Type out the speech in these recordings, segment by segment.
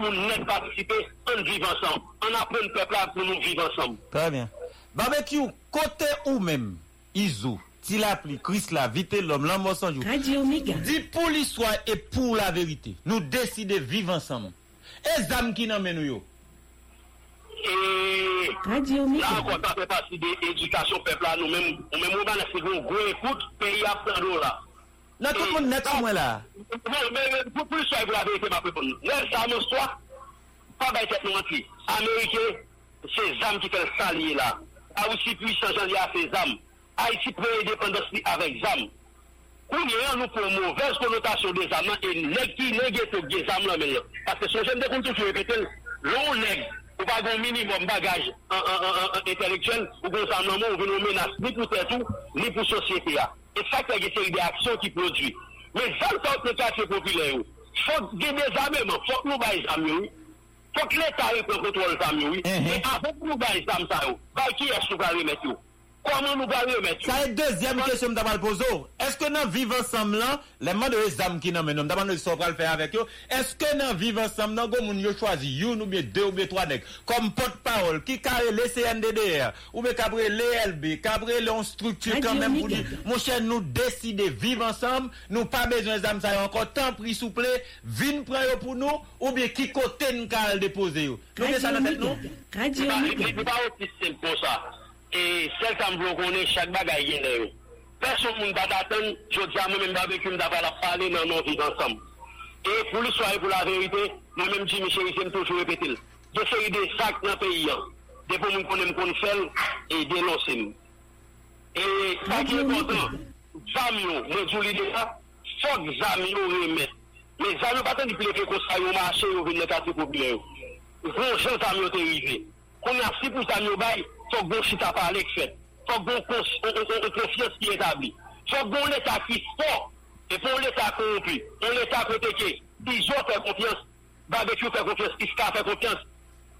nous ne participer, on vit ensemble. On apprend le peuple pour nous vivre ensemble. Très bien. Barbecue, côté ou même, Izo, Tilapli, Chris la, vite l'homme, l'homme sans jour. Radio Omega. Dit pour l'histoire et pour la vérité. Nous décidons de vivre ensemble. Et Zam qui n'en mène nous. Et Radio Omega. Là encore, ça fait partie de l'éducation peuple là. Nous-mêmes, on va laisser un gros écoute, pays à plein d'eau là. Là, tout le monde n'est pas moi là. Mais pour l'histoire et pour la vérité, ma préponde. N'est-ce pas, mon histoire? Pas d'être menti. Américain, c'est Zam qui fait le salier là. Aussi puissant, j'en ai assez Zam. Haïti prend indépendance avec Zam. Pour nous pour mauvaise connotation des âmes et négate des âmes là. Parce que ce jeune de compte, je répète, l'on nègre, ou pas un minimum bagage intellectuel, ou qu'on s'en ou qu'on menace ni pour tout, ni pour société. Et ça, c'est des actions qui produisent. Mais ça, c'est le quartier populaire. Faut gagner des âmes, faut que nous baillons des âmes. Faut que l'État reprenne contrôle des âmes. Mais avant que nous baillons des âmes, qui est-ce que nous allons remettre? Comment nous allons remettre? Ça est deuxième question que je pose. Est-ce que nous vivons ensemble, les membres des âmes qui nous mènent, nous demandons ce qu'on va faire avec eux. Est-ce que nous vivons ensemble, nous avons choisi une ou bien deux ou bien trois nègres comme porte-parole, qui carré les CNDDR, ou bien cabré les LB, cabré les structure quand même pour dire, mon cher, nous décidons de vivre ensemble, nous pas besoin des âmes, ça y est encore, tant pris souple, vine prendre pour nous, ou bien qui côté nous allons déposer. Nous mettons ça dans la tête, non? C'est pas aussi simple pour ça. Et celle qui me connaît, chaque bagaille est là. Personne ne va attendre, je dis à moi-même barbecue, je vais parler dans nos vies ensemble. Et pour l'histoire et pour la vérité, moi-même, Jimmy Chéri, j'aime toujours répéter. Je fais des sacs dans le pays, des pour qu'on aime qu'on fait et dénoncer. Et ça qui est important, Zamio, moi je lui dis ça, faut que Zamio remette. Mais Zamio, pas tant de plaisir qu'on s'aille au marché ou venir dans le quartier populaire. Bonjour Zamio, t'es arrivé. Qu'on a 6% Zamio bail. Faut que si t'as parlé que fait, faut que confiance qui est établie, faut que l'État qui fort et pour l'État corrompu, on l'État protégé, Izo fait confiance, Barbecue fait confiance, Iska fait confiance,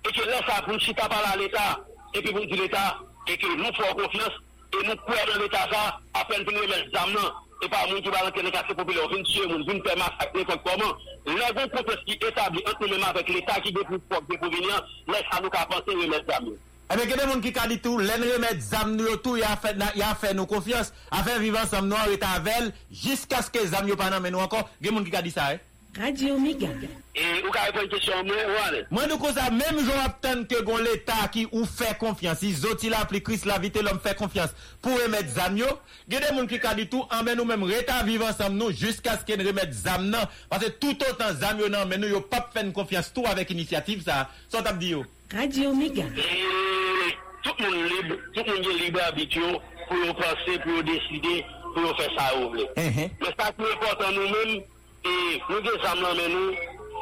et que là ça pour si t'as parlé à l'État et puis vous dites l'État et que nous faisons confiance et nous croyons dans l'État ça, à peine que nous les amenons et par nous qui va rentrer dans les quartiers populaires, on vient tuer, on vient faire massacrer comment. La bonne confiance qui est établie entre nous avec l'État qui découvre des provenants, laisse nous qu'à penser remettre amener. Eh bien, il y a des gens qui disent tout, les remèdes, Zamio, tout, il a fait nos confiance, a fait vivre ensemble, nous, et avec jusqu'à ce que Zamio Panam et nous encore. Il y a des gens qui disent ça, hein? Radio Omega. Et vous avez une question, moi, ouais. Moi, nous, comme ça, même jour, attend que l'État qui ou fait confiance, ils ont il appelé Christ, la vite, l'homme fait confiance pour remettre Zamio. Il y a des gens qui disent tout, en nous même, reta vivre ensemble, nous, jusqu'à ce qu'ils remettent Zamio, parce que tout autant Zamio, non, mais nous, n'avons pas fait confiance, tout avec initiative, ça, sans t'abdi, yo. Radio Omega. Tout le monde libre, tout le monde est libre habitué pour penser, pour décider, pour faire ça ou voulez. Mais ça qui est important nous-mêmes, et nous des âmes mais nous,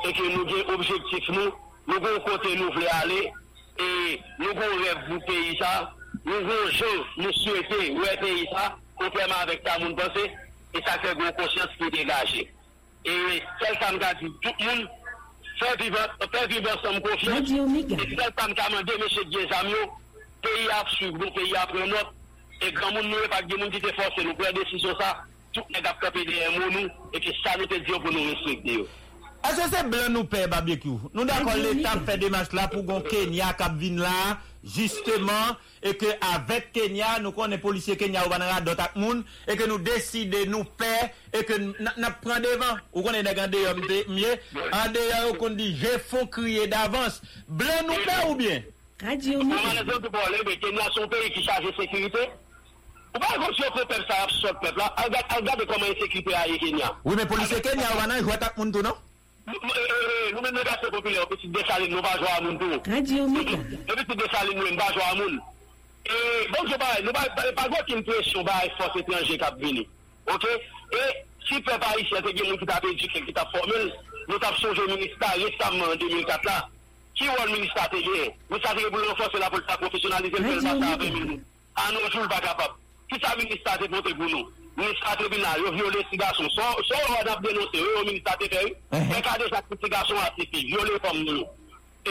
et que nous des objectifs nous, nous bon côté nous voulons aller, et nous bon rêve vous pays ça, nous bon jeu nous souhaiter ouais pays ça, contrairement avec ta monde pensée, et ça fait une conscience qui est dégagée. Et celle qui a dit tout le monde. Faire vivre ensemble confiance. Et celle qui a demandé, monsieur Diezamio, pays à suivre, pays à prendre notre. Et quand nous n'avons pas de monde qui était forcé, nous prenons des décisions, tout le monde a payé des mots, et que ça nous dit pour nous respecter. Est-ce que c'est blanc nous paye, barbecue? Nous d'accord, l'État fait des matchs là pour qu'on Kenya, Captain là, justement, et que avec Kenya, nous connaissons les policiers Kenya ou Banara d'autres monde, et que nous décidons nous payer, et que nous prenons devant, ou qu'on est des mieux, en dehors, qu'on dit, je faut crier d'avance. Blanc nous paye ou bien? Radio Omega. Kenya, c'est un pays qui charge de sécurité. On va voir si on peut faire ça, sur le peuple là. Regarde comment il sécurité à Kenya. Oui, mais policiers Kenya ou Banara, ils jouent à monde, non? Nous-mêmes, nous sommes populaires, nous sommes des salines, nous ne sommes pas joués à Radio Omega. Nous sommes des salines, nous ne sommes pas joués à monde. Et bon, je parle, nous ne sommes pas joués à une pression par les forces étrangères qui viennent. Ok? Et si Pepe Haïtien, c'est quelqu'un qui t'a éduqué, qui t'a formé, nous avons changé le ministère récemment en 2004 là. Qui est le ministère TG? Nous savons pour renforcer la police professionnalisée, le passé avec nous. À nos jours, pas capable. Qui est le ministère TG pour nous? Ministère tribunal, violer ces garçons. Soit on a dénoncé, au ministère TPE, regardez ces garçons atypiques, violés comme nous. Et,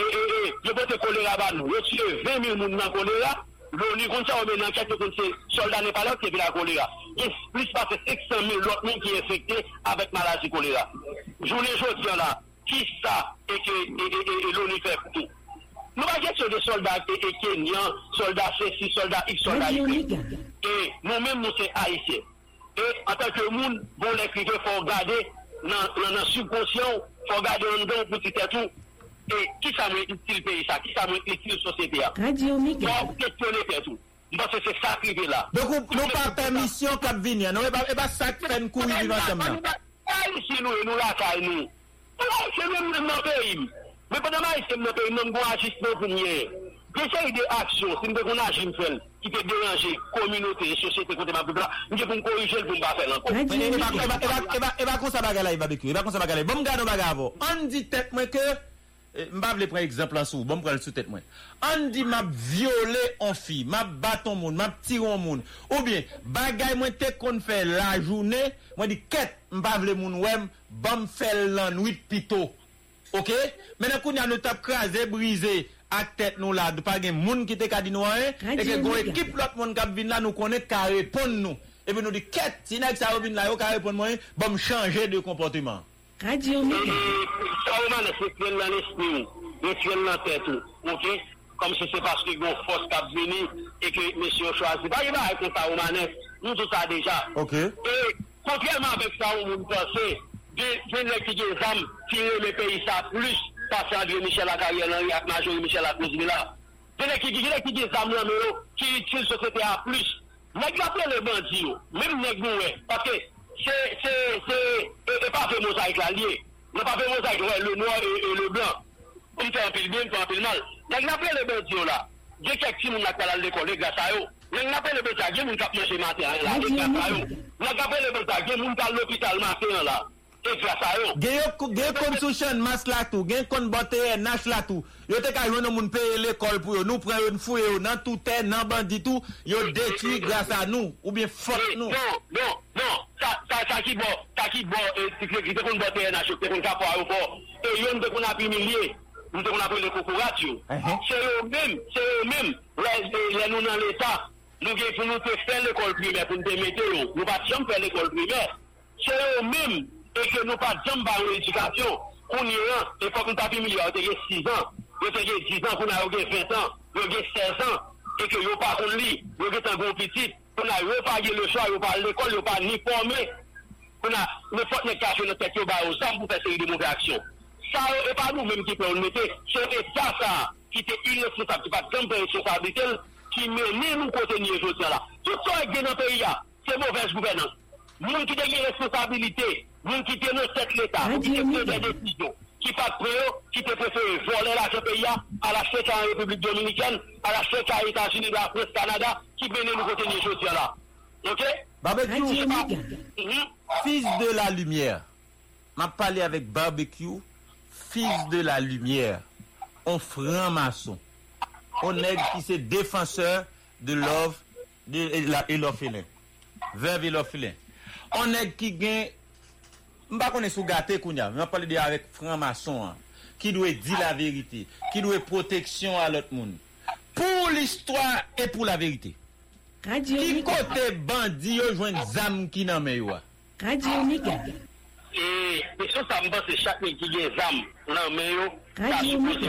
je peux te coller à nous. Je suis 20 000 personnes dans choléra. L'ONU, comme ça, on met une enquête contre ces soldats népalais qui est la choléra. Il y a plus de 500 000 autres qui sont infectés avec maladie choléra. Je vous le dis là, qui ça, et et l'ONU fait tout. Nous avons une question de soldats kenyans, soldats ceci, soldats X, soldats Y. Et nous-mêmes, nous sommes haïtiens. Et en tant que monde, bon, l'écriture, il faut regarder dans le subconscient, il faut regarder dans le petit tout. Et qui ça me dit-il pays ça? Qui ça me dit-il société? Radio Omega. Donc, questionner tout. Parce que c'est ça qui est là. Donc, nous pas permission cap venir. Non, et pas ça qui fait une couille vivant ensemble. Haïti, nous, là, ça, nous. C'est nous, notre pays. Mais pendant que je suis dans le pays, nous avons agi pour nous. J'essaie d'action, si nous avons agi qui peut déranger la communauté, la société, contre ma peuple, nous devons corriger le bon bafel encore. Et va qu'on s'en bagarre là, il va vécu. Bon, garde au bagarre. On dit tête moi que, je vais prendre exemple là sous, bon, prendre sous tête moi. On dit m'a violé en fille, m'a battu en monde, m'a tiré en monde. Ou bien, bagaille moi te qu'on fait la journée, moi dit quête, m'bavle moun ouem, bon fait l'ennui pito. OK, maintenant qu'on a nous t'a crasé brisé à tête nous là pas gain monde qui te ka di nous et que go équipe l'autre monde qui vinn là nous connaît ka répondre nous et puis nous dit quête si nèg ça vinn là yo ka répondre moi bon changer de comportement. Radio Omega ça on a respecté dans l'esprit respecté dans tête. OK, comme si c'est parce que go force qui venir et que monsieur choisi pas il va avec ça on manège nous tout ça déjà. OK, et contrairement avec ça on penser des nèg qui des Zam qui le pays ça plus parce que André Michel Ariel Henry avec Major Michel Akouzmi là des nèg qui des Zam là qui utilise société à plus nèg la prend le bandit même nèg ouais parce que c'est pas fait mosaïque là lié n'a pas fait mosaïque ouais le noir et le blanc on fait un pile bien on fait un pile mal nèg la prend le bandit là j'ai quelques petits monde là à l'école les gars ça yo nèg la prend le bandit game on cap manger matin là les gars ça yo nèg la prend le bandit game on à l'hôpital matin là. Gagne comme souchan mas là tout, gagne comme botte nash là tout. Yo te ka joindre moun payer l'école pour nous prendre une fouille dans tout terre dans bandit tout, yo détruit grâce à nous ou bien fuck nous. Non, ça qui bon et tu te kon botte nash te kon ka pour fort. Et yo te kon a humilier, nous te kon a prendre cocoratio. C'est eux même les nous dans l'état, nous gagne pour nous te faire l'école primaire pour nous mettre, nous pas jamais faire l'école primaire. C'est eux même et que nous pas jamais par l'éducation, qu'on y est, et pas qu'on tape milliard, on a 6 ans, on a 10 ans, qu'on a 20 ans, on a 16 ans, et que nous pas qu'on lit, on a un gros petit, on a pas le choix, on pas l'école, on pas ni formé, on a le faute de cacher notre tête, on va aux armes pour faire ces mauvaises actions. Ça, et pas nous-mêmes qui pouvons le mettre, c'est l'État ça, qui était irresponsable, qui pas jamais par responsabilité, qui menait nous côté de aujourd'hui là. Tout ça est dans le pays, c'est mauvaise gouvernance. Nous qui avons responsabilité, nous qui tenons cette l'État, qui prenons des décisions, qui pas préaux, qui te préfèrent voler l'argent pays à la chèque en République Dominicaine, à la chèque à États-Unis, à la France, Canada, qui venait nous retenir aujourd'hui là. OK? Barbecue, fils de la lumière. M'a parlé avec Barbecue, fils de la lumière. On franc-maçon. On est qui c'est défenseur de l'offre et l'orphelin. Verbe et l'orphelin. On est qui gagne, je ne sais pas si vous gâtez, je parle avec franc-maçon, qui doit dire la vérité, qui doit protection à l'autre monde. Pour l'histoire et pour la vérité. Qui côté bandit, joue une zam qui n'a pas eu. Radio Omega. Et ça, je pense que chaque qui gagne zam, n'a pas eu. Radio Omega.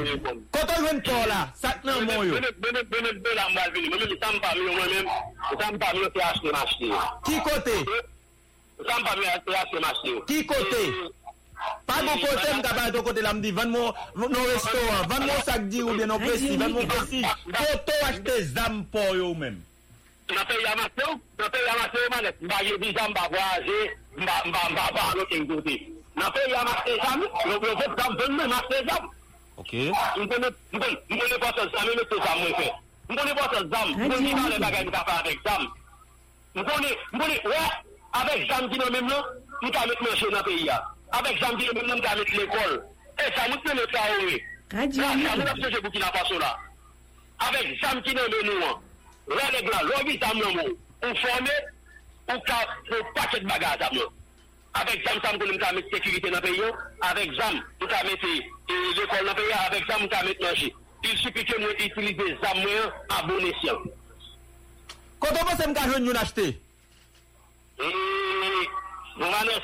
Quand on joue un corps là, ça n'a pas eu. Qui côté? Qui côté? Pas mon côté, je ne côté là, je dis, vends-moi nos restaurants, vends-moi sac d'eau ou bien nos précis, vends-moi précis. Côté, acheter zam pour eux-mêmes. Avec Zam qui nous même là, nous allons mettre manger dans le pays. Avec Zam qui nous même là, nous allons mettre l'école. Et ça nous fait le travail. Là, nous allons pour qu'il n'a pas cela. Avec Zam qui nous même là, les blancs, l'objet Zam là, on forme, on casse, on paquet de bagages Zam là. Avec Zam, nous allons mettre sécurité dans le pays. Avec Zam, nous allons mettre l'école dans le pays. Avec Zam, nous allons mettre manger. Il suffit que nous utilisions Zam à bon escient. Quand on pense à nous acheter. Nous allons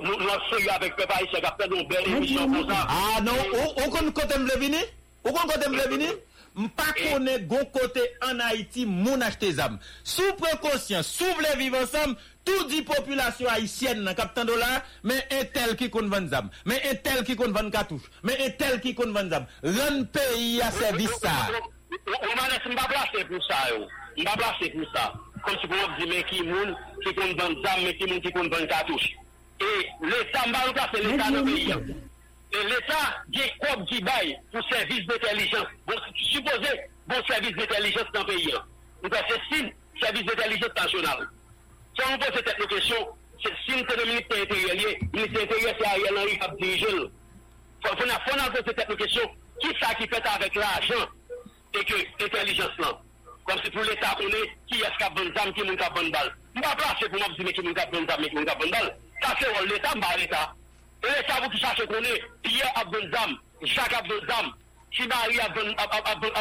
nous avec Pepe Haïtien, Captain, nous belle émission pour ça. Ah non, on connaît côté Mblevini? On côté Mblevini? M'pas connaît gon côté en Haïti, moun acheter Zam. Sous précaution, sous vle vivre ensemble, tout dit population haïtienne dans Captain dollar, mais un tel qui connaît vendre Zam, mais un tel qui connaît vendre cartouche, mais un tel qui connaît vendre Zam. Rend pays à service ça. On va placer pour ça. On va placer pour ça. Comme si vous dites, mais qui moun qui compte vendre Zam, mais qui moun qui compte vendre cartouche. Et l'État m'a placé l'État de pays. Et l'État qui est comme qui baille pour service d'intelligence. Bon, supposez bon service d'intelligence dans le pays. Nous avons fait signe service d'intelligence nationale. Si on pose cette question, c'est signe que le ministre intérieur, c'est Ariel Henry qui a dirigé. Il faut poser cette question. Qui ça qui fait avec l'argent et que l'intelligence là? Comme si pour l'État on est qui est-ce qui a bonne dame, qui n'a pas bonne balle. On va placer pour moi qui n'a pas bonne dame, qui n'a pas bonne balle. Ça c'est l'État, mais l'État. Et l'État, vous qui cherchez qu'on est, Pierre a bonne dame, Jacques a bonne dame, Chibari a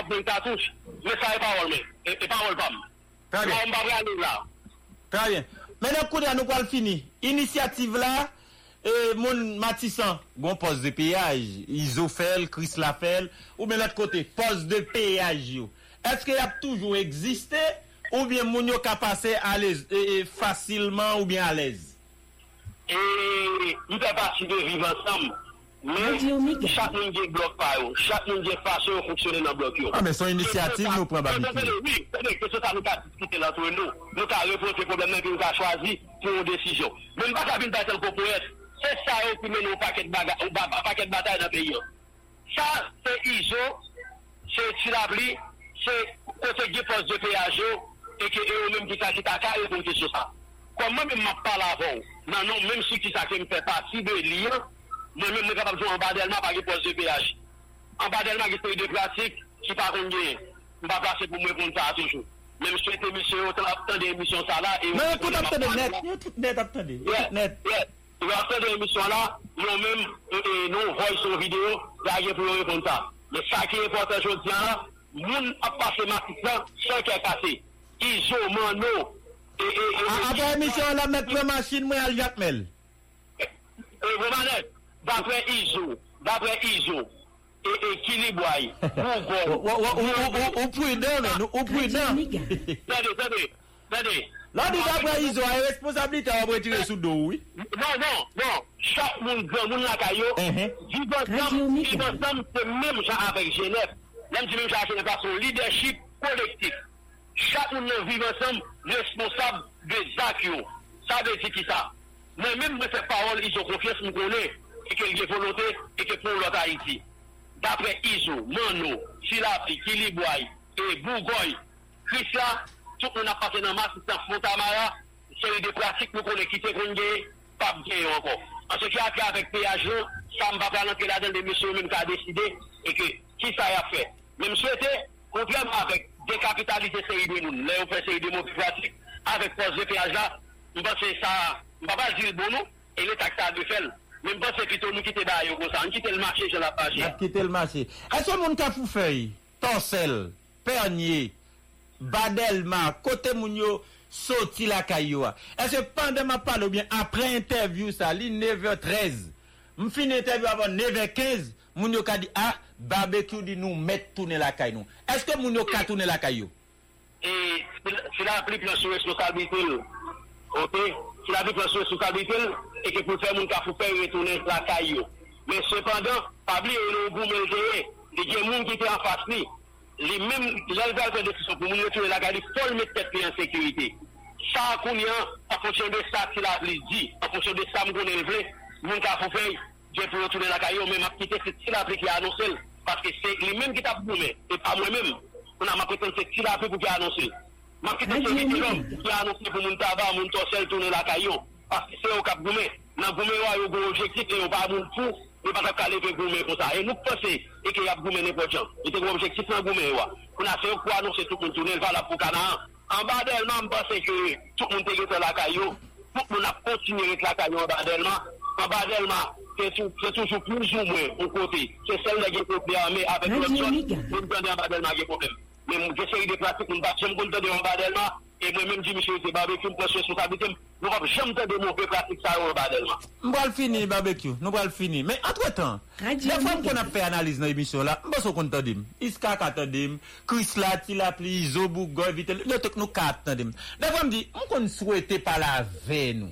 bonne cartouche, mais ça n'est pas rôle, et pas rôle pas. Très bien. On va aller là. Très bien. Maintenant, quand nous allons finir, initiative là, mon Matissan, bon poste de péage, Izo fait, Chris Lafel, ou bien l'autre côté, poste de péage. Est-ce qu'il a toujours existé, ou bien mon yo ka passé à l'aise, facilement, ou bien à l'aise? Et nous faisons partie de vivre ensemble. Mais chaque monde qui bloque par eux, chaque monde qui est façon de fonctionner dans le bloc. Ah, mais son initiative nous prend pas. Oui, c'est ça nous a discuté entre nous. Nous avons répondu aux problèmes que nous avons choisi pour une décision. Même pas qu'à une bataille pour être, c'est ça qui mène au paquet de bataille dans le pays. Ça, c'est Izo, c'est Tilabli, c'est côté des postes de péage et que eux-mêmes qui s'agit à carré pour sur ça. Comme moi-même, je parle avant. Non, non, même si qui ça qui me fait partie de l'IA, moi-même, je suis capable de jouer en Badelmo par les postes de péage. En Badelmo, il y a des de plastique qui ne pas gagner. Je ne vais pas placer pour me répondre ça toujours. Même si cette émission, on attend des émissions là. Non, tout attendez, net. Tout net, attendez. Net. On attend des émissions là. Nous-mêmes, nous, voice sur vidéo, là, il y a pour répondre ça. Mais ça qui est important aujourd'hui, nous avons passé maintenant sans qu'elle passe. Ils ont mono. Après l'émission, on va mettre la machine à Jacmel. D'après Izo, et Kiliboy, d'après Izo, il y a responsabilité à retirer sous dos, oui? Non. Chaque monde, vivre ensemble, c'est même avec Genève. Même si même ça, c'est pas son leadership collectif. Chaque monde vit ensemble responsable de Zachary. Ça veut dire qui ça? Moi-même, cette parole, ils ont confiance, nous connaissons, et qu'il y a volonté, et que pour l'autre Haïti. D'après Izo, Mano, Silapi, Kiliboy, et Bougoy, Christa, tout le monde a passé dans masse, dans Fontamara, c'est des pratiques, nous connaissons qui ne pas bien encore. En ce qui a fait avec PAGO, ça ne va pas rentrer là-dedans des messieurs même qui a décidé, et que qui ça a fait? Même souhaiter, contrairement avec décapitaliser ces idées, nous avons fait ces idées pratiques avec poste de péage là, nous pensons que ça, nous ne pouvons pas dire bon nous, et les taxes de faire. Mais nous pensons plutôt nous quitter d'ailleurs comme ça, nous quitter le marché, je la page. Nous quitter le marché. Est-ce que nous avons Foufeuille, Tancel, Pernier, Badelma, Côté Mounio, Soti la Kayoa? Est-ce que pendant ma parole ou bien après interview, ça, li 9h13, nous finissons l'interview avant 9h15, Mounio a dit ah, barbecue dit nous mettre tourner la caille nous. Est-ce que nous ka tourner la caille? Et c'est la plus grande responsabilité. OK, c'est la plus grande responsabilité et que pour faire mon ka faire retourner la caille. Mais cependant, pas oublier le goût mesuré, les gens qui étaient en face ni les mêmes l'algorithme de décision pour nous retourner la caille, faut mettre tête en sécurité. Ça connait en fonction de ça qu'il a dit, en fonction de ça me connait vrai, mon ka faire je peux retourner la caillou, mais ma petite, c'est Tilapri qui a annoncé, parce que c'est lui-même qui t'a boulé, et pas moi-même. On a ma petite, c'est Tilapri qui a annoncé. Ma petite, c'est l'homme qui a annoncé pour mon tabac, mon torsel, tourner la caillou, parce que c'est au cap boulé. Dans le boulé, il y a un gros objectif, et on va boule pour, et pas qu'à aller boulé comme ça. Et nous pensons, et qu'il y a boulé n'importe quoi. Et c'est un objectif dans le boulé. On a fait quoi annoncer tout le monde tourner, va la pour Canaan. En bas d'elle-même, on pense que tout le monde est sur la caillou, tout le monde a continué avec la caillou en bas d'elle-même. En bas d'elle-même. C'est toujours plus ou moins au côté. C'est celle qui est programmée avec le sol. Nous demandons à Badelma des problèmes. Mais j'essaie de pratiquer une bâtiment contre de Badelma. Et moi-même, je dis, monsieur, c'est barbecue, je prends responsabilité. nous ne jamais de mauvais pratiques ça au Badelmo. Nous allons finir barbecue, nous allons finir. Mais entre-temps, les femmes qu'on a fait analyse dans l'émission là, nous sommes contents d'eux. Iska Katadim, Chris Latila, Izo, Bougoy, Vitel, nous sommes contents d'eux. Les femmes disent, nous ne souhaitons pas la veille nous,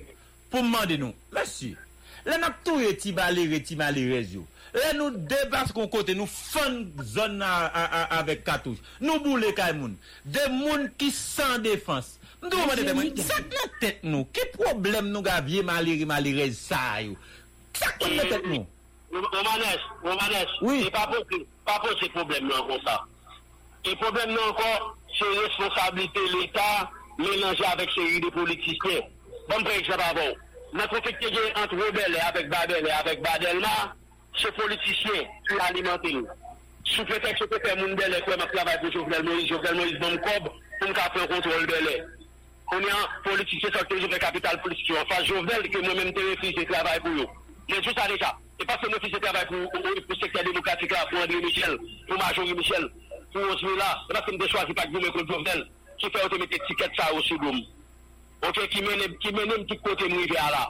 pour demander nous, monsieur, les n'a tout étibalé réseau. Là nous débarque qu'on côté nous fan zone avec cartouche nous boule kay moun des moun qui sans défense nous demander des ça la tête nous qui problème nous gavier maléré ça yo ça qu'on la tête nous on manège c'est pas possible problème là comme ça et problème là encore c'est responsabilité l'état mélanger avec série de politiciens bon par exemple avant notre conflit entre rebelles avec Badelma ce politicien qui alimente nous. Sous prétexte que faire Moundé les femmes travaillent pour Jovenel Moïse dans le cob pour faire contrôle de l'air. On est un politicien sur le capital politique. Enfin, Jovenel que moi-même refusé travail pour eux. Mais tout ça déjà. Et parce que nous faisons travail pour secteur démocratique là, pour André Michel, pour Majorie Michel, pour Osmi là. Et parce que nous ne choisissons pas que nous contre Jovenel qui fait automatique ticket ça au Soudoum. Ok, qui mène tout côté nous vers là.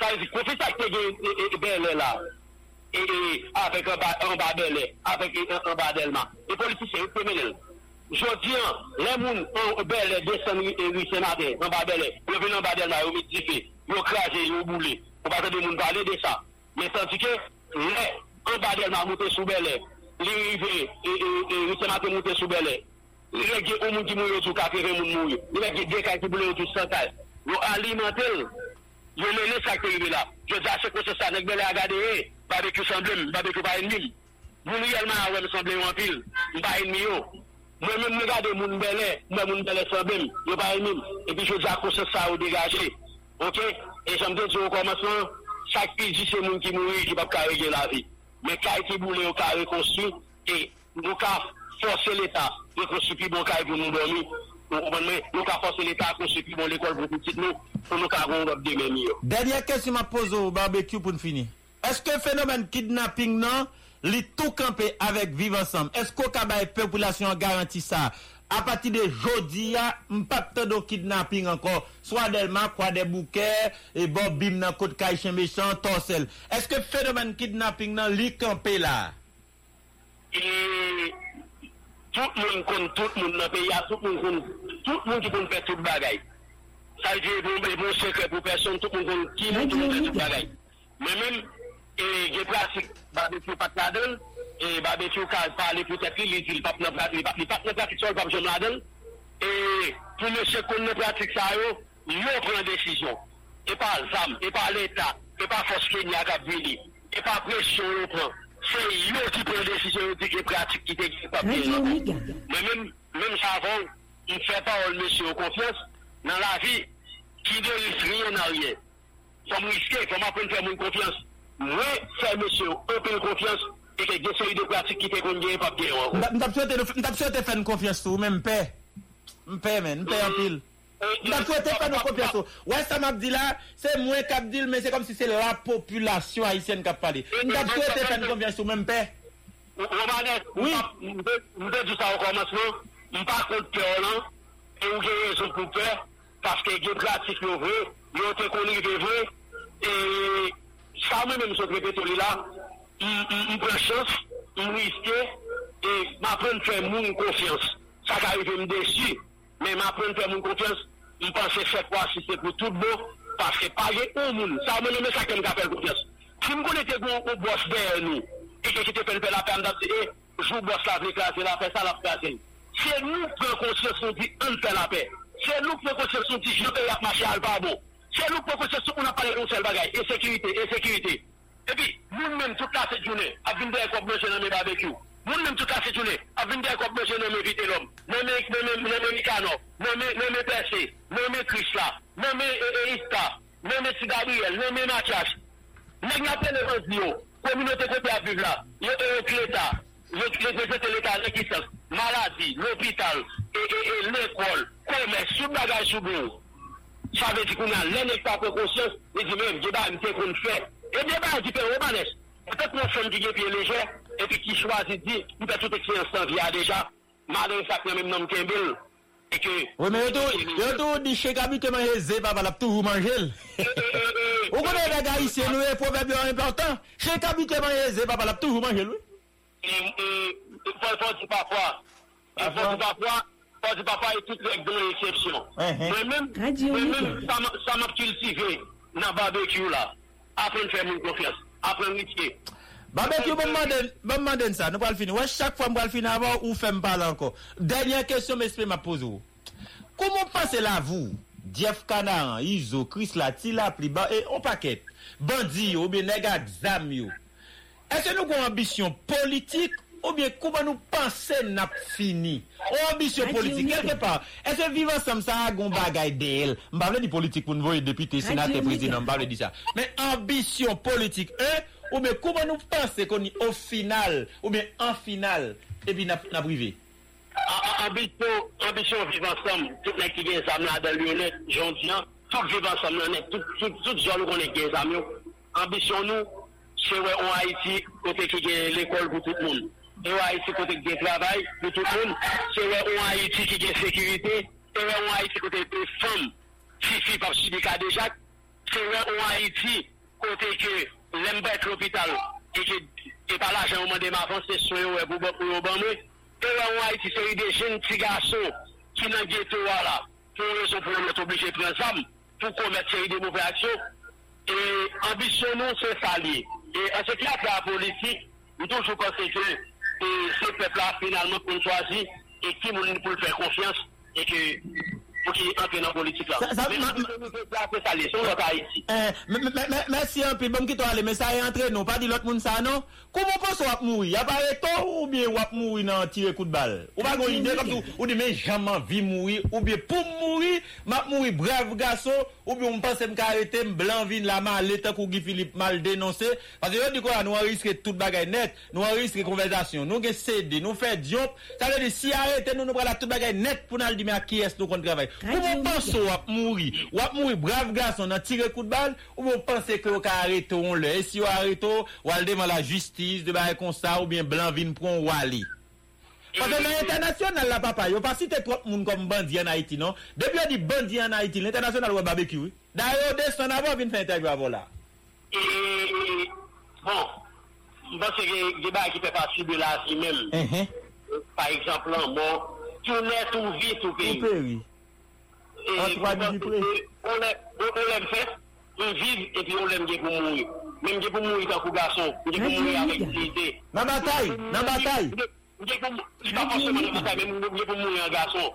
Ça veut dire qu'on fait ça que belle là. Et avec un Badelé, avec un Badelma. Les politiciens, les criminels. Je dis, les mouns, un Belé, 208 sénateurs, un Badelé, ils viennent en Badelma, ils ont mitigé, ils ont crasé, ils ont boulé. On va de mouns parler de ça. Mais tandis que, un Badelma monté sous Belé, les rivés, les sénateurs montés sous Belé, les gens qui ont mouillé sous café, les gens qui ont boulé sous santal, ils ont alimenté, ils ont mené ça qui est là. Je dis à ce que c'est ça, les Belé à garder. Barbecue semblé, barbecue pas ennemi. Vous réellement avez semblé en pile, pas ennemi. Moi-même, regardez mon belé semblé, yo pas ennemi. Et puis, je dis à cause ça, vous dégagez. Ok? Et ça me dit au commencement, chaque pays, c'est mon qui mourit, qui ne peut pas régler la vie. Mais quand il boule, on peut reconstruire et nous peut forcer l'État de construire bon caille pour nous dormir. Nous avons forcé l'État à construire bon l'école pour petite nous, pour nous avoir un des mêmes. Dernière question, je pose au barbecue pour finir. Est-ce que le phénomène kidnapping non, les tout campé avec vivre ensemble? Est-ce qu'on la population garantit ça? À partir de jeudi, il n'y a pas de kidnapping encore. Soit Delma, quoi des bouquets, et bon, bim, dans le côté caïche méchant, torsel. Est-ce que le phénomène kidnapping non, les campé là? Et tout le monde compte, tout le monde dans le pays, tout le monde qui compte faire tout le bagaille. Ça veut dire que c'est bon secret pour personne, tout le monde qui compte faire tout le bagaille. Mais même, et je pratique barbecue pas la donne et barbecue quand parler peut-être il dit pas pratique sur le pas je la donne et pour monsieur qu'on ne pratique ça yo prend décision et pas Zam et pas l'état et pas force Kenya Gabili et pas pression prend c'est yo qui prend décision dit que pratique qui t'existe pas mais même ça avant il fait pas monsieur confiance dans la vie qui ne risque rien en arrière comme risquer comment prendre faire mon confiance. Oui, c'est monsieur, un peu de confiance et que des séries de pratiques qui te conviennent pas bien. Nous avons souhaité faire une confiance sur vous-même, paix. Paix en pile. Nous avons souhaité faire une confiance. Ouais, ça m'a dit là, c'est moi qui ai dit, mais c'est comme si c'est la population haïtienne qui a parlé. Nous avons souhaité faire une confiance sur vous-même, paix. Oui. Nous avons dit ça au commencement, nous n'avons pas contre peur, non. Et nous avons raison pour peur, parce que des pratiques nous veulent, nous avons connu des vœux, et. Ça même ce répétoli là, il prend chance, il risque et m'apprendre faire mon confiance. Ça qui arrive me déçu, mais m'apprendre faire mon confiance, il pense cette fois si c'est pour tout bon parce que pas un monde. Ça me nomme ça comme appelle confiance. Si me connaissez au boss derrière nous et que c'était fait la femme d'appeler joue boss la déclarer la faire ça la placer. C'est nous prend conscience on dit on fait la paix. C'est nous prend conscience on dit je vais la marcher à pas bon. C'est nous pour que ce soit on a parlé de seul bagage, insécurité. Et puis, nous-mêmes, toute la journée, à venir des copains dans mes barbecues. Nous-mêmes, toute la journée, à venir des copains dans mes vite l'homme. Nous-mêmes, Nicano, nous-mêmes, Percé, nous-mêmes, Chrisla, nous-mêmes, Ista, nous-mêmes, Sidariel, nous-mêmes, Mathias. Nous-mêmes, les gens, communauté qui a vécu là, les l'État, les l'État, l'existence, maladie, l'hôpital, et l'école, commerce, sous-bagage, sous-bourg. Ça veut dire qu'on a l'honnêteté pour conscience, et dit même, débat, il fait qu'on fait. Et débat, il fait romanesque. Peut-être qu'on fait un petit pied léger, et puis qui choisit, dit, il fait toute expérience en vie déjà, malin, ça fait même nom Kimbel. Et Et que. Oui, mais tout dit chez Gabi que manger zé, papa, l'a toujours mangé. Vous connaissez les gars ici, nous, un proverbe important. Chez Gabi que manger zé, papa, l'a toujours mangé, lui. Parfois, et toutes les exceptions. Même ça m'a cultivé dans barbecue là. Après, nous faisons une confiance. Après, nous faisons. Barbecue, bon mandem ça, nous allons finir. Ouais, chaque fois, nous allons finir avant ou faire parler encore. Dernière question, mais je vais me poser. Comment passez là, vous, Jeff Canaran, Izo, Chris Latila, Pliba, et on paquet, bandit, ou bien nègre, Zam, yo. Est-ce que nous avons une ambition politique ou bien comment nous pensons n'a fini? Ambition politique, quelque part. Est-ce que vivant ensemble, ça a un bagaille d'elle? Je ne parle pas de politique pour nous, député, sénateur, président, je ne parle pas de ça. Mais ambition politique, ou bien comment nous pensons qu'on est au final, ou bien en finale, et puis n'a privé? Ambition vivre ensemble, tout le qui vient ensemble dans l'honnête, j'en dis, tout vivre ensemble, tout gens qu'on est ensemble, ambition nous, c'est ouais, on Haïti, côté qui gagne l'école pour tout le monde. Et on Haïti, côté qui gagne travail pour tout le monde. C'est ouais, on Haïti qui gagne sécurité. C'est ouais, on Haïti, côté des femmes, filles, par syndicat de Jacques. C'est ouais, on Haïti, côté que l'embête l'hôpital et que par l'argent, on m'a demandé ma France, c'est sur ouais, pour le banner. C'est ouais, on Haïti, c'est des jeunes petits garçons qui n'ont ghetto là. Pour eux, sont pour obligés de prendre ça, pour commettre série de mauvaises actions. Et ambition, nous, c'est salier. Et en ce qui a fait la politique, nous toujours pensons que ce peuple-là, finalement, qu'on choisit et qui nous pour lui faire confiance et que pour qu'il entre dans la politique. Là. Mais nous sommes ça les choses à Haïti. Merci un peu. Bon, qui t'a allé, mais ça est entré, non? Pas dit l'autre monde ça, non? Comment pense qu'on va mourir? Y a pas tôt ou bien on va mourir dans un tir coup de balle? Ou pas qu'on idée comme tout? Ou dit, mais jamais vie mourir. Ou bien pour mourir, m'a mourir brave garçon. Ou bien on pense m'arrêter, Blanvin la mal, l'état qu'on Guy Philippe mal dénoncé. Parce que du coup, nous risque toute bagaille net, nous risque conversation, nous céder, nous faire diop. Ça veut dire si arrêter, nous prenons toute bagaille net pour nous dire à qui est-ce qu'on travaille. Comment pense qu'on va mourir? Ou va mourir brave garçon dans tir coup de balle? Ou bien pensez que on arrête, on le. Et si on arrête, on va demander la justice. De barrer comme ça ou bien Blanvin prend Wali. Parce que l'international là papa, yo pas cité trop moun comme bandit en Haïti non. Depuis on dit bandit en Haïti, l'international ou barbecue. D'ailleurs descend avant vinn faire interview avant là. Bon, parce que débat qui peut pas suivre là si même. Par exemple en bon, tourner tout vite au pays. Et on l'aime faire, on vit et puis on l'aime bien pour mourir. Même pour mourir dans le garçon, pour mourir avec dignité. Dans la bataille, pas forcément dans la bataille, mais pour mourir en garçon.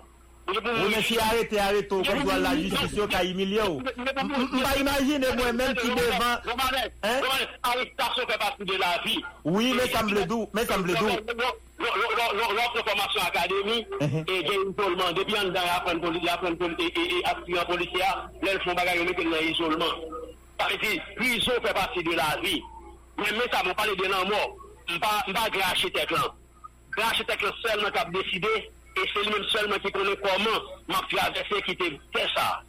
Mais si arrêtez, comme quoi la justice est humiliée. Pas imaginer moi-même qui devant. Arrestation fait partie de la vie. Oui, mais ça me le doux. L'autre formation académique, et j'ai eu isolement. Depuis on a appris en policier, l'elle font bagaille, mais qu'elle a isolement. Prison fait partie de la vie. Mais ça, vous parlez de la mort. Je ne vais pas gâcher tes clans. Gâcher tes clans seulement qui a décidé, et c'est lui-même seulement qui connaît comment m'a traversé qui fait ça.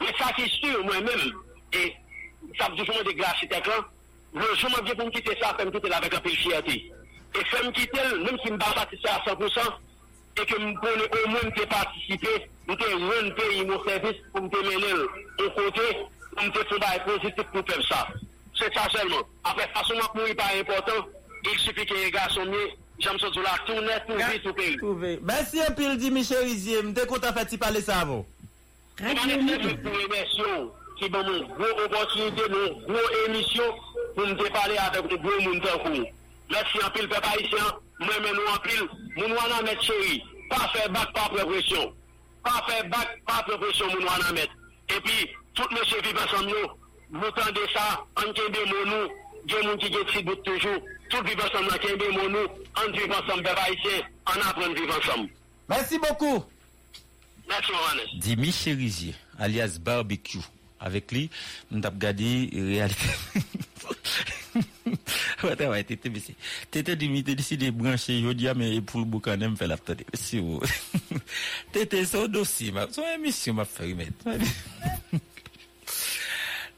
Mais ça qui est sûr, moi-même, et ça me dit que je gâcher tes clans, je m'en viens pour me quitter ça, faire me quitter avec un peu de fierté. Et faire me quitter, même si je ne vais pas participer à 100%, et que je connais au moins que participer, je vais payer mon service pour me mener au côté. On peut faire positif pour faire ça. C'est ça seulement. Après, façon de mourir pas important, il suffit que les gars sont mieux. J'aime ça, la tournée, tout pays. Merci un peu, Dimitri Rizier. Je suis content de faire parler ça avant. Merci un peu. C'est bon, une grosse opportunité, une grosse émission pour nous parler avec le gros monde. Merci un peu, le Pepe Haïtien. Moi-même, nous en pile. Nous en mettre chéri. Pas faire bac par progression. Pas faire bac par progression, nous en mettre. Et puis, tout le monsieur vivant ensemble, vous tendez ça, on tient des mots, des gens qui distribuent toujours, tout vivant ensemble, on tient des mots, on vit ensemble, on apprend à vivre ensemble. Merci beaucoup. Merci, Ronald. Dimitri Rizier, alias Barbecue, avec lui, nous avons regardé réalité. Ouais, t'étais décidé de brancher, je dis, mais pour le boucan, je me fais la tête. T'étais son dossier, son émission m'a fait remettre.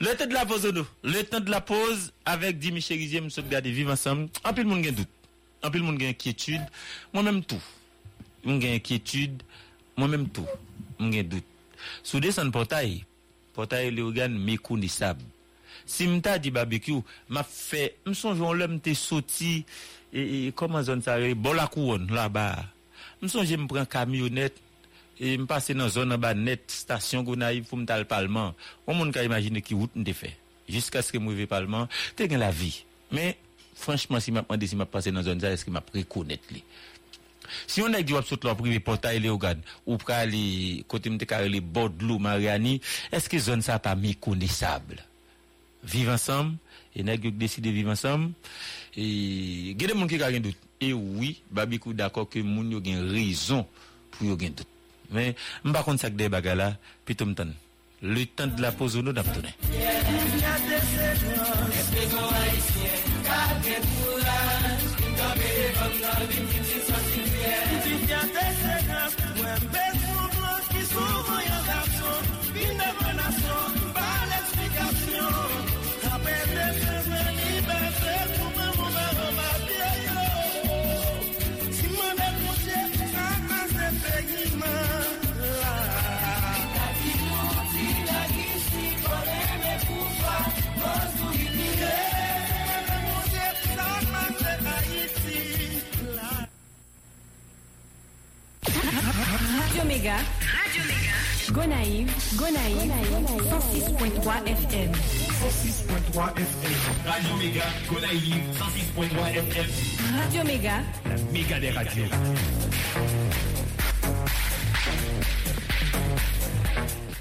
Le temps de la pause, avec Dimitri Rizier, nous sommes gardés vivre ensemble. En plus, le monde a doute. En plus, le monde a inquiétude. Moi-même tout. m'gen doute. Sous descend portail les organes méconnaissables. Si m'ta dit barbecue, m'a fait m'songe on l'homme t'es sorti et comment zone ça bol à couronne là-bas. M'songe m'prend camionnette et m'passer dans zone en bas net station Gonaïve pour m'tal parlement. On monde ka imaginer qui route m'te fait jusqu'à ce que m'rive parlement, t'es gain la vie. Mais franchement si m'a demandé si m'a passé dans zone ça est-ce que m'a reconnaître li. Si on a dit absolument leur privé portail Léogane ou pra les côté m'te carré les bords de l'eau Mariani, est-ce que zone ça pas méconnaissable? Vivre ensemble et n'a décidé vivre ensemble et gade moun ki ka gen doute et oui Babikou d'accord que moun yo gen raison pour yo gen doute mais m pa konn sak des bagala plutôt m tan le temps de la pause nous n'a tourner Radio Méga. Gonaïve. 106.3 FM. 106.3 FM. Radio Méga. Gonaïve. 106.3 FM. Radio Méga. La méga des radios.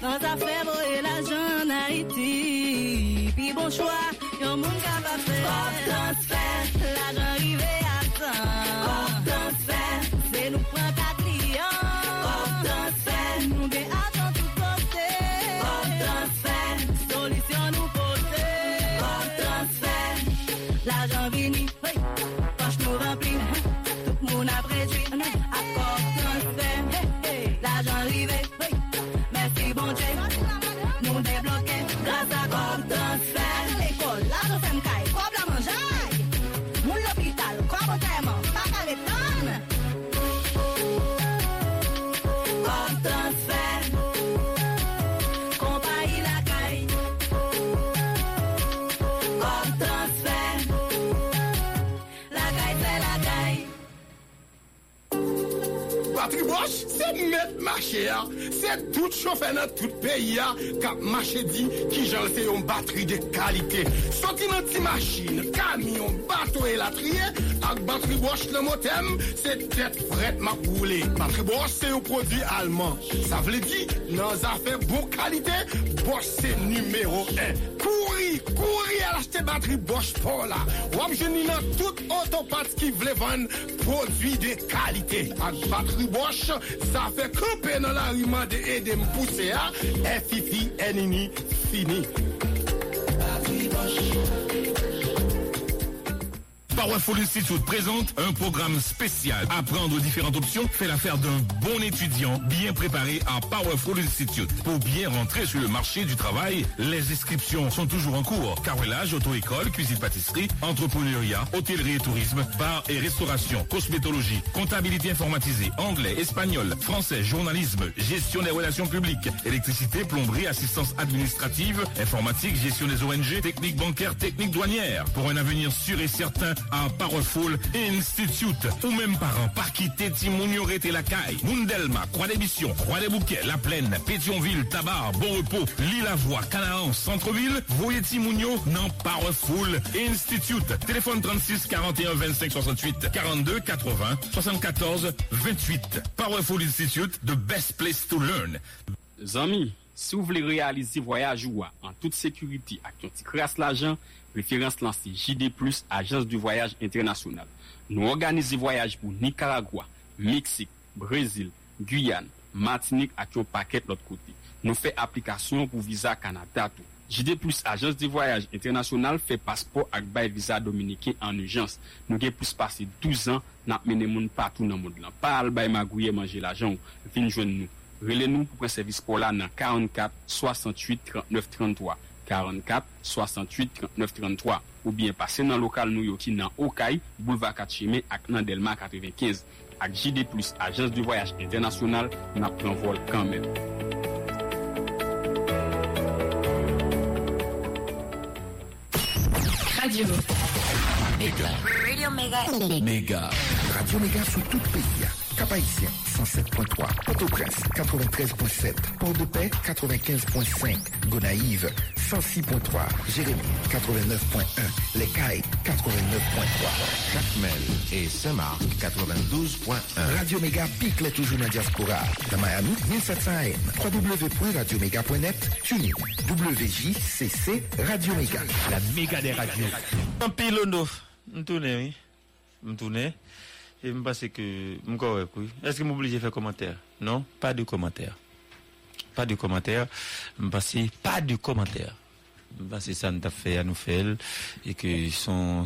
Dans ta fèvre et la jeune Haïti. Puis bon choix. Y'a un monde capable de faire. Porte fait. La jeune arrivée à temps. Porte fait. C'est nous prendre ta client. Bosch, c'est mettre marché, c'est tout chauffeur dans tout pays qui marché dit qui j'en sais une batterie de qualité. Sorti dans petite machine, camion, bateau et latrier, avec batterie Bosch le motem, c'est tête frette m'a roulé. Batterie Bosch c'est un produit allemand. Ça veut dire dans affaire bonne qualité, Bosch c'est numéro 1. Courir à l'acheter batterie Bosch pour là. Ou obtenir dans toute autopath qui veut vendre produits de qualité. Avec batterie Bosch, ça fait couper dans l'arrivement de aider me pousser à FIFI Enini fini. Batterie Bosch. Powerful Institute présente un programme spécial. Apprendre différentes options fait l'affaire d'un bon étudiant bien préparé à Powerful Institute. Pour bien rentrer sur le marché du travail, les inscriptions sont toujours en cours. Carrelage, auto-école, cuisine-pâtisserie, entrepreneuriat, hôtellerie et tourisme, bar et restauration, cosmétologie, comptabilité informatisée, anglais, espagnol, français, journalisme, gestion des relations publiques, électricité, plomberie, assistance administrative, informatique, gestion des ONG, technique bancaire, technique douanière. Pour un avenir sûr et certain, à Powerful Institute ou même parents par quitter Timounioré et la caille Moundelma, Croix-des-Bissions, Croix-des-Bouquets, La Plaine, Pétionville, Tabar, Bon Repos, Lille-Lavoie, Canaan, Centre-Ville, voyez Timounio non Powerful Institute. Téléphone 36 41 25 68 42 80 74 28. Powerful Institute, the best place to learn. Zami, si vous voulez réaliser voyage ou en toute sécurité avec un petit crasse l'argent, référence lancée JD+, agence du voyage international. Nous organisons voyage pour Nicaragua, Mexique, Brésil, Guyane, Martinique et un paquet de l'autre côté. Nous faisons application pour visa Canada. JD+, agence du voyage international, fait passeport et bail visa dominicain en urgence. Nous avons plus passé 12 ans dans le monde partout dans le monde. Pas le bail magouiller manger l'argent. Venez joindre nous. Relez-nous pour un service pour là dans 44 68 39 33. 44 68 39 33. ou bien passer dans local nous qui dans Okaï, boulevard 4 Chemin et dans Delma 95 avec JD+, agence de voyage international, n'a pris un vol quand même. Radio Méga. Radio Méga. Méga. Radio Méga sur tout le pays. Cap Haïtien 107.3, Port-au-Prince 93.7, Port-de-Paix 95.5, Gonaïve 106.3, Jérémy 89.1, Les Cailles 89.3, Jacmel et Saint-Marc 92.1. Radio Méga pique les toujours dans la diaspora. Dans Miami 1700 AM, www.radioméga.net, TuneIn, WJCC Radio Méga. La méga des radios. Un pilono, m'tourne. Et je pense que est-ce que m'oblige à faire commentaire? Non, pas de commentaire. Pas de commentaire. Je pense pas de commentaire. Je pense que ça nous a fait à nous faire et que son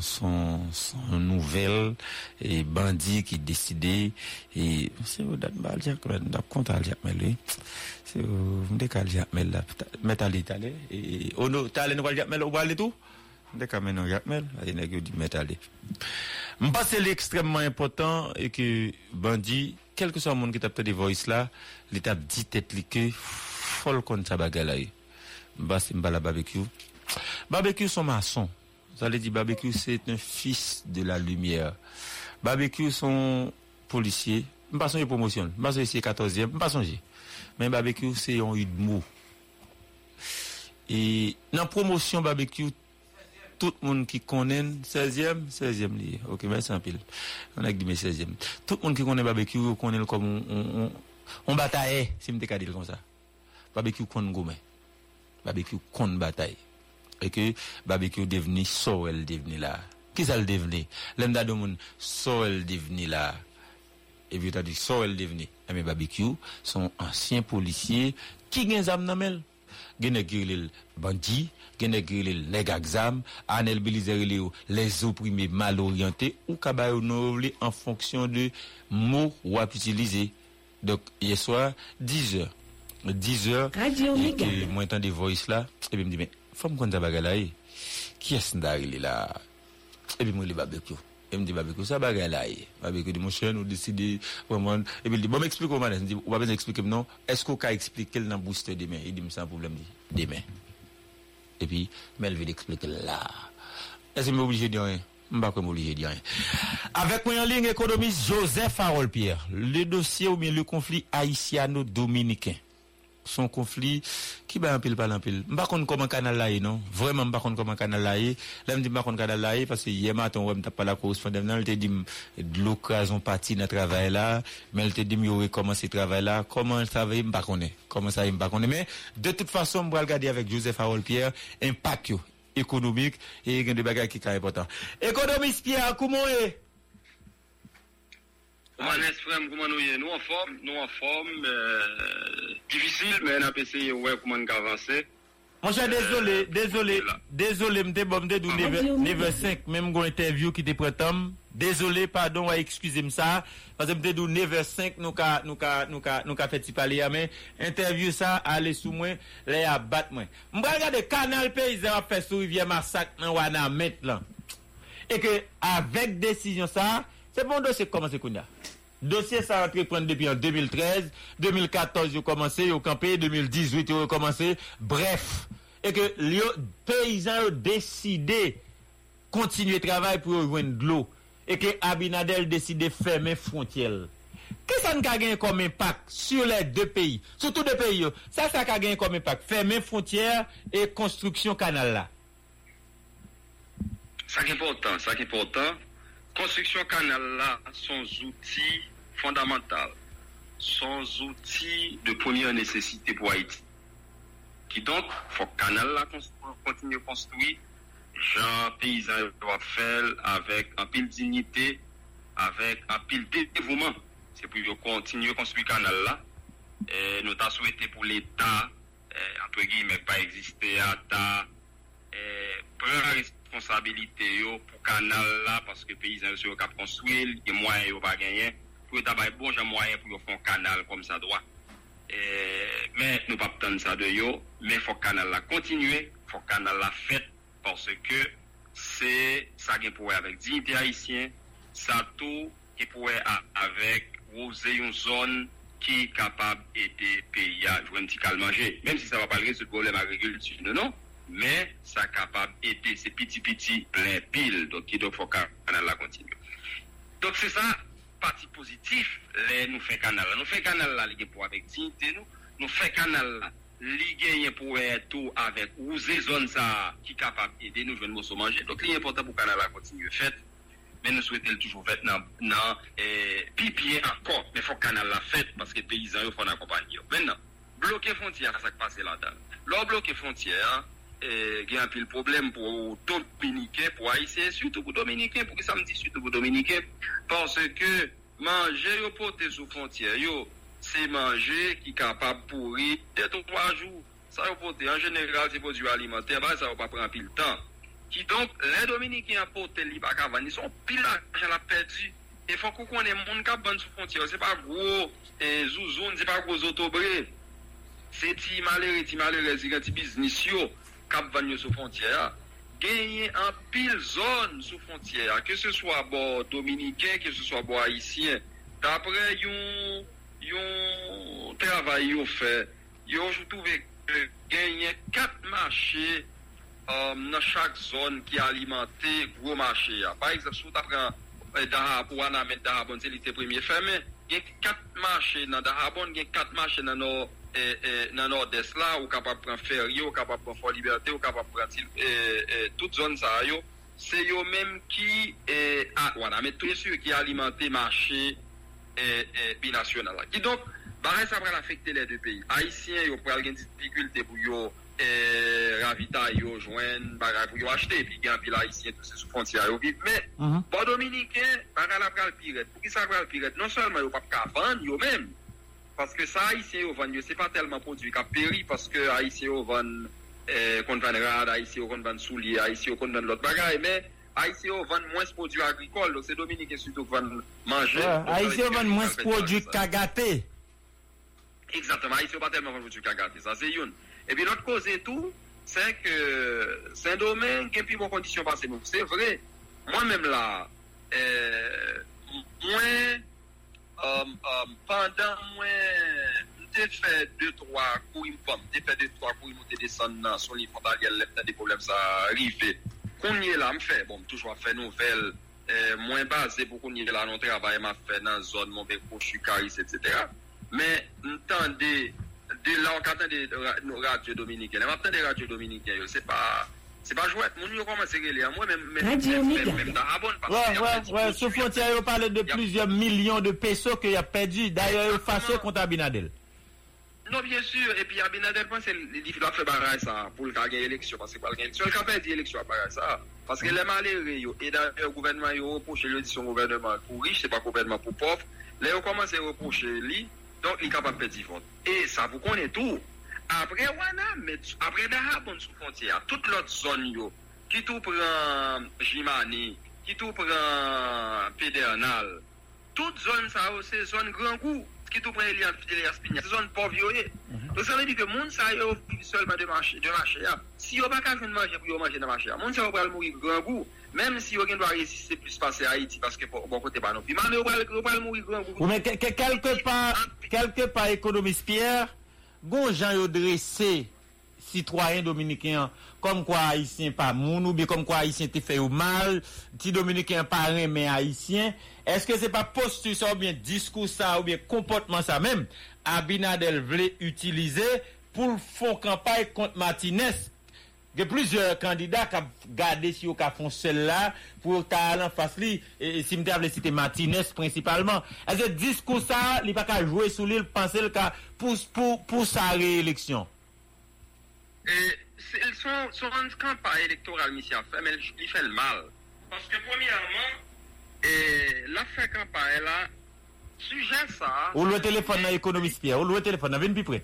nouvel et bandit qui décidait et c'est au Danemark, d'abord compte à mais lui c'est au Danemark, mais là mettre à l'Italie et on nous t'as les nouveaux mais on va aller tout. Dès qu'on met nos jacmel, il n'a que du métal. Je pense que c'est extrêmement important et que Bandi, quel que soit le monde qui tape des voices là, l'étape dit tête liquée, folle contre sa bagarre là. Je pense que c'est barbecue. Barbecue, sont maçons. Vous allez dire, barbecue, c'est un fils de la lumière. Barbecue, sont policiers. Je pense que c'est promotion. Je pense que c'est 14e. Je pense que c'est. Mais barbecue, c'est un Udmo. Et dans promotion barbecue, tout le monde qui connaît 16e lié. OK, merci un pile. On a dit mais 16e. Tout le monde qui connaît barbecue connaît comme on bataille, si me te dire comme ça. Barbecue connaît gourmet. Barbecue connaît bataille. Et que barbecue devenu soel devenu là. Qui ça le devenu? L'endroit de monde soel devenu là. Et puis tu as dit soel devenu. Mais barbecue sont anciens policiers qui gagne zam nan mel. Gagne guerril bandit. Les opprimés mal orientés ou kabayo novelé en fonction de mots ou à utiliser. Donc hier soir 10h Radio Omega moi entend des voice là et puis me dit mais faut me connait bagay là qui est ndari là et puis moi le barbecue et me dit barbecue ça bagay là barbecue de mon cher nous décider vraiment et puis il dit bon m'explique comment il dit on va bien expliquer non est-ce qu'on peut expliquer dans booster demain il dit sans problème demain. Et puis, mais elle veut l'expliquer là. Est-ce que je suis obligé de dire rien? Je ne suis pas obligé de dire rien. Avec moi en ligne, économiste Joseph Harold Pierre. Le dossier ou bien le conflit haïtiano-dominicain. Son conflit qui va en pile par en pile. Je ne sais pas comment canal là non. Vraiment, je ne sais pas comment canal là est. Là, je ne sais pas comment canal là est parce que hier matin, on n'a pas la correspondance. Elle te dit de l'occasion partie dans le travail là. Mais elle te dit comment c'est le travail là. Comment ça va, je ne sais pas comment ça va, je ne sais pas. Mais de toute façon, je vais regarder avec Joseph Harold Pierre impact économique et il y a des bagages qui sont importants. Économiste Pierre, comment est-ce? Comment nous en forme, difficile, mais on a essayé, ouais, comment on avancer. Mon cher, désolé, je te dis 9h05, même une interview qui te prétend. Désolé, pardon, excusez-moi ça, parce que je te dis 9h05, nous avons fait parler, mais interview ça, allez sous moi, les abattre moi. Je regarde Canal Paysan a fait sous Rivière Massacre, on a maintenant. Et que, avec décision ça, c'est bon dossier commencer qu'on a. Dossier ça entreprendre depuis en 2013, 2014 yo commencé, yo campé, 2018 yo commencé. Bref, et que les paysans ont décidé continuer travail pour rejoindre l'eau et que Abinader décidé fermer frontières. Qu'est-ce que ça a gagné comme impact sur les deux pays, surtout deux pays? Ça a gagné comme impact fermer frontières et construction canal là. Ça qui est important. Construction canal là sont outils fondamentaux, sont outils de première nécessité pour Haïti. Qui donc faut canal là continue construire, genre paysan doit faire avec un pile dignité, avec un pile dévouement. C'est pour continuer construire canal là. Et nous t'a souhaité pour l'État entre guillemets pas exister à ta responsabilité pour canal là parce que paysans sont cap construire et moyens yo pas gagner pour travailler bon gens moyens pour faire canal comme ça droit mais nous pas attendre ça de yo mais faut canal là continuer faut canal là fait parce que c'est ça qui est pour avec dignité haïtien, ça tout qui pour avec roser une zone qui est capable d'aider pays à jouer un petit calme manger, même si ça va pas résoudre le problème agriculture non mais ça capable d'aider ces petits plein pile donc qui doit faut canal la continue. Donc c'est ça parti positif, les nous fait canal là lié pour avec dignité nous fait canal là li gagne pour tout avec ou ces zones ça qui capable aider nous joindre mosso manger. Donc il est important pour canal la continue fait mais nous souhaitons toujours faire dans pipier encore mais faut canal la fait parce que paysans il faut accompagner. Maintenant bloquer frontière ça qui passer là-dedans. Leur bloquer frontière il y a un pile problème pour dominicains pour haïtiens surtout pour dominicains pour que ça me dit surtout pour dominicains parce que manger au porter sous frontière yo c'est manger qui capable pourrir de 3 jours. Ça reporté en général des produits alimentaires, bah ça va pas prendre pile temps. Qui donc les Dominicains apporter li pas cavan, ils sont pile à la perdu. Et faut qu'on connaît monde cap bande sous frontière, c'est pas gros zouzoun, c'est pas gros autobré. C'est ti malheureux ti business yo cap vanyo sous frontière. Gagner en pile zone sous frontière, que ce soit bord dominicain, que ce soit bord haïtien. D'après yon travail yon fait yon je trouve que gagner 4 marchés dans chaque zone qui alimenté gros marché par exemple si tu prend Darabon avec Darabon c'est le premier fermé il y a 4 marchés dans Darabon il y a 4 marchés dans nord-est là ou capable prendre Ferrier ou capable prendre Fort Liberté ou capable prendre toute zone ça yo c'est yo même qui mais tout sûr qui alimenté marché binational. Et donc, ça va affecter les deux pays. Haïtiens, ils ont pris des difficultés pour ravitailler, joindre, pour acheter, puis les Haïtiens, tous ces sous-frontières, mais les Dominicains, ils ont pris le pirate. Pour qui ça va le pirate? Non seulement ils n'ont pas vendre, ils même. Parce que ça, Haïtiens, ils vendent, c'est pas tellement produit qu'à péri, parce que Haïtiens, ils vendent contre rad, Haïtiens, ils vendent souliers, Haïtiens, ils vendent l'autre bagaille, mais Haïtien vend moins de produits agricoles, donc c'est Dominique surtout qui vend manger. Haïtien vend moins de produits cagatés. Exactement, Haïtien pas tellement de produits cagatés, ça c'est une. Et puis l'autre cause et tout, c'est que c'est un domaine qui a plus bonnes conditions passées. C'est vrai, moi-même là, pendant moins j'ai fait 2-3 coups, j'ai descendu sur les frontaliers, il des problèmes, ça arrive. Qu'on y est là, toujours fait nouvelle, moins basée pour qu'on y est là, non travail, m'a fait dans la zone, mon béco, chucaris, etc. Mais, entendez, de là, on attend nos radios dominicaines. On attend des radios dominicaines, c'est pas jouet. Mon numéro, comment c'est réglé à moi, même dans Rabon. Ouais, sous frontière, on parle de plusieurs millions de pesos qu'il a perdu. D'ailleurs, il fâché contre Abinader. Non, bien sûr, et puis Abinader, c'est il a fait barrage ça pour le gagner l'élection, parce que pour le gagner l'élection, il a perdu l'élection à barrage ça. Parce que les malheureux, et d'ailleurs, le gouvernement, il reproche lui, son gouvernement pour riche, c'est pas gouvernement pour pauvre, là, il commence à reprocher lui, donc il est capable de perdre vote. Et ça, vous connaissez tout. Après, après Darabon sous frontière, toute l'autre zone, qui tout prend Jimani, qui tout prend Pédernal, toute zone, ça, c'est zone grand goût. Qui tout prend Elias Pigna, c'est zone pauvre. Donc ça veut dire que les gens qui vivent seulement de marché, si ils n'ont pas qu'à manger pour manger de marché, les gens vont mourir grand goût, même si ils doivent résister plus passer à Haïti parce que bon côté pas non plus, mais ils vont mourir grand goût. Mais quelque part, économiste Pierre, bon gens ont dressé citoyens dominicains comme quoi haïtien pas moun ou bien comme quoi haïtien te fait mal, ti dominicain pas rien mais haïtien. Est-ce que c'est pas posture ça ou bien discours ça ou bien comportement ça même Abinader voulait utiliser pour faire campagne contre Martinez? Il y a plusieurs candidats qui ont gardé si ils font celle-là pour aller en face lui et si m'table citer Martinez principalement. Est-ce que discours ça, il pas qu'à jouer sur l'île penser pour sa réélection? Son campagne électorale, monsieur, mais il fait le mal. Parce que, premièrement, la fin campagne, là, sujet ça. Ou le téléphone dans l'économiste Pierre, ou le téléphone, venez plus près.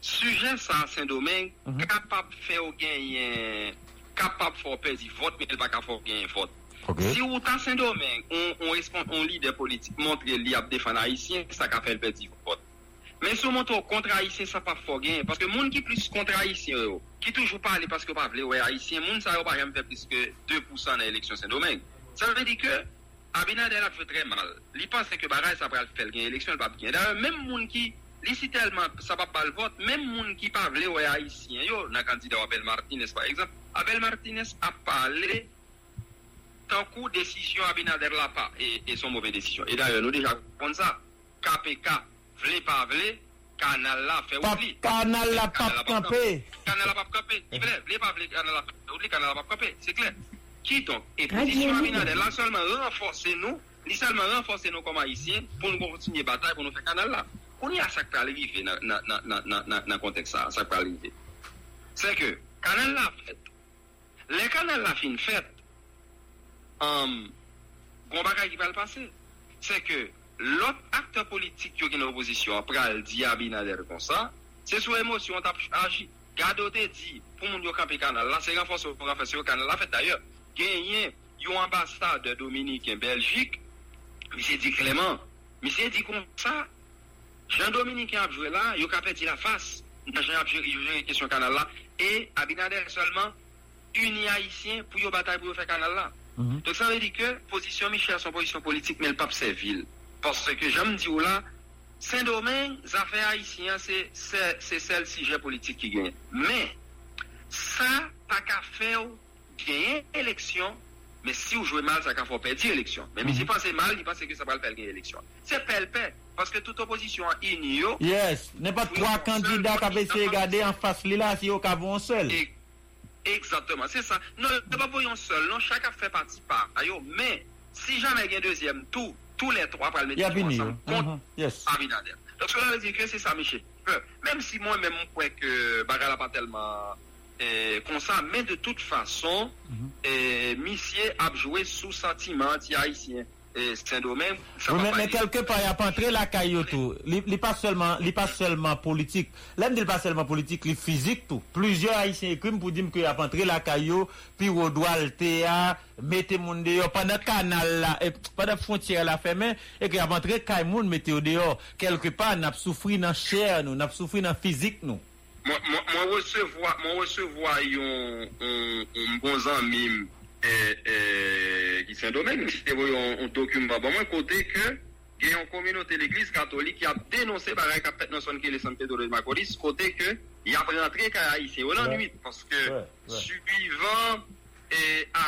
Sujet ça, Saint-Domingue, capable de faire gagner, capable de faire perdre vote, mais il pas capable de faire gagner vote. Okay. Si vous êtes Saint-Domingue, on leader politique, montre qu'il y a des défendu haïtiens, ça capable de faire perdre vote. Mais si on monte au contre haïtien, ça pas fort gain. Parce que les gens qui plus contre haïtien, qui toujours parlent parce que pas ouais haïtien, les gens ça pas jamais fait plus que 2% dans l'élection Saint-Domingue. Ça veut dire que Abinader a fait très mal. Il pense que Barra, ça va faire gain l'élection, pas gain. D'ailleurs, même les gens qui, tellement ça va pas le vote, même les gens qui pas veulent ouais haïtien, yo, dans le candidat Abel Martinez par exemple, Abel Martinez a parlé tant que décision Abinader l'a pas et son mauvaise décision. Et d'ailleurs, nous déjà comme ça, KPK vle pas vle, canal la fait oubli. Canal la pas campé. Canal la pas campé. Il vle pas vle, canal la fait oubli, canal la pas campé. C'est clair. Qui donc? Et position Abinader là seulement renforcer nous, ni seulement renforcer nous comme haïtiens pour nous continuer bataille pour nous faire canal là. On y a ça qui va arriver dans contexte ça, ça qui va arriver. C'est que canal la fait. Les canal la fin fait. Gon bagay qui va le passer. C'est que l'autre acteur politique qui est dans l'opposition, après le dire Abinader comme ça, c'est sur émotion, on t'a agi. Gadoté dit, pour mon yo camper canal, là, c'est renforcé pour renforcer le canal. Là, fait d'ailleurs, gagné, yon ambassade de Dominique en Belgique, monsieur dit Clément, monsieur dit comme ça, Jean-Dominique a joué là, yon a perdu la face, Jean a joué question canal là, et Abinader seulement, uni haïtien pour yon bataille pour faire canal là. Mm-hmm. Donc ça veut dire que position Michel, son position politique, mais le pape servile. Parce que j'aime dire là, Saint-Domingue, les affaires haïtiennes, c'est celle sujet politique qui gagne. Mais, ça, pas qu'à faire gagner élection, mais si vous jouez mal, ça qu'à faire perdre élection. Mais si vous pensez mal, il pense que ça va le faire gagner élection. C'est pelle-pelle, parce que toute opposition a une. Yes, n'est pas trois candidats qui avaient essayé de garder en face là, si vous avez un seul. Exactement, c'est ça. Non, nous ne voyons seul, non, chacun fait partie par. Mais, si jamais il y a un deuxième tour, tous les trois par le métier ensemble contre Abinader. Donc cela veut dire que c'est ça, Michel. Même si moi-même, on croit que Bagala pas tellement comme ça, mais de toute façon, Missier a joué sous sentiment haïtien. Saint-Domingue, ça va. Mais quelque part, il n'y a pas entré la caillotou. Il n'est pas seulement politique. L'homme n'est pas seulement politique, il est physique tout. Plusieurs haïtiens écrivent pour dire qu'il n'y a pas entré la caillou, puis on doit le théâtre, mettez moun dehors, pendant canal là, pendant frontière la fermée, et qu'il n'y a pas entré caillou, mettez dehors. Quelque part, on a souffri dans chair, nous, on a souffri dans physique, nous. Moi recevoir un bon ami. Qui Saint-Domingue, c'était un document. Bon, moi, côté que, il y a une communauté de l'église catholique qui a dénoncé par un capitaine dans son qui est le Saint-Pédro de Macoris, côté que, il a rentré qu'à Haïti, au l'an 8, parce que, suivant,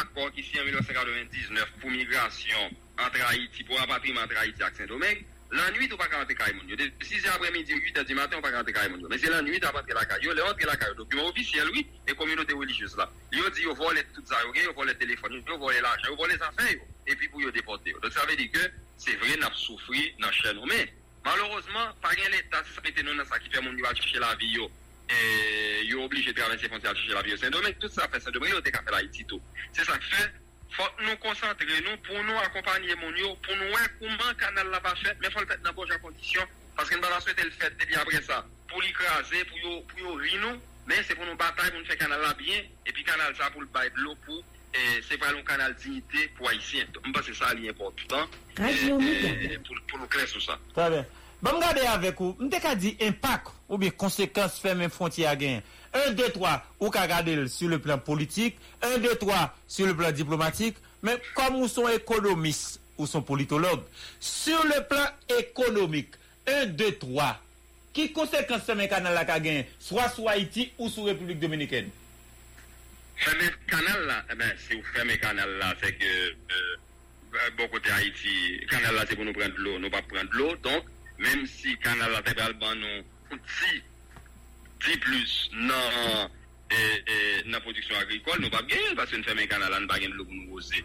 accord ici en 1999 pour migration entre Haïti, pour rapatriement entre Haïti et Saint-Domingue, l'an 8, on va rentrer qu'à Haïti. De 6h après-midi, 8h du matin, on va rentrer qu'à Haïti. Mais c'est l'an 8, on va rentrer la caillou, le rentrer la caillou. Document officiel, oui, et communauté religieuse là. Ils ont dit, ils volent tout ça, ils volent les téléphones, ils volent l'argent, ils volent les affaires, et puis pour les déporter. Donc ça veut dire que c'est vrai, nous avons souffert dans le chêne. Mais malheureusement, par l'État, ça fait non, ça qui fait mon niveau à chercher la vie, et ils sont obligés de traverser les frontières à chercher la vie au Saint-Domingue. Tout ça fait Saint-Domingue, ils ont été fait l'Haïti tout. C'est ça que fait, faut nous concentrer, nous, pour nous accompagner mon niveau, pour nous voir comment le canal l'a pas fait, mais il faut le faire dans bonnes conditions, parce que nous allons souhaiter le faire, et puis après ça, pour l'écraser, pour rire nous. Mais c'est pour nous bataille, pour nous faire canal là bien, et puis canal ça pour le bail de l'eau pour, c'est pas un canal dignité pour Haïtiens. Donc, c'est ça l'important. Pour nous créer sur ça. Très bien. Bon, regardez avec vous. M'te ka dit impact ou bien conséquences ferme frontière gain. 1, 2, 3, ou ka regarder sur le plan politique. 1, 2, 3, sur le plan diplomatique. Mais comme nous sommes économistes ou sont politologues, sur le plan économique, 1, 2, 3, qui conséquence ferme canal la ka gain, soit sur Haïti ou sur République Dominicaine? Fermer canal là, si vous fermez canal là, c'est que bon côté Haïti, canal là c'est pour nous prendre de l'eau, nous pas prendre de l'eau, donc même si canal là c'est pas le ban nous petit plus non dans production agricole, nous pas gagner parce que nous fermer canal là, nous pas gagner de l'eau pour nous roser.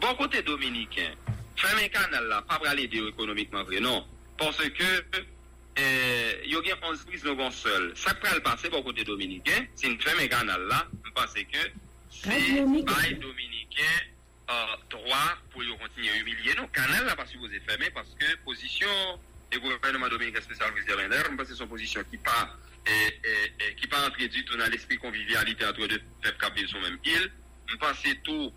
Bon côté dominicain, fermer canal là pas pour aller économiquement vrai non, parce que il y a 11 prisonniers seuls. Ça peut le passer pour côté dominicain. Si une femme est canal là, je pense que c'est bail dominicain droit pour continuer à humilier. Non, canal là pas supposé fermer parce que position du gouvernement dominicain spécial réservaire, je pense que c'est son position qui pas entrer du tout dans l'esprit convivialité entre deux peuples qui sont même île. Je pense que tout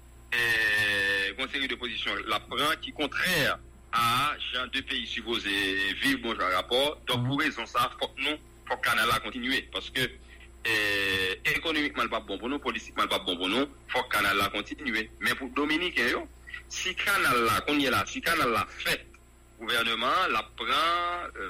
une série de positions la prend qui contraire à gens de pays supposés vivre bon rapport. Donc pour raison ça, faut que canal là continuer parce que économiquement pas bon pour nous, politiquement pas bon pour nous, faut que canal là continuer. Mais pour Dominicains, si canal là qu'on y est là, si canal là fait gouvernement la prend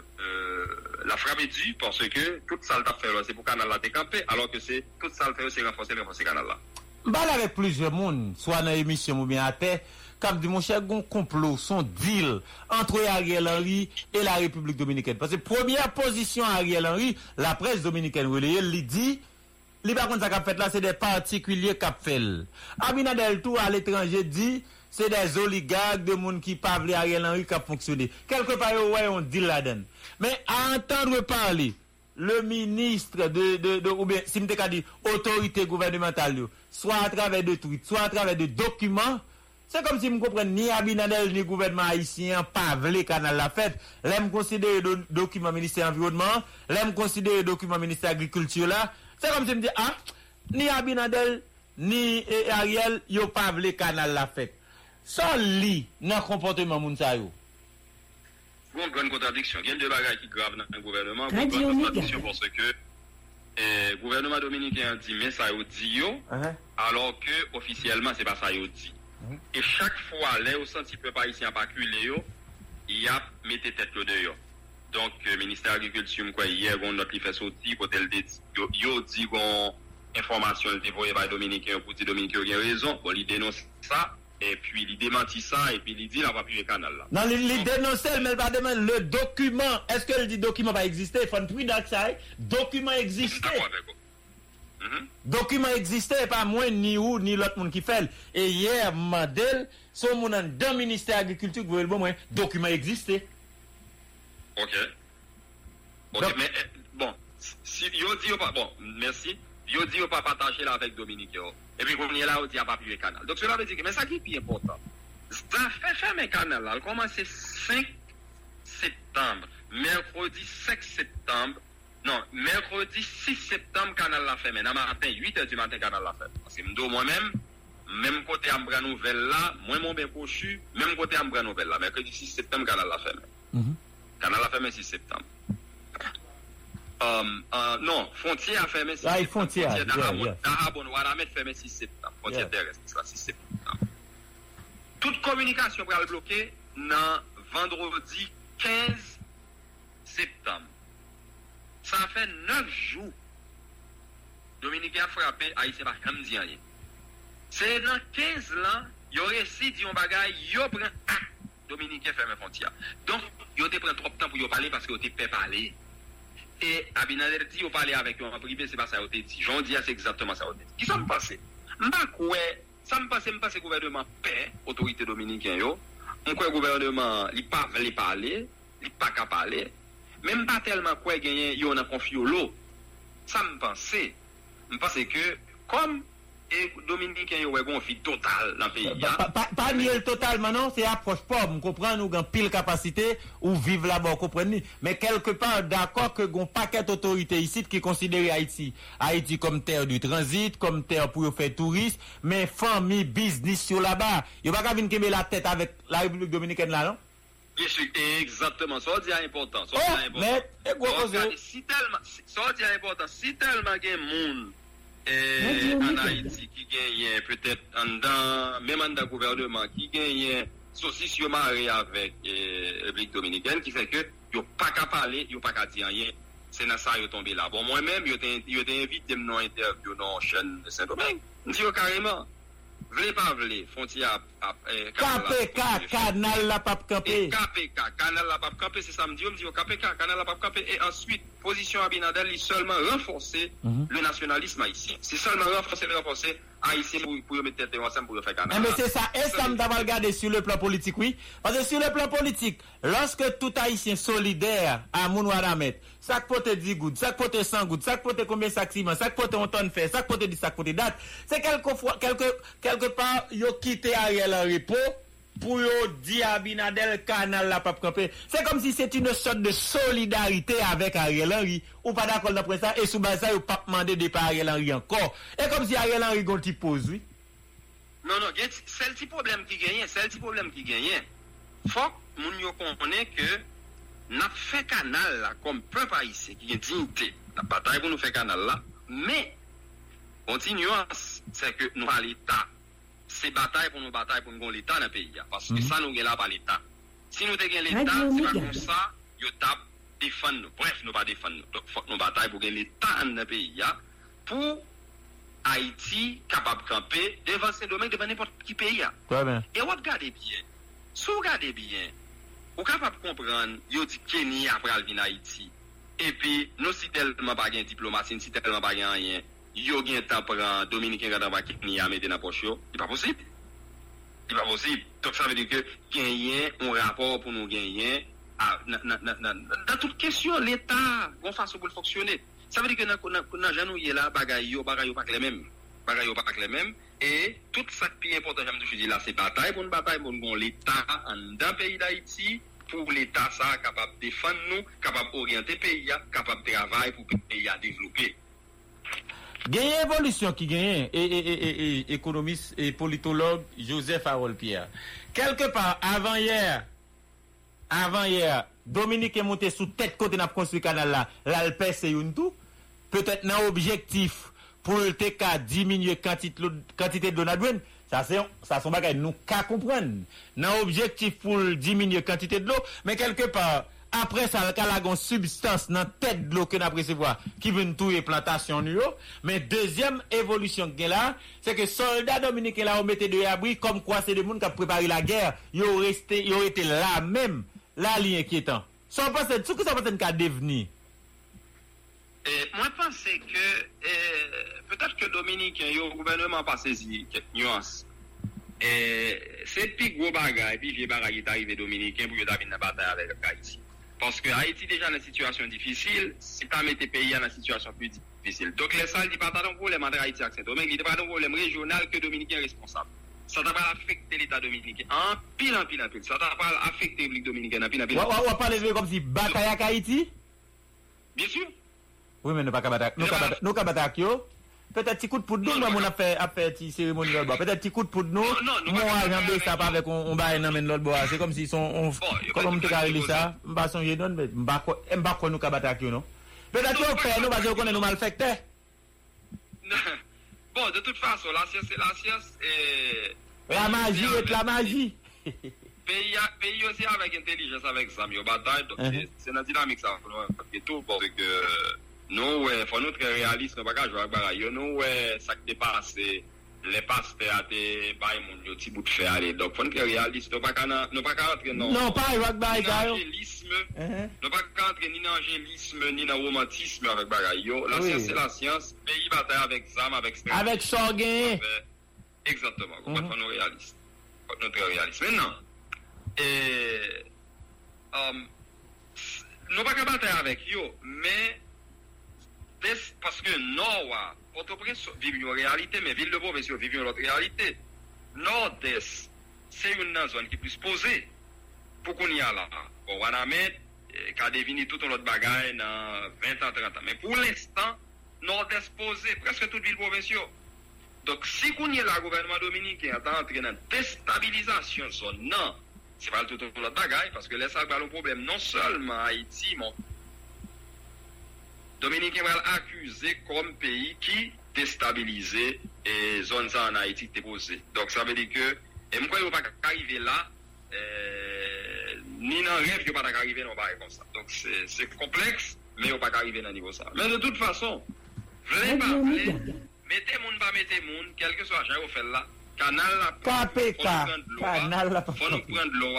la frappe dure parce que toute ça t'a fait c'est pour canal là décamper alors que c'est toute ça fait c'est renforcer canal là. Bala avec plusieurs monde soit dans émission ou bien à terre comme dit mon cher gon complot son deal entre Ariel Henry et la République Dominicaine parce que première position Ariel Henry la presse dominicaine relaye li dit li par contre ça qu'a fait là c'est des particuliers qu'a fait Abinader tout à l'étranger dit c'est des oligarques de monde qui pas vle Ariel Henry qui a fonctionné quelque part ouais on deal là-dedans mais à entendre parler le ministre de ou bien si m'te ka dit autorité gouvernementale soit à travers de tweets soit à travers de documents c'est comme si me comprenne ni Abinader ni gouvernement haïtien pas vle canal la fête l'aime considérer document ministère environnement l'aime considérer document ministère agriculture là c'est comme si me dit ah ni Abinader ni Ariel yo pas vle canal la fête sans li nan comportement moun sa yo. Bon, grande contradiction. Il y a deux bagages qui gravent dans le gouvernement. Grande contradiction parce que le gouvernement dominicain dit mais ça y dit yo, alors que officiellement c'est pas ça y dit. Et chaque fois les au senti peu pas ici en pas culé yo, il a metté tête le dehors. Donc ministère agriculture quoi hier on notre li fait sortir côté le dit yo dit bon information dévoyée par dominicain pour dire dominicain il a raison, bon il dénonce ça. Et puis il démentit ça et puis il dit la va plus canal là. Non, il dénonce mais pas demain le document. Est-ce que le dit document va exister? Il faut un tweet ça. Document existe. Document existe pas moins ni ou ni l'autre monde qui fait. Et hier Mandel son monde dans ministère agriculture vous le bon moins document existe. OK. Donc, mais bon, si yo dit pas bon, merci. Yo dit yo pas partager là avec Dominique yo. Et puis qu'on y est là, on dit a pas publié canal. Donc cela veut dire que mais ça qui est plus important. Ça fait fermer canal là, commencer 5 septembre, mercredi 5 septembre. Non, mercredi 6 septembre canal la ferme. Dans matin 8h du matin canal la ferme. Parce que moi-même côté am bran nouvelle là, moi mon ben cochu, même côté am bran nouvelle là, mercredi 6 septembre canal la ferme. Canal la ferme 6 septembre. Non, frontière fermée 6 septembre. Frontière d'Arabon, Ouaramet fermée 6 septembre. Frontière terrestre, c'est 6 septembre. Toute communication va le bloquer dans vendredi 15 septembre. Ça fait 9 jours. Dominique a frappé, Haïtien par Kamdien. C'est dans 15 ans, il y aurait si dit on bagaille, il y a pris un Dominique a fermé frontière. Donc, il y a pris trop de temps pour y parler parce qu'il y a pas parler. Et Abinader dit, on parlait avec eux en privé, c'est pas ça qu'on dit. J'en dis, c'est exactement ça qu'on dit. Qui ça me passe? Ça me passe gouvernement paix, autorité dominicaine, yo. On croit gouvernement, il pas veut parler, il pas qu'à parler. Même pas tellement quoi gagner, yo, on a confié l'eau. Ça me passe. Me passe que, comme, Dominicain, yo, on confie total dans le pays. Pas mieux totalement, non, c'est approche pas. Vous comprenez, nous avons pile capacité ou vivre là-bas, vous comprenez. Mais quelque part, d'accord que gon paquet d'autorités ici qui considèrent Haïti comme terre du transit, comme terre pour faire tourisme, mais famille, business sur là-bas. Vous n'avez pas venir kembe la tête avec la République Dominicaine là, non? Exactement, ça dit important. Ça dit important. Mais, ça dit important. Si tellement il y a monde. En Haïti qui gagne peut-être même en gouvernement qui gagne saucisse marée avec République Dominicaine qui fait que yo pas qu'à parler, yo pas qu'à dire rien. C'est dans ça yo tombé là. Bon moi-même yo t'ai invité dans interview dans chaîne Saint-Domingue. Dis yo carrément vle pas vle frontière KPK canal la pape camper. KPK canal la pape camper c'est samedi on dit yo KPK canal la pape camper et ensuite position Abinader il seulement renforcer le nationalisme haïtien. C'est seulement renforcer haïtien pour mettre tête ensemble pour faire canal. Mais c'est ça et ça me d'avoir regardé sur le plan politique oui parce que sur le plan politique lorsque tout haïtien solidaire à Mounouaramet sac pote 10 gouttes, sac pote 100 gouttes, sac pote combien sac ciment, sac pote on tonne fer, sac pote 10 sac pote date, c'est quelquefois quelque part yo quitté Ariel en repos pour dire à Abinader canal la pape camper. C'est comme si c'est une sorte de solidarité avec Ariel Henry. Ou pas d'accord d'après ça, et sous base ça, ou pas demandé de par Ariel Henry encore. Et comme si Ariel Henry gonti pose, oui. Non, c'est le petit problème qui gagne. faut que nous comprenions que nous fait canal là comme peuple haïtien qui est dignité. La bataille pour nous faire canal là, mais continuance, c'est que nous à l'État. C'est bataille pour nous l'État dans le pays. Parce que ça, nous là pas l'État. Si nous avons l'État, c'est pas comme ça, nous tapons défendre nous. Bref, nous pas défendre. Donc, faut que nous bataille pour l'État dans le pays. Pour Haïti capable de camper devant ces domaines, devant n'importe qui pays. Très bien. Et regardez bien. Si vous regardez bien, vous êtes capable de comprendre, vous dites Kenya après venir Haïti. Et puis, nous, si tellement pas de diplomatie, si tellement pas de rien, vous avez un temps pour un Dominicain qui a Kenya mettre dans la poche, c'est pas possible. C'est pas possible. Donc, ça veut dire que Kenya a un rapport pour nous gagner. Dans toute question, l'État, on fait ça pour fonctionner. Ça veut dire que dans Janou, il y a là, bagaille pas que les mêmes. Bagaille pas que les mêmes. Et tout ça qui est important, je dis là, c'est bataille pour nous, l'État dans le pays d'Haïti, pour l'État ça, capable de défendre nous, capable d'orienter le pays, capable de travailler pour que le pays développer. Il y a une évolution qui gagne, et économiste et politologue Joseph Harold Pierre. Quelque part, avant hier, Dominique est monté sous tête côté n'a construit canal là. L'Alpes c'est une tout. Peut-être un objectif pour le TK diminuer quantité de l'eau. Ça sont bagaille nous qu'à comprendre. Un objectif pour diminuer quantité de l'eau, mais quelque part après ça le calagon substance dans tête de l'eau que n'a recevoir qui veut tout et plantation nous. Mais deuxième évolution que là, c'est que soldats dominicains là ont metté de abri comme quoi c'est des monde qui a préparé la guerre, ils ont été là même. La ligne inquiétant. Ça pense tout que ça va être devenir. Moi pense que peut-être que Dominique et le gouvernement pas saisi quelques nuances. C'est plus gros bagaille puis vieux bagaille est arrivé dominicain pour venir dans bataille avec Haïti. Parce que Haïti déjà dans une situation difficile, c'est pas mettre pays dans une situation plus difficile. Donc les salles dit pas tant problème entre Haïti et Saint-Domingue, il dit pas tant problème régional que dominicain responsable. Ça t'a pas affecté l'État dominicain. En pile. Ça t'a pas affecté République dominicaine. En pile. On parle de comme si bataille à Haïti. Bien sûr. Oui, mais nous pas bataille. Nous pas bataille. Peut-être petit coup de poudre nous on a fait une cérémonie là-bas. Peut-être petit coup de poudre nous. Non. On ça pas avec on baille dans l'autre bois. C'est comme si on comme te carré ça. On pas songer donne mais on pas nous bataille non. Peut-être on fait nous parce qu'on connaît nous malfecté. Bon, de toute façon, la science est... La magie est la magie. Pays aussi avec intelligence, avec Zam, bataille, donc c'est la dynamique, ça. Et tout, parce que nous, il faut nous très réalistes, nous ne pouvons pas jouer. Nous, ça qui dépasse, les pasteurs, les petits bouts de fer, donc il faut nous très réalistes, nous ne pouvons pas entrer dans l'angélisme, nous ne pouvons pas entrer ni dans l'angélisme, ni dans le romantisme avec Barayo. La science, c'est la science. Pays bataille avec Zam, avec Sorguin. Exactement, il faut nous réalistes. Il faut nous très réalistes. Maintenant, nous ne pouvons pas battre avec eux, mais parce que Nord, Port-au-Prince vit une réalité, mais Ville de Beauvais vit une autre réalité. Nord-Est, c'est une zone qui est plus posée. Pour qu'on y a là, on va la mettre, qui a deviné tout un autre bagaille dans 20 ans, 30 ans. Mais pour l'instant, Nord-Est posé, presque toute Ville de Beauvais. Donc, si qu'on y a là, le gouvernement dominicain est entré dans la déstabilisation de zone, non. C'est pas tout l'autre bagaille, parce que là, ça va le problème non seulement à Haïti, mais Dominicain va accuser comme pays qui déstabilisé et zone ça en Haïti déposée. Donc ça veut dire que, et moi, il ne va pas arriver là, ni dans le rêve, il ne va pas arriver dans le bail comme ça. Donc c'est complexe, mais il ne va pas arriver dans le niveau ça. Mais de toute façon, vous pas voulez, mettez-moun, quel que soit j'ai fait là, canal la faut nous prendre l'eau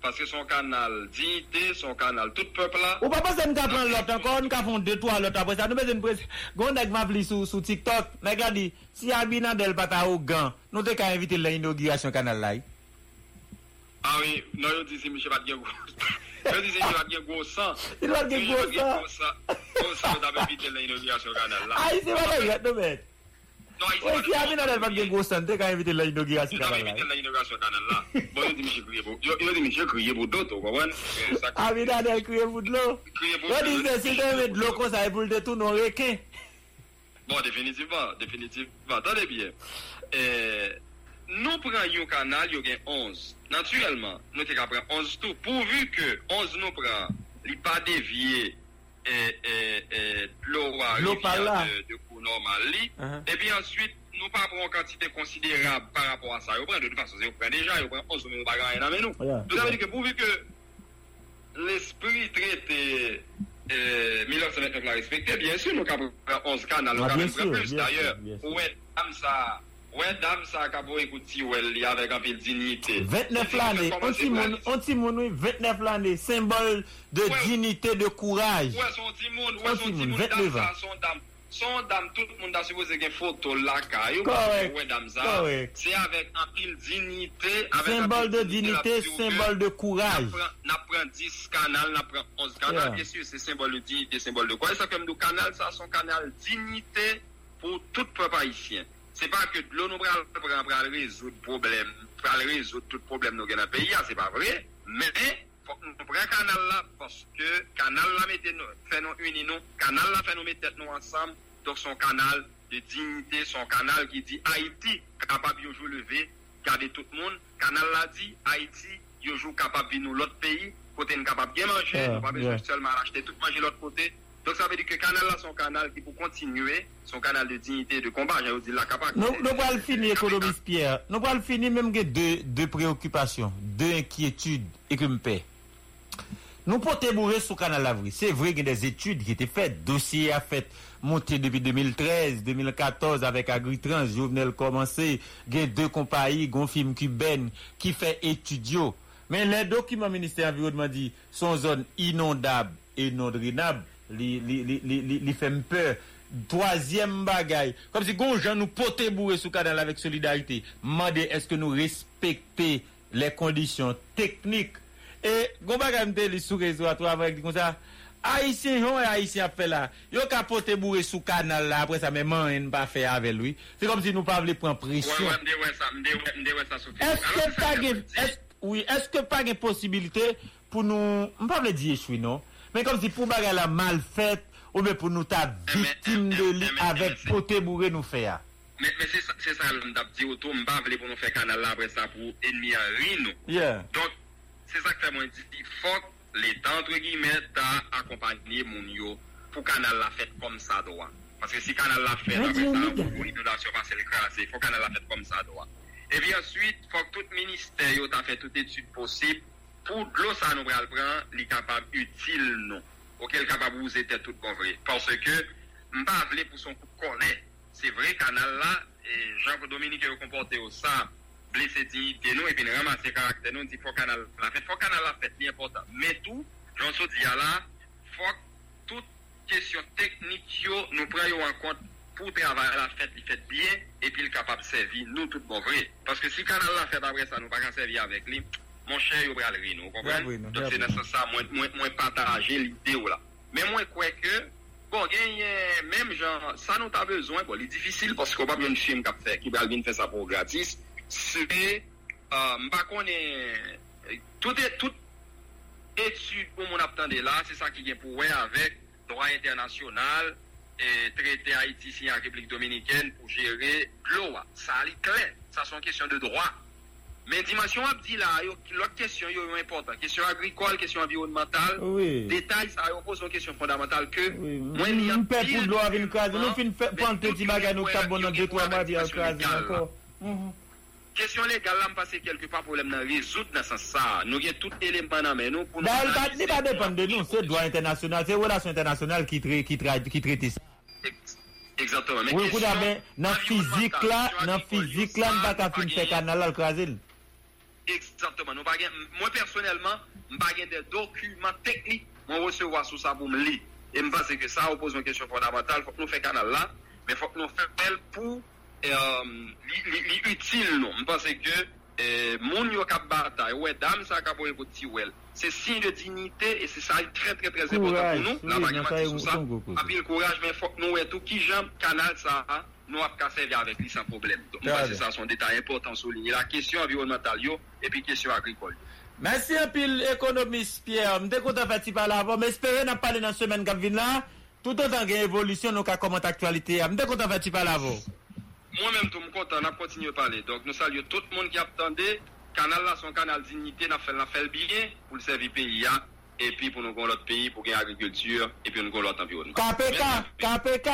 parce que son canal dignité, son canal tout peuple là. Ou pas besoin de prendre l'autre encore, nous avons deux trois l'autre après ça. Nous besoin de presse. Gondek m'a appelé sur TikTok, regardez, si Abinader pas ta arrogant, nous te qu'à inviter l'inauguration canal là. Ah oui, non je dis c'est monsieur pas bien gros. Je dis c'est pas bien gros sang. Il va bien gros sang. Gros sang d'avoir invité l'inauguration canal là. Ah c'est vrai, non mais non, il y a un peu de gros santé quand il invite l'inauguration. Bon, il dit, monsieur, criez pour d'autres, vous comprenez? Abinader, criez pour de l'eau. On dit, si tu mets de l'eau, ça va pour de tout, non, réquin. Bon, définitivement. Attendez bien. nous prenons un canal, il y a 11. Naturellement, nous te prendre 11 tout, pourvu que 11 nous prend, il pas dévié l'eau à de cours normal. Uh-huh. Et puis ensuite, nous pas prendre une quantité considérable par rapport à ça. Nous prenons de toute façon, nous prenons déjà, nous prenons 11, nous prenons nous. Yeah. Nous avons dit que pourvu que l'esprit traité 1929 l'a respecté, bien sûr, nous avons 11 canaux, nous avons plus d'ailleurs. Ouais, ça. Ouais, dame, ça a capé écouter, ouais, avec un peu de dignité. 29 l'année, on timoun, 29 l'année, symbole de dignité, de courage. Ouais, son timoun, son dame, tout le monde a supposé qu'il y ait une photo là, ouais, dame, ça, c'est avec un peu de dignité, symbole de dignité, symbole de courage. N'apprend 10 canaux, n'apprend 11 canaux, bien sûr, c'est symbole de dignité, symbole de courage. Ça, comme le canal, ça, son canal dignité pour tout peuple haïtien. C'est pas que l'on nous prend résoudre problème, pour résoudre tout problème nous gagne dans pays, c'est pas vrai, mais faut nous prend canal là parce que canal là mettez nous fait nous unir nous, canal là fait nous mettre nous ensemble, donc son canal de dignité, son canal qui dit Haïti capable de jour lever, garder tout le monde, canal là dit Haïti yo jour capable de nous l'autre pays, côté nous capable bien manger, nous pas besoin seulement acheter tout manger l'autre côté. Donc ça veut dire que canal là son canal qui pour continuer son canal de dignité de combat, j'ai dit la capacité. Nous pas le finir économiste Pierre. Nous pas le finir même que deux préoccupations, deux inquiétudes et que me paie. Nous porter bourrer sur canal l'avri. C'est vrai qu'il y a des études qui étaient faites, dossier a fait monté depuis 2013, 2014 avec Agritrans, Jovenel commencé, il y a deux compagnies, Gonfim cubaine qui fait étudio. Mais les documents ministère environnement dit sont zone inondable et non drainable. Li fait peur. Troisième bagaille. Comme si gonjan nous poté bourré sous canal avec solidarité. Mandé est-ce que nous respecter les conditions techniques et gon bagaille m'teli sous réseau à toi avec comme ça. Haïtien yon et haïtien fait là. Yo capoté bourré sous canal là après ça mais man en pas faire avec lui. C'est comme si nous pas voulait prendre pression. Ouais ça sous. Est-ce que pas une possibilité pour nous on pas veut dire échouer non. Mais comme si pour bagarre la mal faite ou bien pour nous ta victime de lui avec poté bourré nous faire. Mais c'est ça l'on t'a dit autour m'pa veut pour nous faire canal là après ça pour ennemi Rino. Yeah. Donc c'est ça que moi dit faut l'état entre guillemets t'a accompagner mon yo pour canal la fête comme ça doit. Parce que si canal la fête après ça pour inondation passer le craser, faut canal la fête comme ça doit. Et puis ensuite, faut que tout ministère yo t'a fait toute étude possible pour de l'eau, ça nous va le prendre, il est capable utile, non. Auquel capable vous êtes tout bon vrai. Parce que, m'pas vle pour son coup connaît. C'est vrai, canal là, et Jean-Dominique est comporté au ça, blessé dignité, nous, et puis ramasser caractère, nous, dit, faut canal la fête, c'est important. Mais tout, j'en suis dit là, faut toute question technique, nous prenons en compte pour travailler la fête, il fait bien, et puis il est capable de servir, nous, tout bon vrai. Parce que si canal la fête après ça, nous pas qu'à servir avec lui, mon cher, il va le rire, vous comprenez? Oui, donc, c'est nécessaire, moi, partager l'idée, là. Mais moi, quoi que, bon, même, genre, ça nous a besoin, bon, c'est difficile, parce qu'on va bien une film qui va bien faire ça pour gratis. C'est, bah, qu'on est, toute étude pour mon attendait là, c'est ça qui vient pour, ouais, avec droit international, et traité haïtien en République Dominicaine pour gérer l'eau, ça, c'est clair. Ça, c'est une question de droit. Mais dimension abdi là, l'autre question est importante. Question agricole, question environnementale. Oui. Détail, ça pose une question fondamentale que. Oui. Moi, il y a. Père pour l'eau avec une case. Nous finissons prendre petit bagage nous cap dans 2-3 mois via case encore. Question légale, là, me passer quelque part problème dans résoudre dans sens ça. Nous y a tout élément dans mais nous pour nous. Il va dépendre de nous, c'est droit international, c'est relations internationales qui traite ça. Exactement. Mais oui, mais dans physique là, on va pas faire canal là craser. Exactement. Nous pas moi personnellement, on pas des documents techniques, on recevoir sous ça pour me lire. Et me pense que ça pose une question fondamentale, faut que nous faire canal là, mais faut que nous faire pour utile non. Me pense que mon yo cap bataille, ouais dame ça cap pour tiwel. C'est signe de dignité et c'est ça très important pour nous. La bagarre sous ça. Appel courage mais faut que nous et tout qui jambe canal ça. Nous avons qu'à servir avec lui sans problème. Donc, c'est ça, son détail important souligné. La question environnementale, et puis question agricole. Merci un pile, économiste Pierre. Je suis content de faire parler avant. Mais espérez nous parler dans la semaine qui vient là. Tout autant qu'il y a une évolution, nous avons commenté l'actualité. Je suis content de faire parler avant. moi-même, tout le monde content, on a continué à parler. Donc, nous saluons tout le monde qui attendait. Canal là, son canal dignité, nous fait bien pour le servir pays, et puis pour nous avoir l'autre pays, pour gagner l'agriculture, et puis nous avoir l'autre environnement. KPK.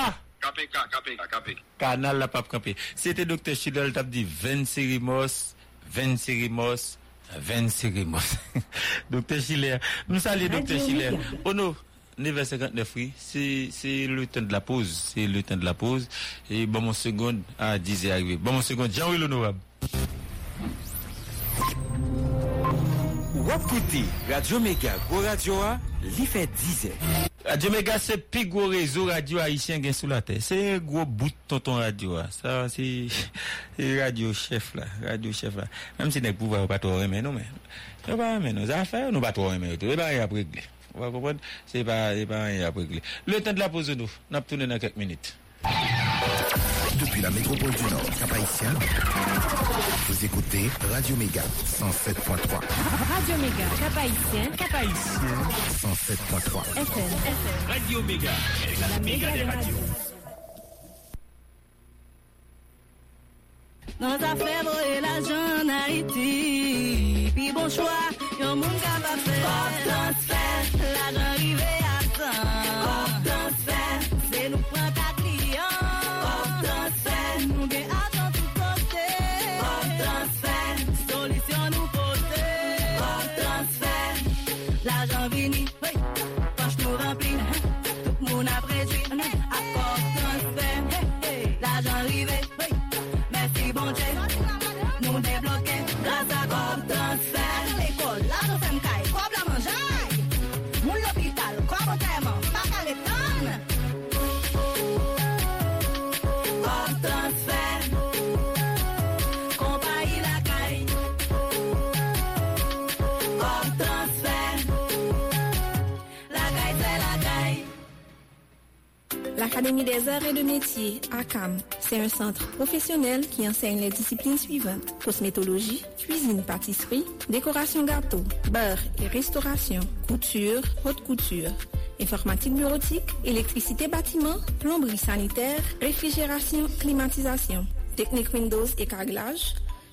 Canal la pape campé. C'était Dr. Chidol Tap dit 20 sérimos. Dr. Chiller. Nous saluons Dr. Chiller. Oh non. 9h59, oui, c'est le temps de la pause. Et bon, mon seconde à 10 est arrivé. Bon, mon seconde, Jean-Louis L'Honorable. Wapkouti, Radio Méga, Go Radio A, li fait 10h. Radio Méga, c'est plus gros réseau radio haïtien qui sous la terre. C'est gros bout de tonton radio. Ça, c'est radio chef là. Même si nous ne pouvons pas trop aimer, non, mais. Nous ne pouvons pas aimer nos affaires, nous ne pouvons pas trop aimer. Nous pas après. Vous comprenez? C'est pas rien à régler. Le temps de la pause, nous. On a tourné dans quelques minutes. Depuis la métropole du Nord, Cap-Haïtien, vous écoutez Radio Méga 107.3. Radio Méga, Cap-Haïtien. 107.3. FM. Radio Méga, la méga des radios. Nos affaires, voler la jeune Haïti. Puis bon choix, y'a mon capable de faire. L'argent arrivé à 100. Hop transfert, c'est nous prendre ta client. Hop transfert, nous déhaillons tout côté. Hop transfert, solution nous porter. Hop transfert, l'argent vini. Poche nous remplit, tout le monde a préduit. Hop transfert, l'argent arrivé. Merci bon Dieu, nous débloquer. Grâce à Hop transfert, l'école, la nous aime caille, problème en jaille. L'Académie des arts et de métiers, ACAM, c'est un centre professionnel qui enseigne les disciplines suivantes. Cosmétologie, cuisine-pâtisserie, décoration gâteau, beurre et restauration, couture, haute couture, informatique bureautique, électricité bâtiment, plomberie sanitaire, réfrigération, climatisation, technique Windows et carrelage.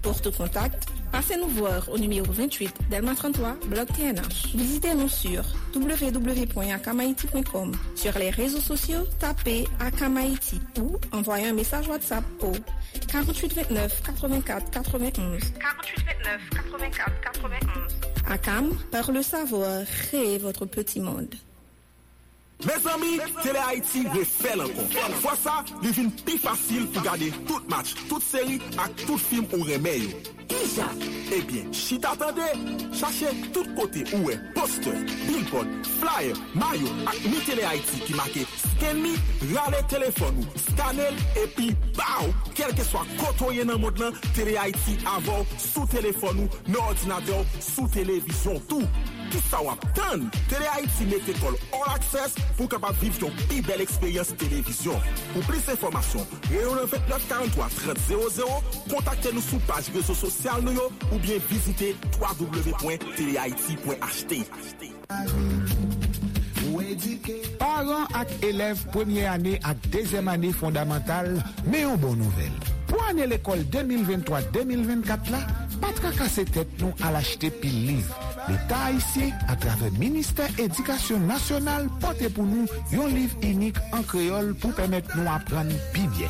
Pour tout contact, passez nous voir au numéro 28 Delma 33, Bloc TNH. Visitez-nous sur www.acamaiti.com. Sur les réseaux sociaux, tapez Acamaiti ou envoyez un message WhatsApp au 4829 84 91. 4829 84 91. Acam, par le savoir, créez votre petit monde. Mes amis, Télé-Haïti refait encore. Une fois ça, il devient plus facile pour garder tout match, toute série et tout film au remède. Déjà. Eh bien, si t'attendais, cherchez tout côté où est poster, billboard, flyer, maillot, et mi Télé-Haïti qui marque scan me, râle téléphone ou scanel, et puis, BAO! Quel que soit côtoyé dans le monde, Télé-Haïti avant, sous téléphone ou, dans ordinateur, sous télévision, tout. Tout ça va attendre. Télé-Haïti met l'école all access pour capable vivre ton plus belle expérience télévision. Pour plus d'informations, réunion 29 43 30 00, contactez-nous sur page réseau social nous ou bien visitez www.telehaiti.ht. Parents et élèves première année et deuxième année fondamentale, mais en bonne nouvelle. Pour année l'école 2023-2024 là, pas tracasser tête nous à l'acheter pile livre. L'État ici, à travers le ministère Éducation nationale, porte pour nous un livre unique en créole pour permettre nous apprendre plus bien.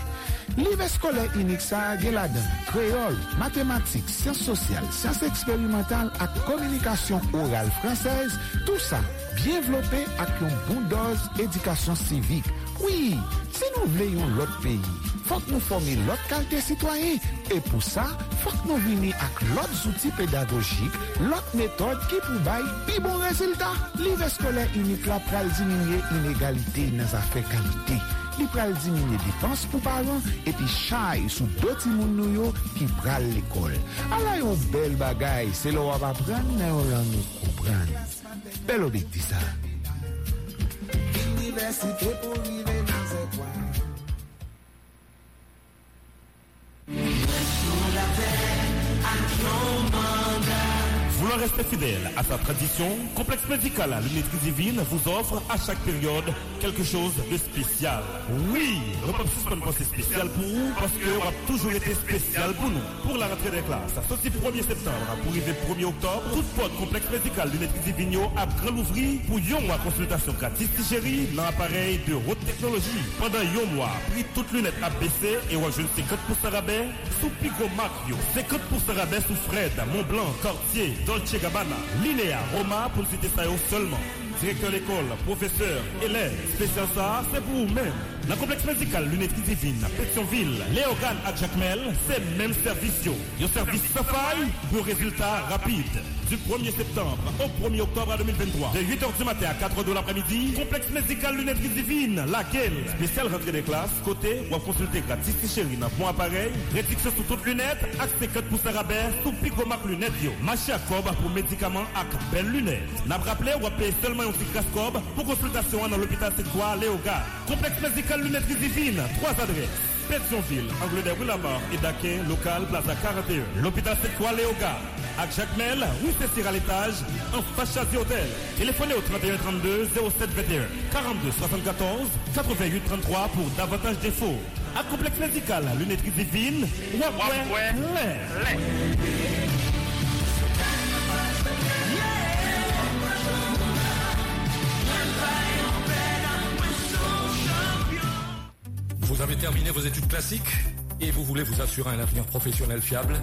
Livre scolaire unique ça gè la dan créole, mathématiques, sciences sociales, sciences expérimentales et communication orale française, tout ça bien développé avec une bonne dose d'éducation civique. Oui, si nous voulons l'autre pays, faut que nous formions l'autre qualité citoyenne. Et pour ça, faut que nous venions avec l'autre outil pédagogique, l'autre méthode qui prouve plus bon résultat. Livre scolaire unique là pour diminuer l'inégalité dans les affaires qualité. Il pral diminuer dépenses pour parents et puis chaille sous d'autres moun yo qui pral l'école. Alors yon bel bagay, c'est le wap apprendre, nan yon lang ou comprendre. Bel obéti ça. l'université pour vivre dans un coin. Voulant rester fidèle à sa tradition, Complexe Médical Lunettes Divines vous offre à chaque période quelque chose de spécial. Oui, repas suspens pensé spécial pour vous parce que on a toujours été spécial pour nous. Pour la rentrée des classes, à sortir 1er septembre pour arriver 1er octobre, tout porte Complexe Médical Lunettes Divines a grand l'ouvrir pour un mois consultation gratis chérie dans l'appareil de haute technologie. Pendant un mois, prix toutes lunettes a baissé et on a jeune 50% rabais sous Pico Macchio, 50% rabais sous Fred, Montblanc, Cartier, Dolce Gabbana, Linéa, Roma, pour citer ça seulement. Directeur d'école, professeur, élève, spécial ça, c'est pour vous-même. Dans le complexe médical Lunettes Divines, Pétionville, Léogane à Jacmel, c'est le même service. Un service sans faille pour résultats rapides. Du 1er septembre au 1er octobre 2023, de 8h du matin à 4h de l'après-midi, complexe médical Lunettes Divines, laquelle, spéciale rentrée des classes, côté, ou à consulter gratis chérie dans bon appareil, réduction sur toutes lunettes, accès 4% rabais, sous Picomac lunettes, marché à cob pour médicaments à belles lunettes. N'a pas rappelé, ou à payer seulement un petit casse-cob pour consultation dans l'hôpital Sécois, Léogane. Complexe médical Lunettes Divines, 3 adresses. Pétionville, Angleterre, Willamar et Daquin, local, Plaza 41. L'hôpital Sécois, Léogane. À Jacmel, oui, c'est à l'étage, en façade du hôtel. Téléphonez au 31 32 07 21 42 74 88 33 pour davantage d'infos. À complexe médical, lunettes divines, Vous avez terminé vos études classiques et vous voulez vous assurer un avenir professionnel fiable?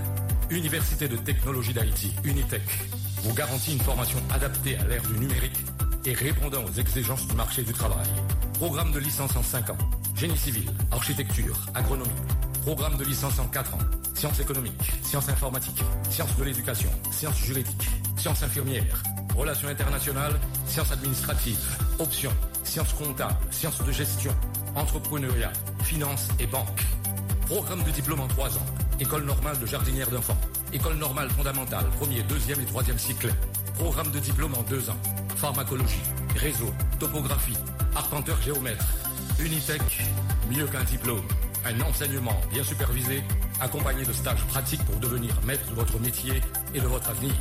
Université de technologie d'Haïti, Unitech, vous garantit une formation adaptée à l'ère du numérique et répondant aux exigences du marché du travail. Programme de licence en 5 ans, génie civil, architecture, agronomie. Programme de licence en 4 ans, sciences économiques, sciences informatiques, sciences de l'éducation, sciences juridiques, sciences infirmières, relations internationales, sciences administratives, options, sciences comptables, sciences de gestion, entrepreneuriat, finance et banque. Programme de diplôme en 3 ans. École normale de jardinière d'enfants. École normale fondamentale, 1er, 2e et 3e cycle. Programme de diplôme en 2 ans. Pharmacologie, réseau, topographie, arpenteur géomètre. Unitech, mieux qu'un diplôme. Un enseignement bien supervisé, accompagné de stages pratiques pour devenir maître de votre métier et de votre avenir.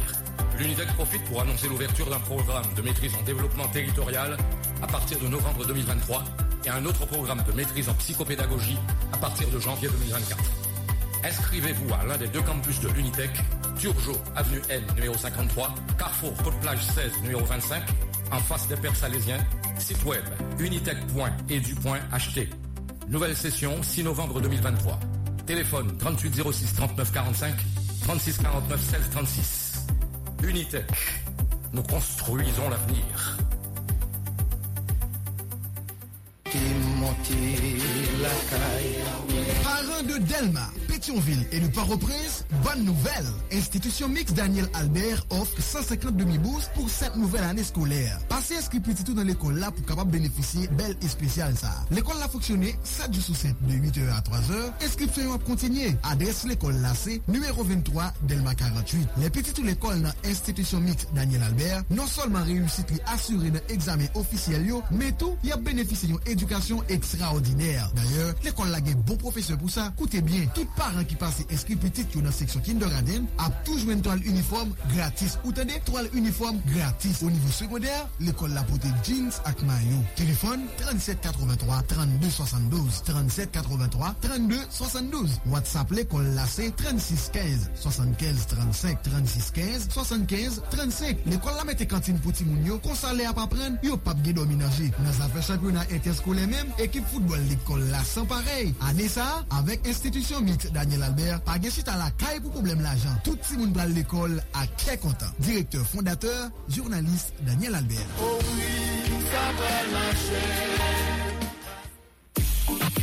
L'Unitech profite pour annoncer l'ouverture d'un programme de maîtrise en développement territorial à partir de novembre 2023 et un autre programme de maîtrise en psychopédagogie à partir de janvier 2024. Inscrivez-vous à l'un des deux campus de l'Unitech, Turgeau, avenue N, numéro 53, Carrefour, Côte-Plage 16, numéro 25, en face des Pères Salésiens, site web unitech.edu.ht. Nouvelle session, 6 novembre 2023. Téléphone 38 06 39 45, 36 49 16 36. Unitech, nous construisons l'avenir. Parents de Delma, Pétionville et de Port-au-Prince, bonne nouvelle. Institution mixte Daniel Albert offre 150 demi-bourses pour cette nouvelle année scolaire. Passez inscrit petit tout dans l'école là pour capable bénéficier belle et spéciale ça. L'école là fonctionné 7 jours sur 7 de 8h à 3h. Inscription à continuer. Adresse l'école là c'est numéro 23 Delma 48. Les petits tout l'école dans Institution mixte Daniel Albert non seulement réussite li assuré dans examen officiel yo, mais tout y a bénéficié d'une éducation extraordinaire. D'ailleurs, l'école là gagne bon professeur pour ça. Coûtez bien tout parents qui passent inscrit petit dans la section kindergarten a toujours une toile uniforme gratis. Ou tenez toile uniforme gratis au niveau secondaire, l'école la porte jeans avec maillot. Téléphone 37 83 32 72 37 83 32 72. WhatsApp l'école la c'est 36 15 75 35 36 15 75 35. L'école la mette cantine pour Timounio, qu'on s'allait à pas prendre, yo pas bien dominager. Dans affaire championnat interscolaire même, équipe football l'école la sans pareil. Année ça avec institution mixte Daniel Albert, pas de suite à la caille pour problème l'argent. Tout le monde va à l'école à très content. Directeur, fondateur, journaliste Daniel Albert. Oh oui, ça va marcher.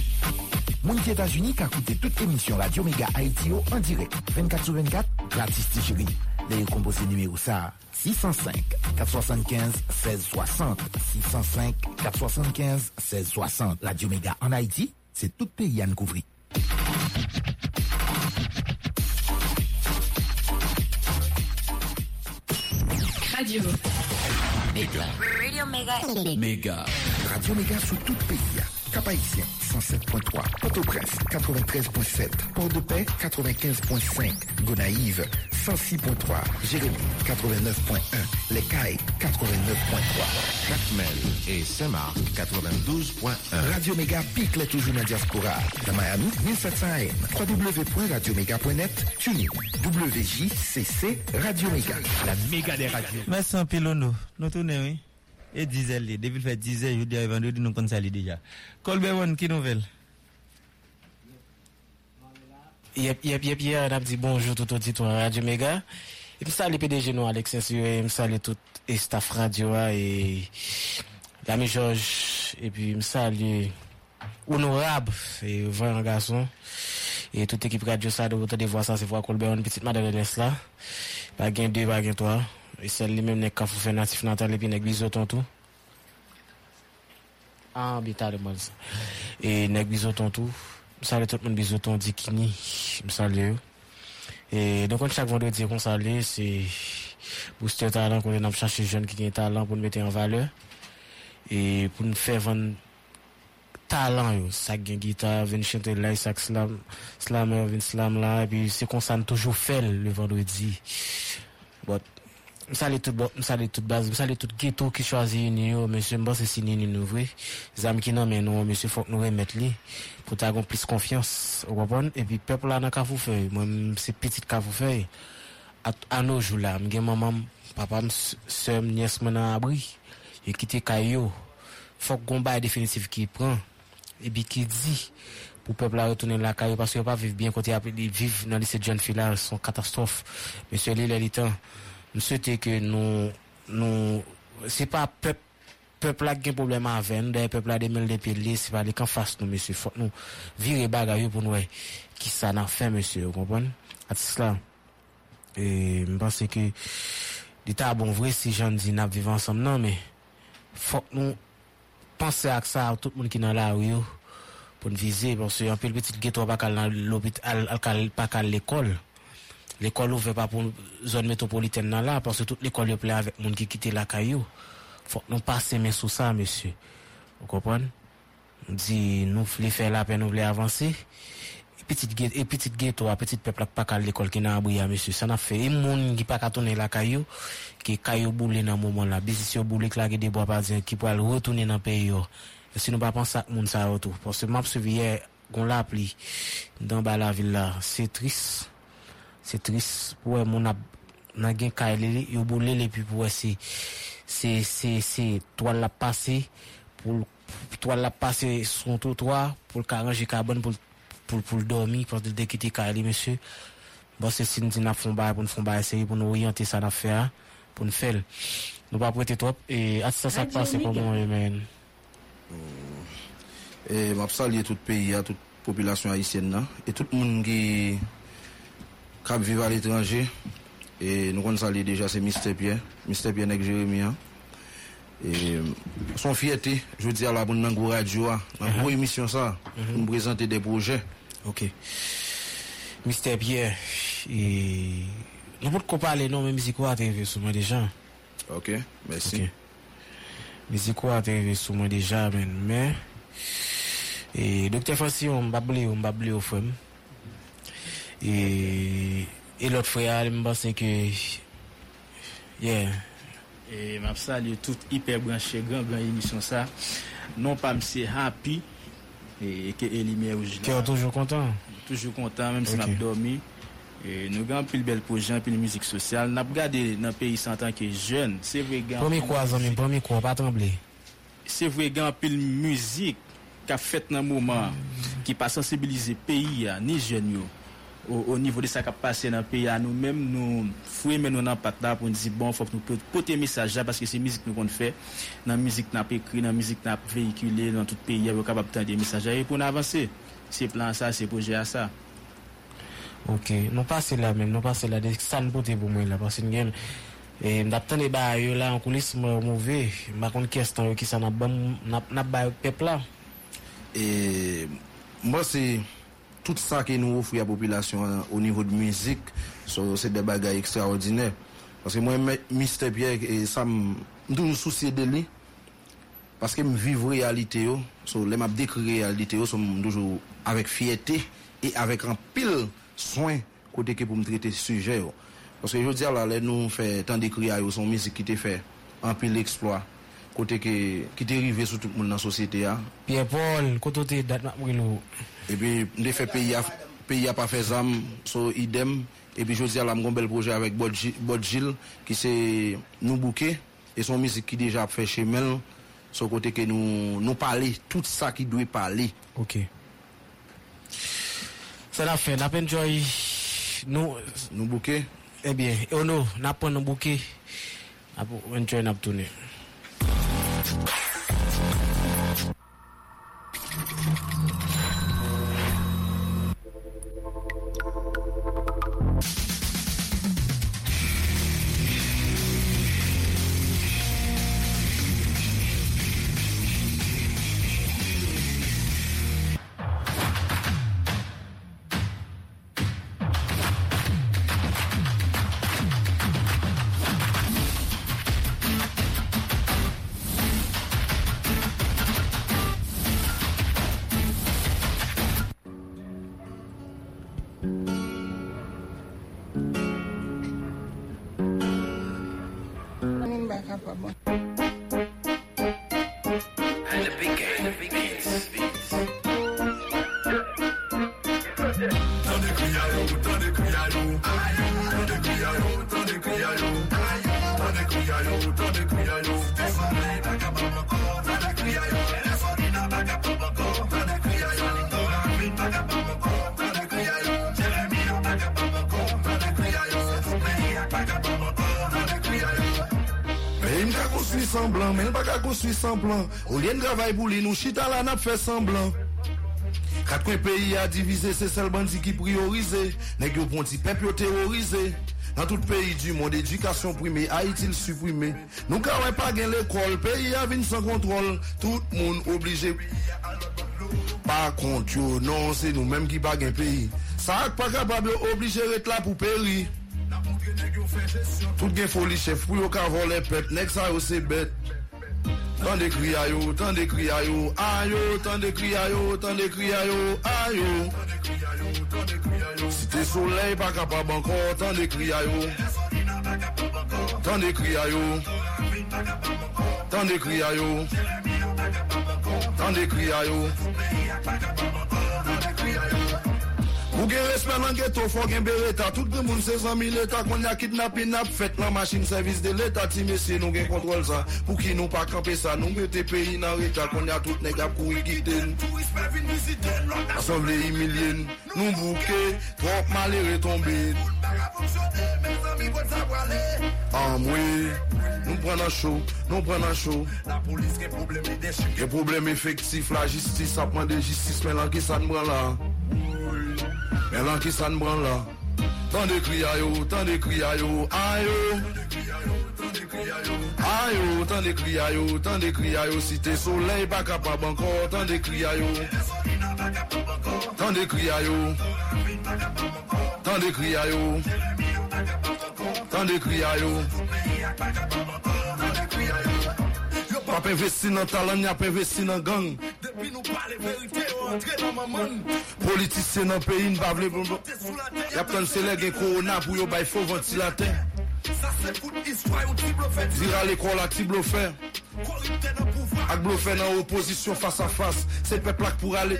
Moun ki États-Unis ka koute toute émission Radio Méga Haïti en direct 24/24 gratis Tijeri. Les composé numéro ça 605 475 1660 605 475 1660. Radio Méga en Haïti, c'est tout pays à couvrir. Radio Mega. Radio Mega. Mega. Radio Méga sous tout pays. Cap Haïtien 107.3, Port-au-Prince 93.7, Port-de-Paix 95.5, Gonaïves 106.3, Jérémy 89.1, Les Cayes 89.3, Jacmel et Saint-Marc 92.1. Radio Méga pique les toujours dans la diaspora. Dans Miami 1700 AM, www.radioméga.net, TuneIn, WJCC Radio Méga. La méga des radios. Merci un pilono. Nous tournons, oui. Et 10 heures, depuis le fait 10 heures, je dis à vendredi, nous consolidons déjà. Colbert, qui nouvelle? Pierre, on a dit bonjour tout auditoire Radio Méga. Et puis ça, les PDG, nous, Alex Saint-Syrien, et ça, les tout staff radio, et l'ami Georges, et puis ça, les honorables, et vraiment garçon, et toute équipe radio, ça, de votre devoir, ça, c'est voir Colbert, une petite madame de là. Pas gain 2, pas gain 3. Et celle-là même n'est qu'à faire natif natal et puis n'est bisoton tout. Ah, bita de mal. Et n'est bisoton tout. Ça le tout le monde bisoton dikini. Me salue. Et donc chaque vendredi qu'on salue c'est booster talent qu'on a chercher jeunes qui ont talent pour nous mettre en valeur et pour nous faire vendre talent yo, ça gagne guitare, vient chanter là, ça slam, vient slam là et puis c'est qu'on s'en toujours fait le vendredi. Bon M'salé toute base, m'salé toute ghetto qui choisit nous, monsieur Bosch c'est signé nous vrai. Zam qui non mais nous monsieur faut que nous remettre lui pour t'agon plus confiance, vous comprenez? Et puis peuple là dans Cafoufeuille, moi c'est petite Cafoufeuille. À nos jours là, m'gen maman, papa, sœur, nièce mon en abri et quitter Caillou. Faut qu'on bail définitif qui prend et puis qui dit pour peuple à retourner la caille parce que pas vivre bien côté ils vivent dans les jeunes filles là sont catastrophe. Monsieur Lille les temps nous souhaitons que nous c'est pas peuple là qui a un problème avec nous, des peuples là des mêmes des pieds, c'est pas les qu'en face nous monsieur, faut nous virer bagaille pour nous qui ça n'a fait monsieur, vous comprenez? À cela et je pense que l'état bon vrai si j'en dis n'a vivre ensemble non mais faut nous penser à ça à tout le monde qui dans la rue pour nous viser parce que un peu petite ghetto pas dans l'hôpital pas à l'école. L'école ouvre pas pour zone métropolitaine nan là parce que toute l'école est pleine avec monde qui quitte la caillou. Faut nous passer mais sous ça monsieur. Vous comprenez? On dit nous voulons faire la peine, nous voulons avancer. Petite ghetto, petite peuple pas à l'école qui n'a abri monsieur. Ça n'a fait et monde qui pas à tourner la caillou qui caillou boulé dans moment là, business boulé claquer des bois pas qui pour retourner dans pays yo. Si nous pas penser à monde ça retour parce que m'a suivi hier qu'on l'a appelé dans la ville là, c'est triste. C'est triste pour mon n'a caillé yo boulé et puis pour c'est toile la passer pour toile la passer son trottoir pour le arranger carbone pour dormir parce que dès qu'il était caillé monsieur bon c'est si nous n'a font bail pour nous font bail essayer pour nous orienter ça l'affaire pour nous faire nous pas prêter trop et à ça passe pour moi même et m'a saluer tout pays à toute population haïtienne et tout le monde qui Cap vivre à l'étranger et nous on salue déjà c'est Mister Pierre avec Jérémy et son fierté je dis à la bonne Nango Radio dans gros émission ça pour nous présenter des projets. OK. Mister Pierre et nous pouvons parler non mais musique quoi arrivé sur moi déjà. OK, merci. Okay. Musique quoi arrivé sur moi déjà mais et docteur Fassi on va blé au frère. Et l'autre frère, je pense que. Yeah. Et je salue tout hyper branché, grand émission ça. Non pas m'sais happy. Et que éliminer aujourd'hui. Tu es toujours content? Toujours content, même si je n'ai dormi. Et nous avons plus de belles projets, plus de musique sociale. Nous avons regardé dans le pays en tant que jeune. C'est vrai, gars. Premier quoi, pas trembler. C'est vrai, gars, pile musique qui a fait dans le moment, qui n'a pas sensibilisé le pays, ni jeune. Au niveau de ça qui a passé dans le pays à nous-mêmes, nous fouillons maintenant pas là pour nous dire bon, il faut que nous porter message là parce que c'est musique que nous qu'on fait, dans musique n'a pas écrit, dans musique n'a pas véhiculé dans tout pays, on est capable de des messages et pour nous avancer. C'est plan ça, c'est projet à ça. OK, nous passer là ça nous porter pour moi là parce que nous et m'attend des baïeux là en coulisses mauvais, m'a connait question qui ça n'a baïeux peuple là. Et moi c'est tout ça que nous offrons à la population au niveau de musique, c'est des bagages extraordinaires. Parce que moi, Mister Pierre et Sam, nous nous soucions de lui. parce que me vivre réalité yo, so les m'a décrire réalité yo, so toujours avec fierté et avec un pile soin côté que pour me traiter sujet yo. Parce que je dis là les nous fait tant d'écrire yo son musique qui te fait un pile exploit côté que qui te arrivé sur tout le monde dans société a. Pierre Paul côté date n'a brûlo. Et puis me fait pays a pas fait Zam, so idem. Et puis je dis à la mon bel projet avec Bodjil qui c'est nous bouquet et son musique qui déjà fait chez Mel, son côté que nous parler tout ça qui doit parler. OK. C'est la fin, n'a pas enjoy nous bouquet. Eh bien, on n'a pas nous bouquet. On enjoy n'a tourner. Au lieu de travailler pour lui, nous chita la n'a fait semblant. Quatre pays à diviser, c'est seul bandit qui priorise. Nèg yo ponti peuple terrorisé. Dans tout pays du monde, éducation primée, Haïti supprimé. Nous kawè pas gen l'école, pays a vin sans contrôle. Tout monde obligé. Par contre, non, c'est nous-mêmes qui pas gen pays. Ça pas capable obligé rete là pour périr. Tout gen folie chef pour yo ka voler peuple, nèg ça yo c'est bête. Tant de cris à yo, tant de cris à yo, ayo, tant de cris à yo, tant de cris à yo, ayo. Si t'es soleil pas capable encore, tant de cris à yo, tant de cris à yo, tant de cris à yo, tant de cris à yo. Pour gagner respect dans ghetto, faut gagner beretta. Tout le monde c'est 100 000 états qu'on a kidnappé, n'a fait la machine service de l'état. Si messieurs nous gagnons contrôle ça, pour qui nous pas camper ça, nous mettez pays dans l'état qu'on a tout nègre pour y quitter. Assemblée humiliée, nous bouquet, trop malheureux tombé. Ah oui, nous prenons chaud, nous prenons chaud. La police qui problème des problèmes effectifs, la justice, ça prend de justice, mais là qui ça ne prend là. Mais là qui ça ne prend là. Tant de cris à yo, tant de cris à yo, ayo. Ayo, tant de cris à yo, tant de cris à yo. Si t'es soleil, pas capable encore, tant de cris à yo. Tant de cris à yo, tant de cris à yo. Tant de cris à yo. Pas investi dans talent, n'y a pas investi dans gang. Depuis nous parler vérité, on entre dans maman. Politicien dans pays, ne pas vle bon. Y a plein de célèbres corona pour yo bay faux ventilateur. Ça c'est pour histoire ou triple fait. Dire à l'école à triple faire. Corrupté dans pouvoir. Ak blofé dans opposition face à face, c'est peuple pour aller.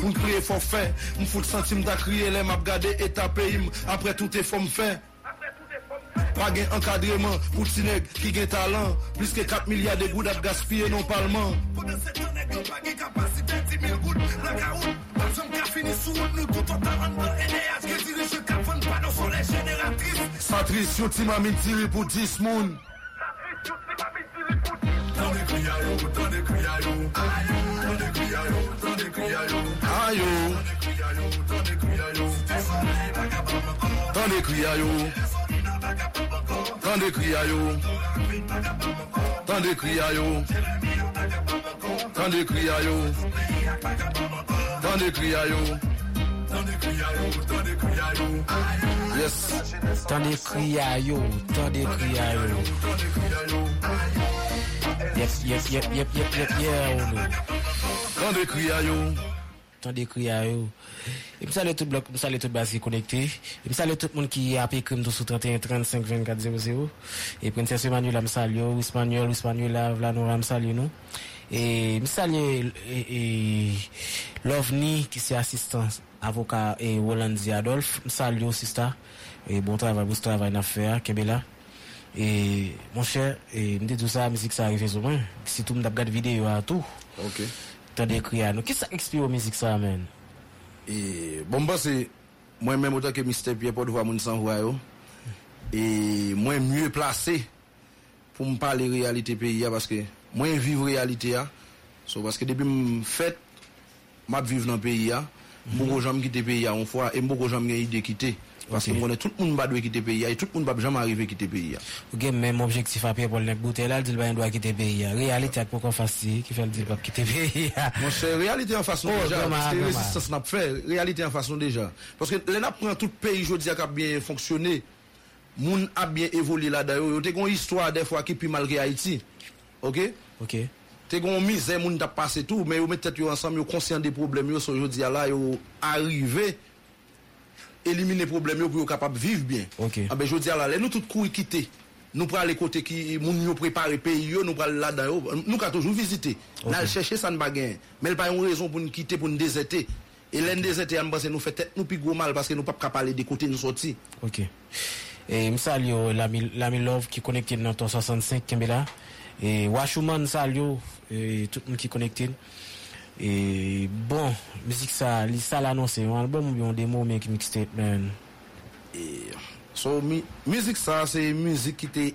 Pour crier forfait, me fout centime d'a crier les m'a regarder et taper après tout est forme fait. Pas gain encadrement pour ti nèg qui gain talent plus que 4 milliards de gouttes à gaspiller non parlement pendant 7 ans nèg pas gain capacité 10 000 gouttes la caroute parce qu'on a fini sous nous tout en talent dans NH que dire je cap vendre pas nos soleil génératrice ça triste yo ti mamine tire pour 10 moun ça triste yo ti mamine tire pour 10 dans les criaillots dans les criaillots aïe dans les criaillots dans les criaillots aïe dans les criaillots dans les criaillots tant de cris à yo, tant de cris à yo, tant de cris à yo, tant de cris à yo, tant de cris à yo, tant de cris à yo, yes, tant de cris à yo, tant de cris à yo. Tant de criaillots. Et puis ça les tout bloc, ça les tout basique connecté. Et puis ça les tout monde qui a appelé comme tout sous 31 35 24 00. Et princesse Emmanuel la salio, Ismanuel la nous la salio nous. Et me salue l'OVNI qui c'est assistant avocat et Wolandi Adolphe, me salue aussi ça. Et bon travail à faire Kebela. Et mon cher et me dit tout ça musique ça arrive souvent. Si tout me regarde vidéo à tout. OK. T'as décrit à nous. Qu'est-ce que ça explique aux musiques ça, man? Et bon, c'est moi-même, autant que Mister Pierre pour voir mon sang, et moi, mieux placé pour me parler de réalité pays, parce que moi, je vis réalité. Parce que depuis que je fais, je vis dans le pays. Beaucoup de gens quittent le pays en fois, et beaucoup de gens ont idée quitter. Parce que tout le monde doit quitter le pays, et tout le monde ne va jamais arriver à quitter le pays. Ok, même objectif à Pierre Paul Rousselet, là, il doit quitter le pays. Réalité, c'est pourquoi facile qui fait le pas quitter le pays. Mon cher, réalité en façon déjà. C'est résistance n'a pas fait, réalité en façon déjà. Parce que là, on prend tout le pays, je dis, qui a bien fonctionné, moun a bien évolué là-dedans. Il y a une histoire des fois qui puis malgré Haïti. Ok. C'est qu'on mise les gens qui passent tout, mais ils mettent tête ensemble, ils sont conscients des problèmes, ils sont aujourd'hui là, ils arrivent, éliminer les problèmes, pour être capable de vivre bien. Okay. Ah ben je dis là, nous tous courir quitter, nous prenons les côtés qui nous préparent le pays, nous prenons là-dedans, nous allons toujours visiter, nous allons chercher ça ne va gagner, mais il n'y a pas une raison pour nous quitter, pour nous déserter. Et l'un déserter, nous fait tête, nous plus gros mal parce que nous ne pouvons pas parler des côtés nous sortir. Ok. Et je salue l'ami Love qui est connecté dans ton 65 qui est là. Et Washuman Salio et tout le monde qui est connecté. Et bon, musique ça, l'issa l'annonce, un album ou un démo, mais qui mixte. Et musique ça, c'est musique qui était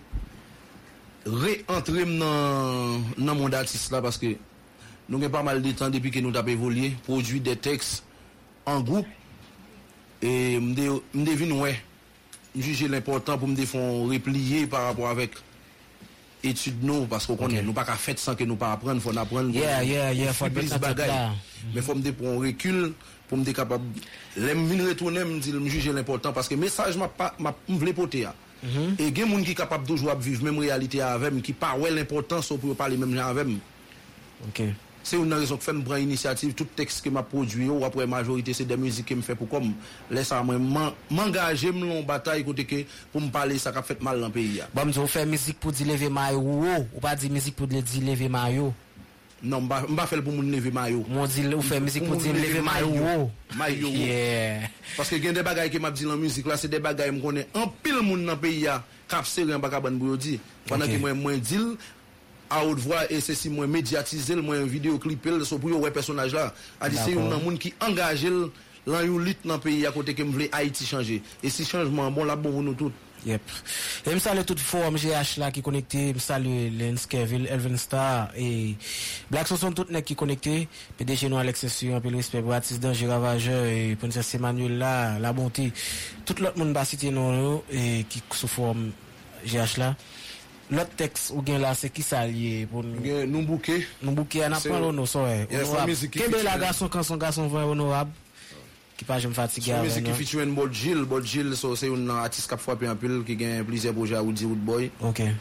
ré-entrée dans le monde artiste là, parce que nous avons pas mal de temps depuis que nous avons évolué, produit des textes en groupe. Et nous devine, ouais, juger l'important pour me défendre, replier par rapport avec. Étude nous parce qu'on connaît nous pas qu'à faire sans que nous pas apprendre faut apprendre faut plus bagaille mais faut me dire pour un recul pour me dire capable l'aime venir retourner me dire me juger l'important parce que message m'a voulait porter et gain monde qui capable toujours vivre même réalité avec qui pas ouais l'importance pour parler même avec OK c'est une raison que fait me prendre initiative tout texte que m'a produit ou après majorité c'est des musiques que me fait pour comme laisse à moi m'engager me long bataille côté que pour me parler ça qu'a fait mal dans pays là. Bon me faire musique pour dire lever maillot ou pas dire musique pour dire lever maillot. Non, m'ba faire pour mon lever maillot. Mon dit ou faire musique pour dire lever maillot. Maillot. Parce que il y a des bagailles que m'a dit dans musique là c'est des bagailles me connaît en pile monde dans pays là cap sérieux pas capable pour dire pendant que moi dit à haute voix et c'est si moins médiatisé moins vidéoclipé sur pour ouais personnage là a dit c'est un monde qui engagé dans une lutte dans pays à côté que me voulait Haïti changer et si changement bon là bon pour nous tous yep et me salue tout forum GH là qui connecté me salue Lenskeville Elvin Star et Black Soson tout nèg qui connecté PDG nous Alex Saint-Syrien peu respect Baptiste Danger Ravageur et princesse Emmanuel là la bonté tout l'autre monde ba cité non et qui sous forum GH là. L'autre texte ou bien là c'est qui s'allie pour nous bouquer à n'apprendre nos soeurs quel est la garçon quand son garçon va honorable qui pas je me fatigue à musique qui feature un Bold Gilles c'est un artiste qui a frappé un peu qui gagne plusieurs projets ou dit Wood Boy OK et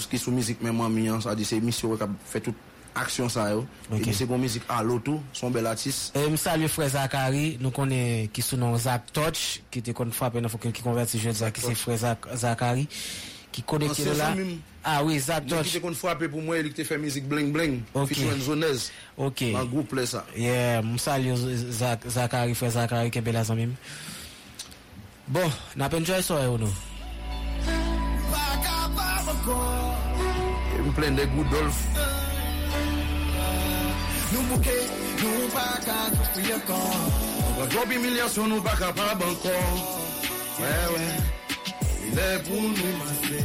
qui sous musique même en mien ça dit c'est mission qui fait toute action ça et c'est bon musique à l'auto son bel artiste et me salue frère Zachary nous connaît qui sous nom Zach Touch qui était qu'on frappe il faut qui convertit jeune Zach qui c'est frère Zachary qui connecte là ah oui Zach Touch qui qu'on frappé pour moi il te fait musique bling bling featuring une zoneuse OK un groupe là ça yeah me salue Zachary frère Zachary qui est belle même bon n'a pas enjoy soirée ou non et vous plein de good Dolph nous bouquet nous pas capable encore on job humiliation nous pas capable encore ouais il est pour nous masser.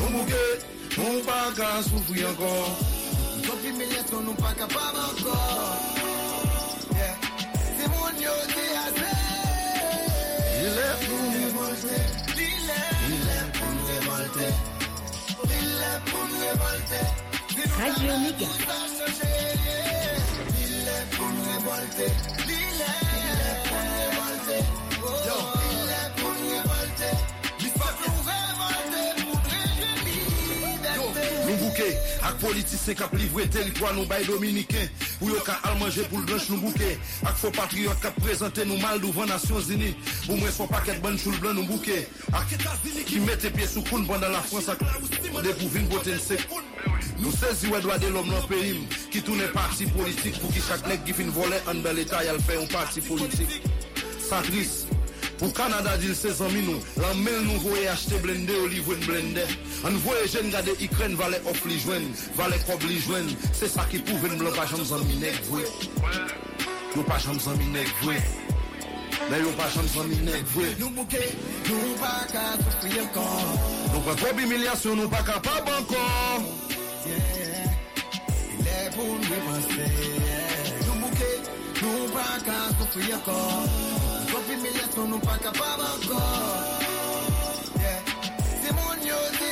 Nous bouquets, nous pas qu'à souffrir encore. Nous sommes humiliés, nous pas capables encore. C'est mon Dieu qui a fait. Il est pour nous révolter. Il est pour nous révolter. Il est pour nous révolter. Radio Méga. Il est pour nous révolter. Il est pour nous révolter. Il est pour nous révolter. Nous bouquet, ak politisyen k'ap livre territoire nou bay dominicain pou yo ka al manger pou blanche nou bouquet ak faux patriote k'ap présenter nou mal devant Nations Unies pou mwen font paquet bonne choule blanc nou bouquet ak États-Unis qui mettait pied sous coune pendant la France ak découvrir beauté sec nous saisi ouais droit de l'homme dans pays qui tourne parti politique pour qui chaque nèg qui fin voler en dans l'état il fait un parti politique ça triste. Pour Canada dit ses amis nous, l'emmène nous voyait acheter blender au livre blender. On voyait jeune garder Ukraine valait off li joine, valait cob li joine. C'est ça qui prouve nous blanc pas jamais en minèg vrai. Nous pas jamais en minèg vrai. Mais nous pas jamais en minèg vrai. Nous bouquet, nous pas capable construire encore. Nous pas trop humiliation, nous pas capable encore. Il est pour nous penser. Nous bouquet, nous pas capable construire encore. Humiliation nous pas capable encore. C'est mon yo de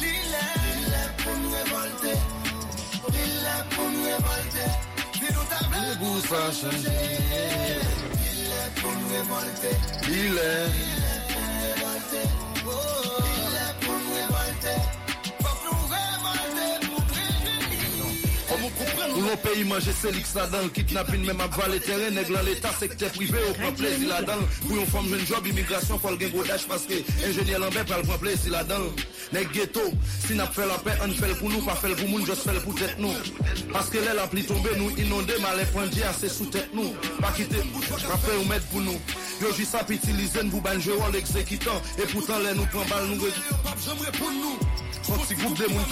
Dis-le pour nous révolter. Dis-le pour nous révolter. Dis-nous ta blague pour ça changer. Dis-le pour nous révolter. Dis-le pour nous révolter. Pour nos pays manger c'est l'X là-dedans, kidnapping même à valer terrain, nègre dans l'État, secteur privé, on prend plaisir là-dedans. Pour une femme jeune job, immigration, faut le gain gros dash parce que ingénieur Lambert va le prendre plaisir là-dedans. Nègre ghetto, si n'a fait la paix, on fait pour nous, pas fait pour nous, juste fait pour tête nous. Parce que là, la pluie tombée, nous inondée, mal éprendue, assez sous tête nous. Pas quitter, après on met pour nous. Yo juste à pitiliser, nous banjez en l'exécutant, et pourtant là nous prend balle, nous jamais pour nous. Son petit groupe de monde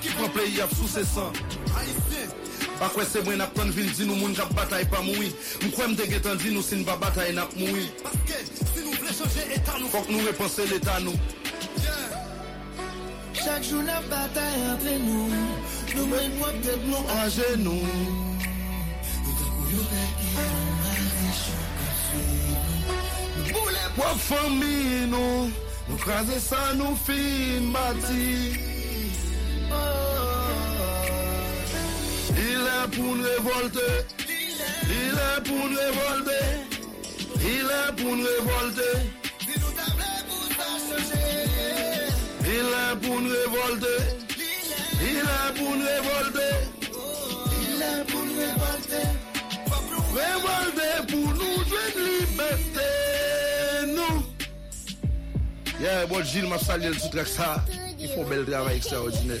qui prend pays à sous ses sangs. Pas quoi c'est moi n'a pas de ville dit nous monde qui bataille pas mourir. Nous croit me déguetant dit nous si nous pas bataille n'a mourir. Parce que si nous voulons changer état nous faut que nous repenser l'état nous. Chaque jour n'a bataille entre nous. Nous même moi peut-être nous à genoux. Pour famille nous. Nous craser ça nous fin bâti. Il est pour nous révolter. Il est pour nous révolter. Il est pour nous révolter. Il est pour nous révolter. Il est pour nous révolter. Il est pour nous révolter. Révolter pour nous jouer liberté. Yeah, bon Gilles, Mav Salie, le sous-track ça. Ils font bel travail extraordinaire.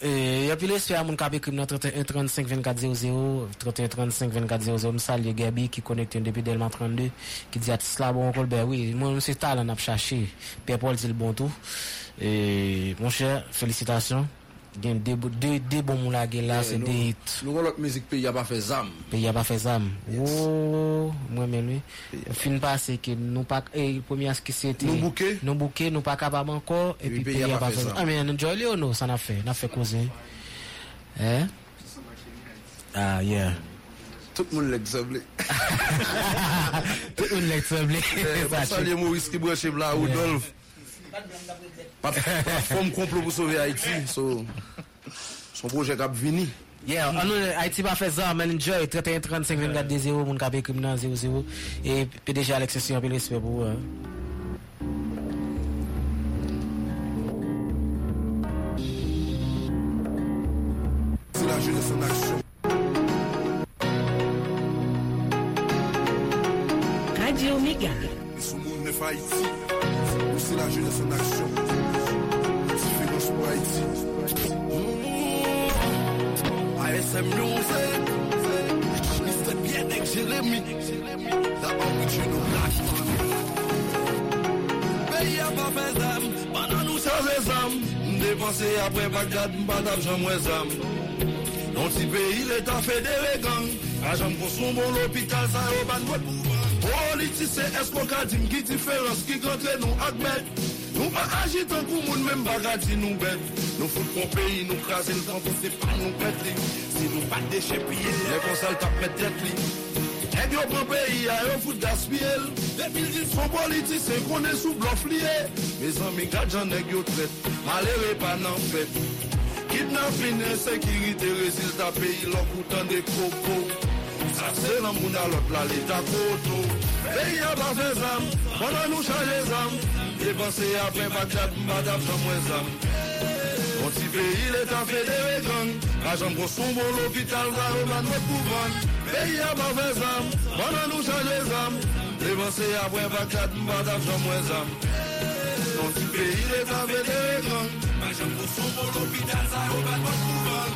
Et puis l'espère mon cap écrit 31 35 24 00 31 35 24 00 me salue Gabi qui connecté depuis Delma 32 qui dit à cela bon Colbert oui moi c'est talent n'a cherché Pierre Paul dit le bon tout et mon cher félicitations gain deux bons moun la là c'est des nous l'autre musique pays a pas fait zam oh moi mais lui fin passé que nous pas et premier ce qui c'était nous bouquet nous pas capable encore et puis pays a pas fait ah mais enjoy le non ça n'a fait cousin hein ah yeah tout le monde l'exemple salut Maurice qui branche là Rodolphe plateforme complot pour sauver Haïti son projet cap vini yeah on Haïti pas fait ça man enjoy 31 35 24 00 mon cap écrit 00 et PDG Alex Saint-Syrien peu respect pour c'est la jeunesse en action Radio Omega sous monde de Haïti. C'est la jeunesse en action. Différence pour Haïti. ASM Music. Mister Pierre avec Jérémy. La banque de nos plaques. Pays à pas faire d'âme. Pendant nous changer d'âme. Dépenser après Bagdad, Badab, Jamoué Zam. Dans ce pays, l'État fait des gangs. Agent pour son bon l'hôpital, ça au ban pouvoir. Politicien, est-ce qu'on a dit une différence qui contre nous admet? Nous pas agitons pour nous, même bagadi nous bête. Nous foutons le pays, nous craser le temps, c'est pas nous bête. Si nous pas déchets, piller, les consoles tapent tête. Et bien, on pays, on fout gaspiller. Depuis qu'ils font politique, c'est qu'on est sous bluff lié. Mes amis, quand j'en ai eu traite, malheureux, pas n'en fait. Kidnapping, insécurité, résultat, pays, l'encoutant des cocos. Ça, c'est l'amour à l'autre, là, l'état coteau. Pays à bas des âmes, on a nous changer les âmes. Dépenser après, madame, j'en moins âme. Mon petit pays, l'État fédéré gang, agent pour son bon l'hôpital, la romane de couvent. Pays à mauvais âme, pendant nous changer les âmes. Dévancé après Bacat, madame, j'en moins âme. Mon petit pays, l'État fédéré gang, agent pour son bon l'hôpital, la romane de couvent.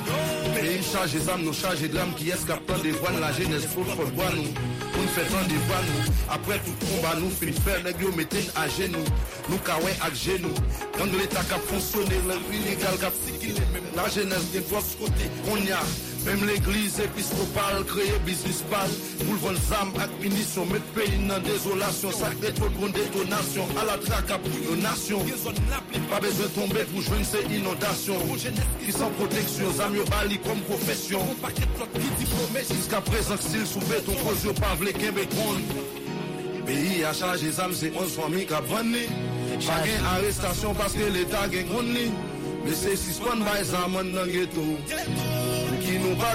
Pays chargé d'âme, nous chargé de l'âme qui est captant des voix, la jeunesse pour le bois nous. Nous faisons des voix nous, après tout combat nous, finissons faire les biométriques à genoux. Nous caouets à genoux. Quand l'État a fonctionné, l'illégal a psyché, la jeunesse des voix ce côté, on y a. Même l'église épiscopale créée business ball. Pour le vendre Zam et munitions, mettre pays dans désolation. Sacré trop de détonation, à la traque à bouillonnation. Pas besoin de tomber pour jouer ces inondations. Ils sont protection, Zam Yobali comme profession. Jusqu'à présent, s'ils sous béton, cause yo pas vle Québécois. Pays à charge, Zam, c'est 11 familles qui a brandi. Chacun arrestation parce que l'État gagne grandi. Mais c'est 6 points by Zam dans le ghetto. Qui nous bat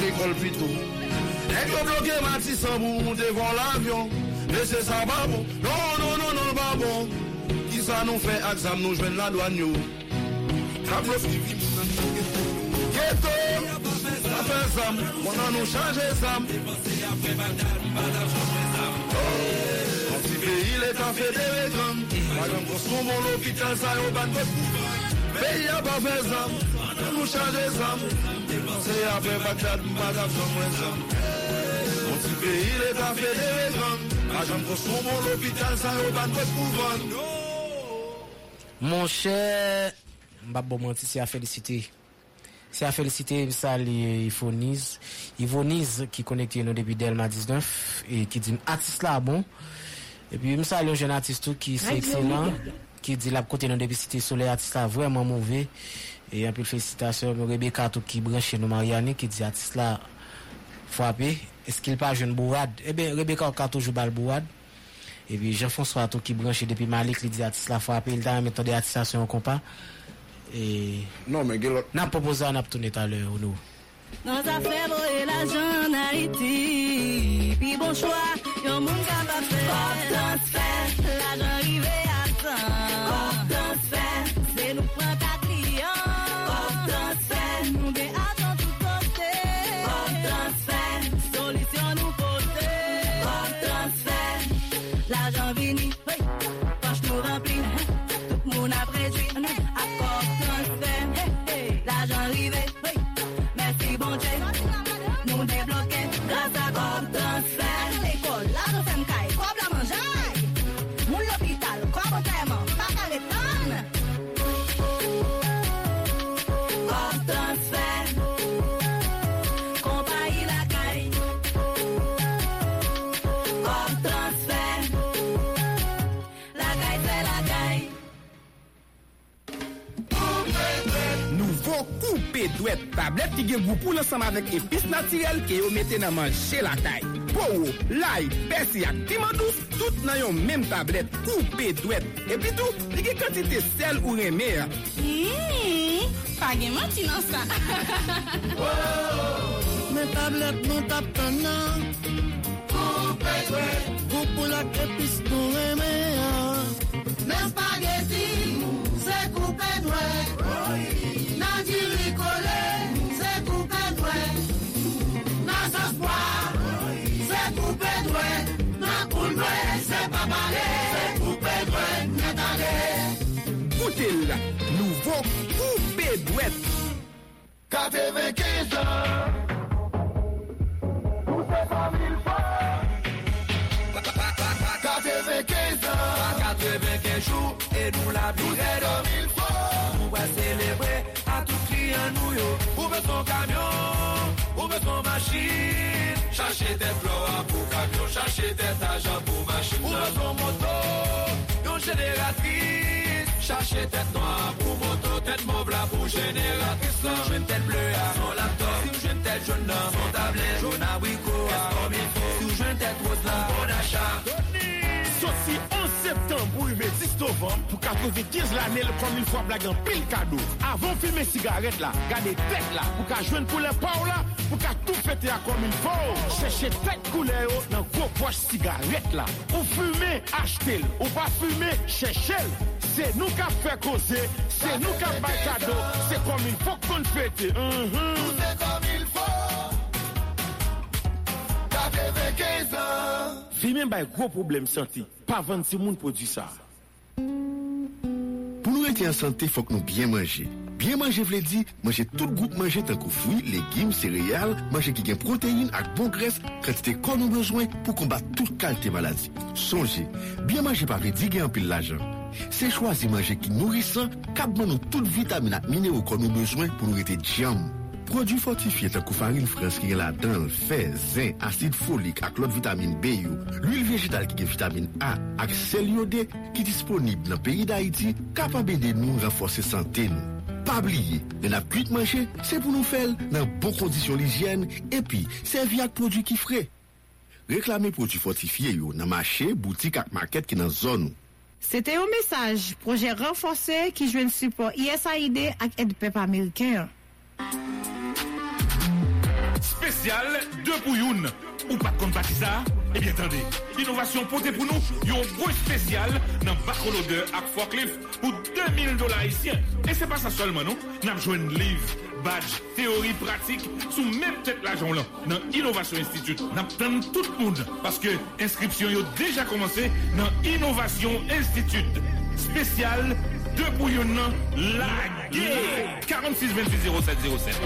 l'école plutôt. Et que bloqué Matis en bout devant l'avion. Mais c'est ça, babon. Non, non, non, non, babon. Qui ça nous fait exam, nous jouons la douane. Ghetto, ça fait ça. On a nous changé ça. Dans ce pays, l'État fait des grands. Madame, qu'on se trouve à l'hôpital, ça y est, au bas de votre pays à pas fait ça. Nous changer ça. C'est après Bagdad, madame, j'en moins ça. Mon petit pays, l'État fédéré grand. Agent pour son bon l'hôpital, ça y est, pas de couvent. Mon cher, Mbabo Manti, c'est à féliciter. C'est à féliciter M. Sali Yvonise. Yvonise qui connecte nous depuis Delma 19 et qui dit artiste là bon. Et puis M. Sali, un jeune artiste qui c'est excellent. Qui dit la côté non depuis Cité Soleil artiste là vraiment mauvais. Et un peu félicitations Rebecca tout qui branche nous Marianne qui dit artiste là frappé. Est-ce qu'il pas jeune bourade? Eh ben Rebecca a toujours bal bourade. Et puis Jean-François tout qui branche depuis Malik qui dit artiste là frappé, il t'a mettre des artistes sur un compas. Et non mais n'a proposé on a tourné tout à l'heure nous. Dans ta fait voler la jeune Haïti. Puis bon choix, yon moun ka pa faire la arrivée à temps. Transfert, c'est nous prend ta client. Transfert, nous des attend tout côté. Transfert, solution nous côté. Transfert, l'argent vini, poche nous rempli. Tout moun a préduit. Douette, tablette qui gagne pour l'ensemble avec épices naturelles que vous mettez dans manger la taille. Pow, l'ail, persil et piment douce, toutes dans une même tablette, coupé douette. Et puis tout, il y a quantité sel ou remé. Pas de menti dans ça. Mes tablettes nous tapent dans. Coupé douette. Vous pour la épice nous remé. Mes spaghettis, c'est coupé douette. C'est coupé doué. N'a sa soir, c'est coupé doué. N'a coupé doué, c'est pas balé. C'est coupé doué, n'a d'aller. Coutez-le, nouveau coupé doué. 95 ans, nous c'est pas mille fois. 95 ans, 95 jours, et nous la virée de mille fois. Nous va célébrer à tout client nous yo. Où veut ton camion, où veut ton machine. Cherchez des fleurs pour camion, cherchez des agents pour machine. Où veut ton moto, une génératrice. Cherchez tête noire pour moto, tête mauve là pour génératrice. J'aime tête bleue à son laptop, j'aime tête jaune à son tablette, jaune à Wico à comme il faut. septembre ou le 6 novembre, pour 95 l'année, comme une fois blague en pile cadeau. Avant fumer cigarette là, gardez tête là, pour qu'à joindre pour les pauvres là, pour qu'à tout péter à comme une pauvre. Cherchez tête couleur dans gros poche cigarette là. Ou fumez, achetez-le. Ou pas fumer, cherchez-le. C'est nous qui avons fait causer, c'est nous qui avons fait cadeau, c'est comme il faut qu'on fête. Tout est comme il faut. T'as fait 15 ans. Filmer un gros problème santé, pas 26 monde produit ça. Pour nous être en santé, il faut que nous bien manger. Bien manger veut dire manger tout groupe manger tant que fruits, légumes, céréales, manger qui gagne protéines avec bon graisse, quantité qu'on a besoin pour combattre toute qualité maladie. Songez, bien manger pas veut dire gagner en pile l'argent. C'est choisir manger qui nourrissant, capable nous toutes vitamines et minéraux qu'on a besoin pour nous être jambes. Produits fortifiés tant que farine fraîche qui est là-dedans, le fer, zinc, acide folique avec l'autre vitamine B, l'huile végétale qui est vitamine A, avec celle iodée qui est disponible dans le pays d'Haïti, capable de nous renforcer santé nous. Pas oublier, la cuite manger, c'est pour nous faire dans bonnes conditions d'hygiène et puis servir avec produits qui frais. Réclamer produits fortifiés dans marché, boutique et market qui est dans la zone. C'était un message, projet renforcé qui joue le support USAID et aide Pepe américain. Spécial 2 pour 1. Ou pas de compte ça? Eh bien, attendez. L'innovation portée pour nous, il y a un gros spécial dans le bac l'odeur à Forklift pour $2,000 haïtiens. Et c'est pas ça seulement, non? Nous avons joué un livre, badge, théorie pratique, sous même tête l'argent là, dans Innovation Institute. Nous avons tout le monde parce que l'inscription a déjà commencé dans Innovation Institute. Spécial 2 pour 1 lagué. 46 28 07 07.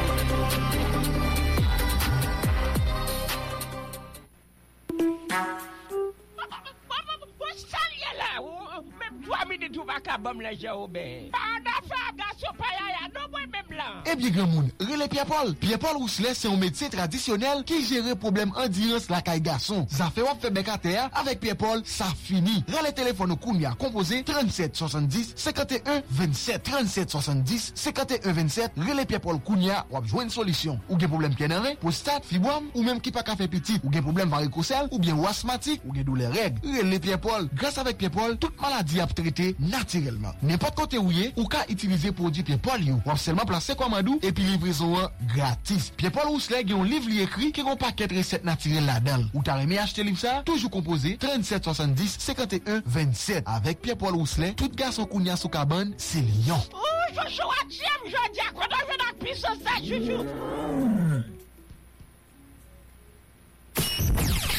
Et bien, grand monde, relais Pierre Paul. Pierre Paul Rousselet, c'est un médecin traditionnel qui gère problème endurance la caille garçon. Ça fait wap fait bec à terre avec Pierre Paul, ça finit. Relais téléphone au Kounia, composé 37 70 51 27. 37 70 51 27. Relais Pierre Paul Kounia, wap joue une solution. Ou bien problème pied dans rein, prostate, fibrome, ou même qui pas café petit, ou bien problème varicocèle, ou bien asthmatique, ou bien douleur règle. Relais Pierre Paul. Grâce avec Pierre Paul, toute maladie a traité naturellement. N'importe côté où y est, ou qu'à utiliser produit Pierre Paul, ou seulement placer commandou et puis livraison gratis. Pierre Paul Rousselet a un livre écrit qui a un paquet de recettes naturelles là-dedans. Ou t'as aimé acheter livre ça, toujours composé 37 70 51 27. Avec Pierre Paul Rousselet, tout garçon kounya sous cabane, c'est lion. Ouh, je suis à Jim, je dis à quoi je n'appuie sur ça, je suis.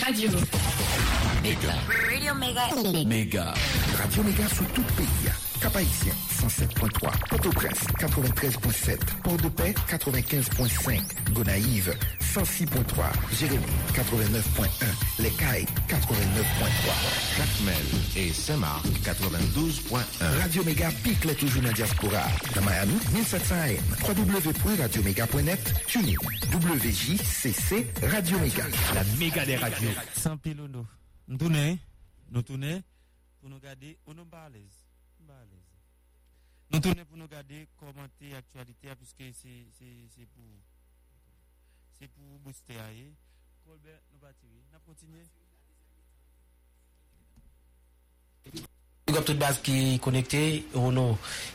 Radio. Méga. Radio Méga. Méga. Radio Méga sur tout le pays. Cap Haïtien 107.3, Port-au-Prince 93.7, Port-de-Paix 95.5, Gonaïve 106.3, Jérémy 89.1, Les Cailles 89.3, Jacmel et Saint-Marc 92.1. Radio Méga pique les toujours dans la diaspora. Dans Miami 1700 AM, www.radioméga.net, TuneIn, WJCC, Radio Méga. La méga des radios. Sans pilono. Nous tournons pour nous garder au nom balèze. Nous tournons pour nous garder, commenter l'actualité, puisque c'est pour booster. Colbert, nous battirons. Nous continuons. Nous avons toute base qui est connectée,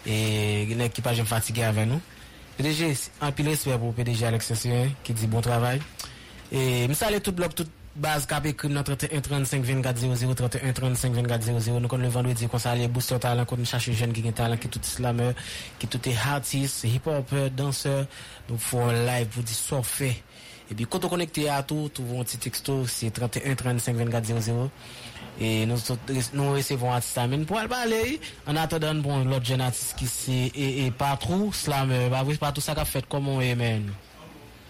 et l'équipage est fatigué avec nous. PDG, un pilote pour PDG Alex Saint-Syrien qui dit bon travail. Et nous allons tout bloc, tout base cap écrit dans 31 35 24 00 31 35 24 00 nous comme le vendredi qu'on s'allait booster talent qu'on cherche jeune qui ont talent qui tout slammer qui tout est artiste hip hop danseur donc faut live pour dire ça fait et puis quand on connecté à tout trouvons un petit texto c'est 31 35 24 00 et nous recevons artiste amène pour aller en attendant bon l'autre jeune artiste qui c'est et pas trop slammer pas tout ça qu'a fait comme on est même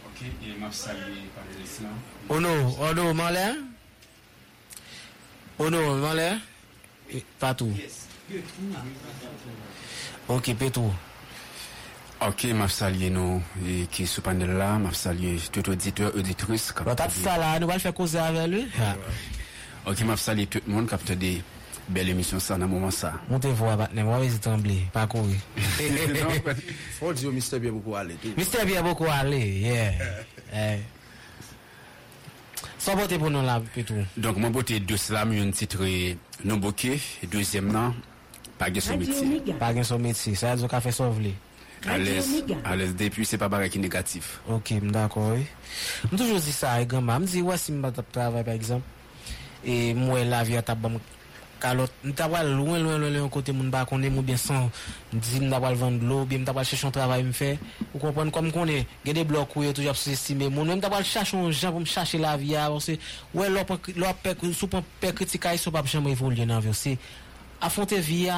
OK et Mav Salie par l'islam. Oh no, Malé. Oh no, Malé. Pas tout. OK, Pétou. OK, Mav Salie nous qui est sous panel là, Mav Salie tout auditeur auditrice. Pas ça là, nous va faire causer avec lui. OK, Mav Salie tout le monde capte des belle émission ça dans moment ça. On te voit battre, moi je tremble, pas courir. Faut dire Mister Pierre beaucoup aller. Yeah. Ça va pour nous là plutôt. Donc mon beauté de slam une titre non bouquet deuxième nan pas gain son métier. Pas gain son métier, ça a fait son vle. À l'aise depuis c'est pas barre qui négatif. OK, d'accord. Moi toujours dis ça grand m'a dit ouais si m'a travail par exemple et moi la vie t'a bon calotte, m'ta va loin côté moun ba connait moun bien sans dit m'ta va vendre l'eau bien m'ta va chercher un travail me faire ou comprendre comme connait gain des blocs ou toujours sous-estimer moun m'ta va chercher un gens pour me chercher la vie parce que ouais l'op sous peur critique ils sont pas jamais évoluer dans vie c'est affronter vie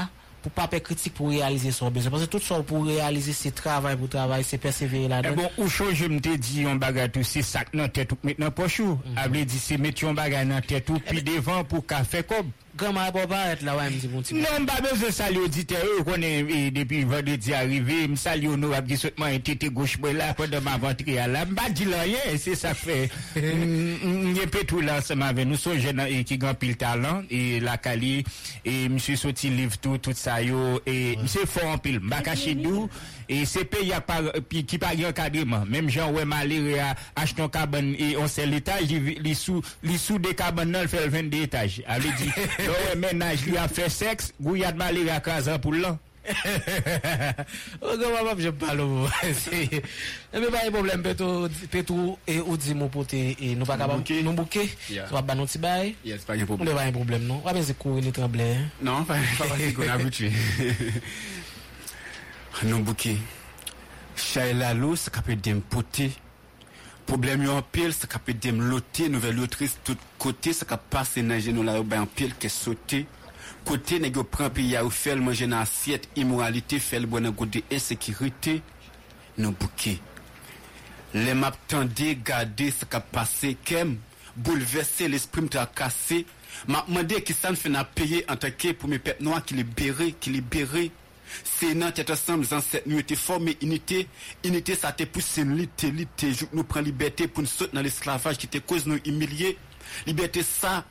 pour pas peur critique pour réaliser son besoin parce que tout ça pour réaliser c'est travail pour travail c'est persévérer là-dedans bon ou je me dit on bagarre tout c'est sac dans tête tout maintenant poche ou avait dit c'est mettre on bagarre dans tête tout puis devant pour café comme grand ma papa être là ouais me dit bon petit non pas besoin saluer auditeur connaît depuis vendredi arrivé me saluer honorable qui seulement un tété gauche là pendant ma rentrée là pas dit rien c'est ça fait il peut tout là ensemble avec nous son jeune qui grand pile talent et la qualité et monsieur sorti livre tout ça yo et monsieur fort en pile m'a caché dou et c'est pays qui pas grand cadrement même Jean ouais malé acheter un cabane et on sait l'étage les sous des cabanes il fait 22 étages a lui dit le ménage lui a fait sexe gouillade malé à casa pour l'an oh comment je parle c'est mais pas de problème pétou et ou dit mon pote et nous pas capable nous bouquer ça va nous petit bail yes pas de problème pas de problème non pas c'est courir les trembler non pas parce qu'on habitué non bouquet Shaila Lous capé dem poté problème yo en pile ça capé dem loté nouvelle autrice tout côté ça cap passer dans genou là en pile qui sauté côté nèg yo prend pays a ou fait manger dans assiette immoralité fait bon dans côté insécurité non bouquet les m'a tendé garder ça cap passer kem bouleverser l'esprit me cassé m'a demandé qui ça ne fait n'a payer en tant que pour mes peuple noir qui libéré c'est non t'es ensemble dans cette nuit t'es formé unité ça t'es poussé l'ité nous prend liberté pour nous sortir dans l'esclavage qui te cause nous humilier liberté ça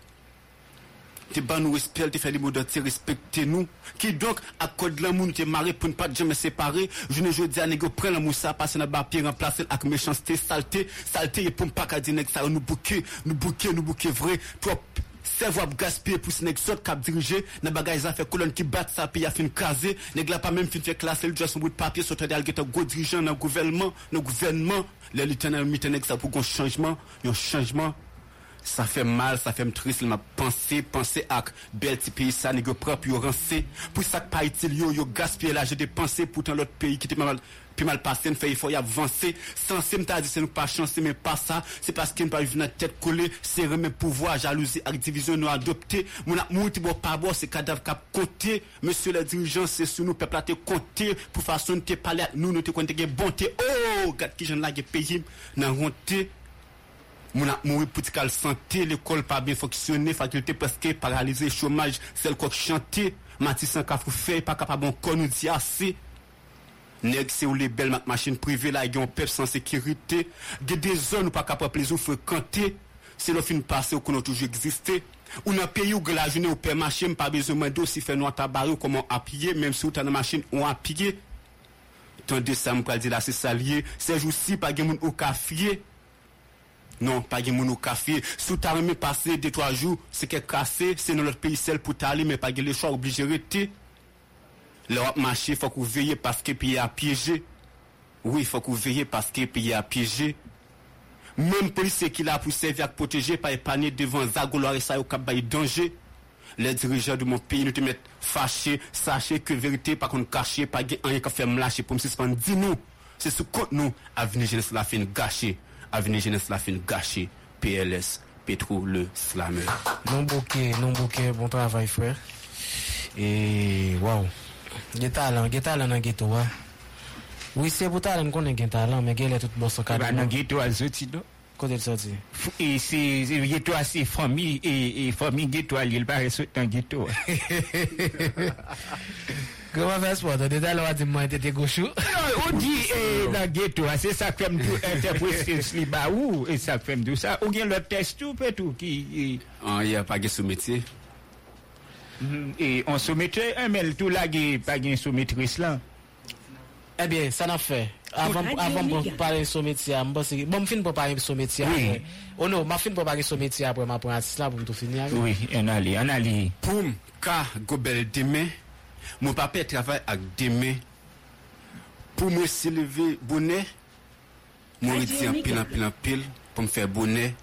t'es ban nous respect t'es fait les mots d'entier respecter nous qui donc à code la moun t'es marré pour ne pas jamais séparer je ne jodi à négo prend la moussa passer dans papier remplacer avec méchanceté saleté pour pas qu'à dire ça nous bouquer vrai toi cerveau gaspiller pour nèg sot cap diriger nan bagage ça fait colonne qui bat ça puis a fin casé nèg la pas même fin fait classer juste son bout de papier sur tête d'algeta gros dirigeant dans gouvernement les lieutenant miten nèg ça pour qu'on changement ça fait mal ça fait me triste m'a penser à bel petit pays ça nèg propre yo rancé pour ça que pas utile yo gaspiller l'argent dépensé pourtant l'autre pays qui était mal puis mal passé, il faut y avancer. Sans c'est m'ta dit c'est nous pas chance mais pas ça, c'est parce qu'il pas vivre notre tête collée, c'est remet pouvoir, jalousie, avec division nous adopter. Mon mouti bon pas bon, c'est cadavre cap côté. Monsieur le dirigeant, c'est sur nous peuple à te compter pour façon te parler nous te compter bonté. Oh, gars qui j'en la pays nan honte. Mon a mouru pour cal santé, l'école pas bien fonctionné, faculté presque paralysée, chômage, celle qu'on chanter, Matissan Kafou fait pas capable encore nous dit assez. Nèg c'est ou les belles machines privées là yon peuple sans sécurité des zones pas capable plaisir fréquenter c'est le fin passé ou qu'on toujours existé ou dans pays où la journée au père machine pas besoin demander si faire noir tabarou comment appuyer même si ou dans machine on appuyer tandis ça me dit là c'est salier ces jours-ci pas gen moun ou kafier non pas gen moun ou kafier sous ta remet passer 2-3 jours c'est que cassé c'est dans l'autre pays seul pour t'aller mais pas gen le choix obligé rester. L'Europe marché, faut qu'on veille parce que pays a piégé. Oui, faut qu'on veille parce que pays a piégé. Même police qui l'a pour servir à protéger, pas épaner devant Zagolor et ça au cap bail danger. Les dirigeants de mon pays nous te mettent fâchés, sachez que vérité pas qu'on cacher, pas gain rien qu'on fait me lâcher pour me suspendre. Dis-nous, c'est ce compte nous, avenir jeunesse la fin gâchée, PLS, pétrole, slammer. Non bouquet, bon travail frère. Et waouh. Geta lan nan ghetto wa. Oui, c'est pour talent qu'on est talent mais gelle tout boss cadre. Ba nan ghetto al sorti do. Côté sorti. Et c'est ghetto assez famille et famille ghetto il paraît sorti en ghetto. Comment faire sport de talent va dire moi t'étais gauchou. On dit dans ghetto c'est ça fait me interpréter ce liba ou et ça fait me tout ça ou bien le test tout peut tout qui on y a pas que ce métier. Et on soumettait un mail tout lagué par une soumettrice là. Eh bien, ça n'a fait. avant de parler de son métier, je fin pour parler de son métier. Oui. Oh non, je fin pour parler de son métier après ma pratique là pour tout finir. Oui, on a li. Pour ka gobel demain, mon papa travaille avec demain. Pour me s'élever bonnet, mon métier en pile pour me faire bonnet.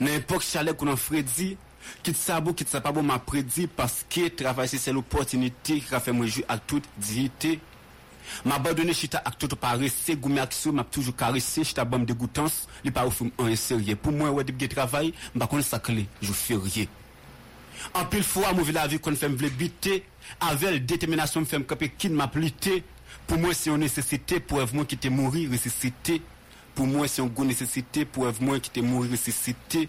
N'importe chalet qu'on a Freddy, quitte ça pas bon m'a prédit parce que travail c'est l'opportunité qui a fait moi jouer à toute dignité. M'a abandonné chita acte tout pas rester goumé action m'a toujours caressé chita bombe de goutance li pas offrir un sérieux pour moi ouais de travail m'a connait ça clé jour férié en pile fois m'a vu la vie qu'on fait me veut buter avec détermination me fait me camper qui m'a plité pour moi c'est une nécessité pour moi qui était mourir ressuscité pour moi c'est une nécessité pour moi qui était mourir ressuscité.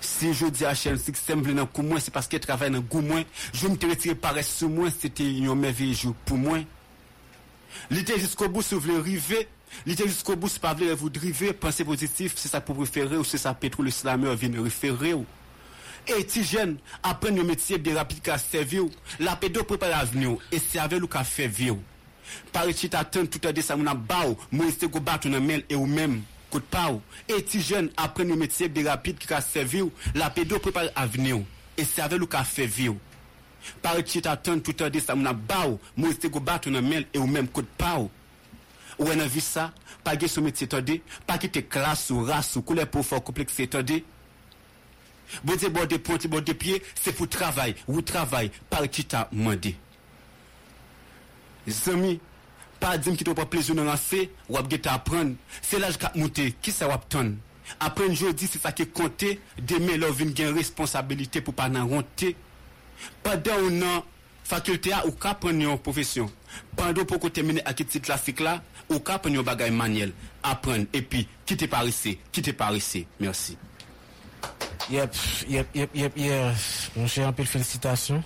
Si je dis à Chelsea que c'est un coup moins, c'est parce qu'elle travaille dans un coup moins. Je me retire par sous moi, c'était un merveilleux jour pour moi. L'été jusqu'au bout, si vous voulez river, l'été jusqu'au bout, si vous voulez vous driver, pensez positif, c'est ça pour préférer ou c'est ça pétrole slammer vient référer. Et si jeune, apprendre le métier de rapide qu'à servir, la pédo prépare l'avenir, et c'est avec le café vieux. Par ici, t'attends tout à des samounas bao, moi, c'est qu'on bat une mail et ou même. Et si jeune après le métier de rapide qui a servi, la pédo prépare l'avenir. Et c'est avec le café vieux. Par exemple, attendre tout à l'heure, ça m'a bao, moi c'est go battre dans mail et ou même code pao. Ou en a vu ça, pas gué ce métier tendé, pas quitter classe ou race ou couleur pour fort complexe tendé. Bon de bord de pointe, bord de pied, c'est pour travail, ou travail, par exemple, mandé. Zami. Pas dire que tu n'as pas plaisir de lancer, ou à apprendre. C'est l'âge qui a monté, qui ça va ton. Après un jour, c'est ça qui est compté. Demain, l'on vient gagner responsabilité pour ne pas en honter. Pendant un an, faculté a ou qu'à prendre une profession. Pendant pour qu'on termine à cette classique là, ou qu'à prendre un bagage manuel. Apprendre, et puis, quittez Paris. Merci. Yep. Mon cher, un peu de félicitations.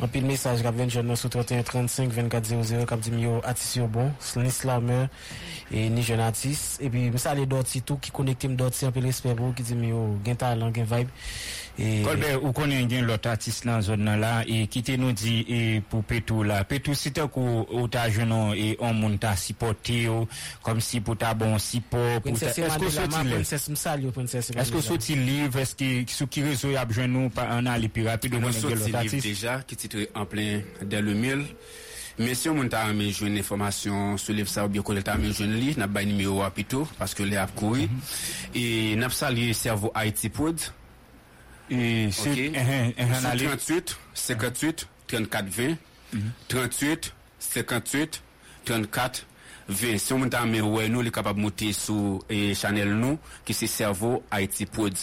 Un pile message qui vient de sur 31 35 24 00, qui dit yo artiste bon ni slammer et ni jeune artiste et puis ça les d'autres tout qui connecte d'autres un peu respect pour qui dit yo gain talent gain vibe et Colbert ou connait gain l'autre artiste dans zone là et qui te nous dit et pour Pétou là Pétou si t'es ou ta jeune et on monte à supporter comme si pour ta bon support pour est-ce que sorti livre est-ce que sur qui réseau y a besoin nous en aller plus rapidement l'autre artiste qui titré en plein dans le mille. Mais si on t'a amené une information sur le livre ça ou bien qu'on t'a amené une lit, n'a pas numéro à plutôt parce que les a couru et n'a pas salué cerveau Haïti Pod. Et c'est 38 58 34 20 38 58 34 20. Si on t'a amené ouais nous les capable monter sur channel nous qui c'est cerveau Haïti Pod.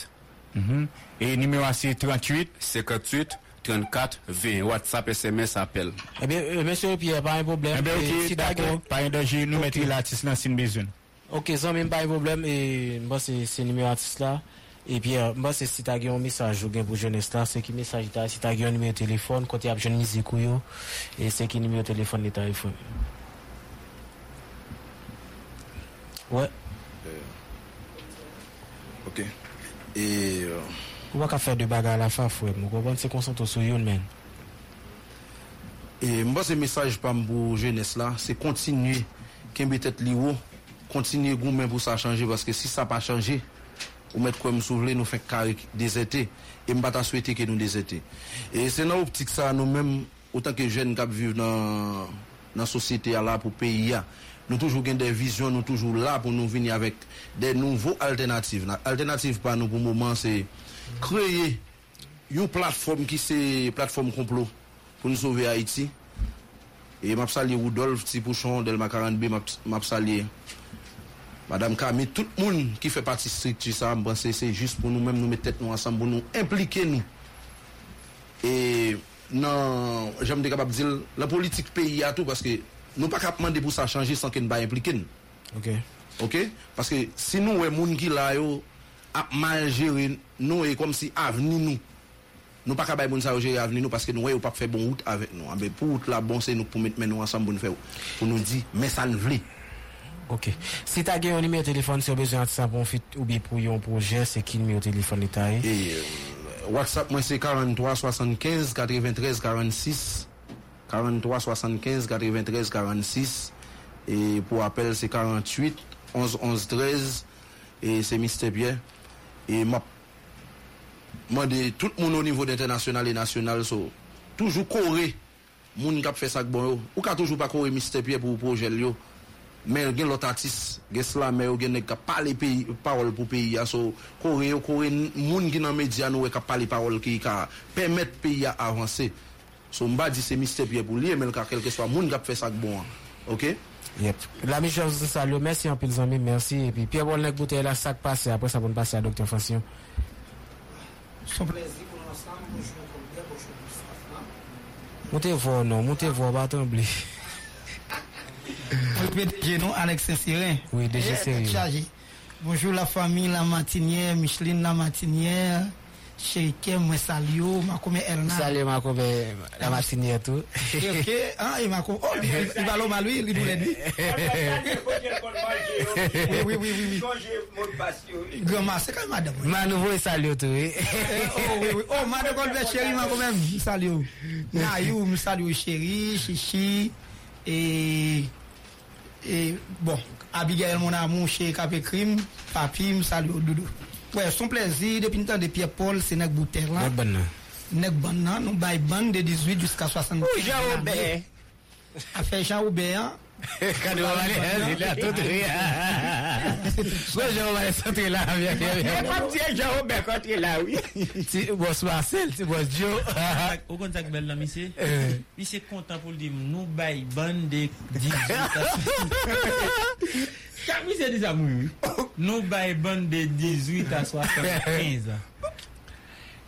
Et numéro c'est 38 58 34 20 WhatsApp SMS appel. Eh bien monsieur Pierre pas un problème. Eh bien OK, si d'accord, pas un danger nous mettre l'artiste là si besoin. OK, ça même pas un problème et moi c'est numéro artiste là et Pierre moi c'est si t'as un message ou gain pour jeunesse là c'est qui message t'as si t'as un numéro de téléphone quand tu as jeune musique yo et c'est qui numéro de téléphone de téléphone. Ouais. OK. Et on va faire de bagarre à la fin, frère. Mon comprendre c'est concentre sur yon même. Et moi ce message pas pour jeunesse là, c'est continuer qu'embé tête li haut, continuer gourmand pour ça changer parce que si ça pas changer, ou mettre comme soulever nous fait carré déserté et m'pas ta souhaiter que nous déserté. Et c'est dans optique ça nous même autant que jeunes qui vivent dans société là pour pays là. Nous toujours gain des visions, nous toujours là pour nous venir avec des nouveaux alternatives. Alternative pas nous pour le moment c'est créer une plateforme qui c'est plateforme complot pour nous sauver Haïti et m'a salué Rudolph Tipouchon Delma 40B m'a salué madame Camille tout le monde qui fait partie structure ça c'est juste pour nous même nous mettre tête nous ensemble pour nous impliquer nous et non j'aime capable dire la politique pays à tout parce que nous pas capable demander pour ça changer sans qu'elle pas impliquer. OK parce que si nous ouais monde qui là yo à mal gérer nous et comme si avenir nous pas capable moun ça gérer avenir nous parce que nous on pas faire bon route avec nous mais pour route la bon c'est nous pour mettre nous ensemble nous faire pour nous dire mais ça ne vle. OK si tu as un numéro de téléphone si besoin de ça pour ou bien pour un projet c'est qui numéro de téléphone détail WhatsApp moi c'est 43 75 93 46 43 75 93 46 Et pour appel, c'est 48 11 11 13 et c'est Mister Pierre. Et m'a demandé tout le monde au niveau international et national, so, toujours coré, moun k'ap fait ça bon yo. Ou ka toujours pas coré Mister Pierre pour projet yo. Mais gen l'autre artiste, gen slamé ou gen nèg k'ap parler pays parole pour pays a so coré ou coré moun ki nan média nou k'ap parler parole ki ka permettre pays a avancer. So m'ba dit c'est Mister Pierre pour lui mais quel que soit moun k'ap fait ça bon. OK? Yep. La Michel vous salue. Merci en pile amis, merci et puis Pierre Bolnec bouteille la sac passer après ça pour passer à docteur Fancion. Son plaisir pour nous ensemble pour jouer comme bien pour jouer. Montez-vous pas trembler. Vous non Alex Saint-Syrien. Oui, déjà sérieux. Bonjour la famille la matinière, Micheline la matinière, Cheikh moi salio, ma comme Elna. Salut ma comme la matinière tout. OK, ah il m'a comme oh il va l'homme lui, il voulait dire. Oui. Grand-mère, c'est quand madame. Ma nouveau salio tout. Oui. Oh madame Colbert chérie, ma comme même salio. Na you me salio chérie, chichi et bon, Abigail mon amour chez Capé Crime, papi me salio doudou. Ouais, son plaisir depuis le temps de Pierre Paul, c'est Nek Bouter là. Nek Banan, nous bail bande de 18 jusqu'à 60. Ou Jean Aubert. A fait Jean Aubert. Quand on va il a tout rien. Moi Jean Aubert centré là avec rien. Jean Aubert contre là oui. Tu boss Marcel, tu boss Joe. Au contact belle là monsieur. Monsieur content pour dire nous bail bande de 18 à 60. Camille c'est déjà mourir. Nous bail bande de 18 à 75.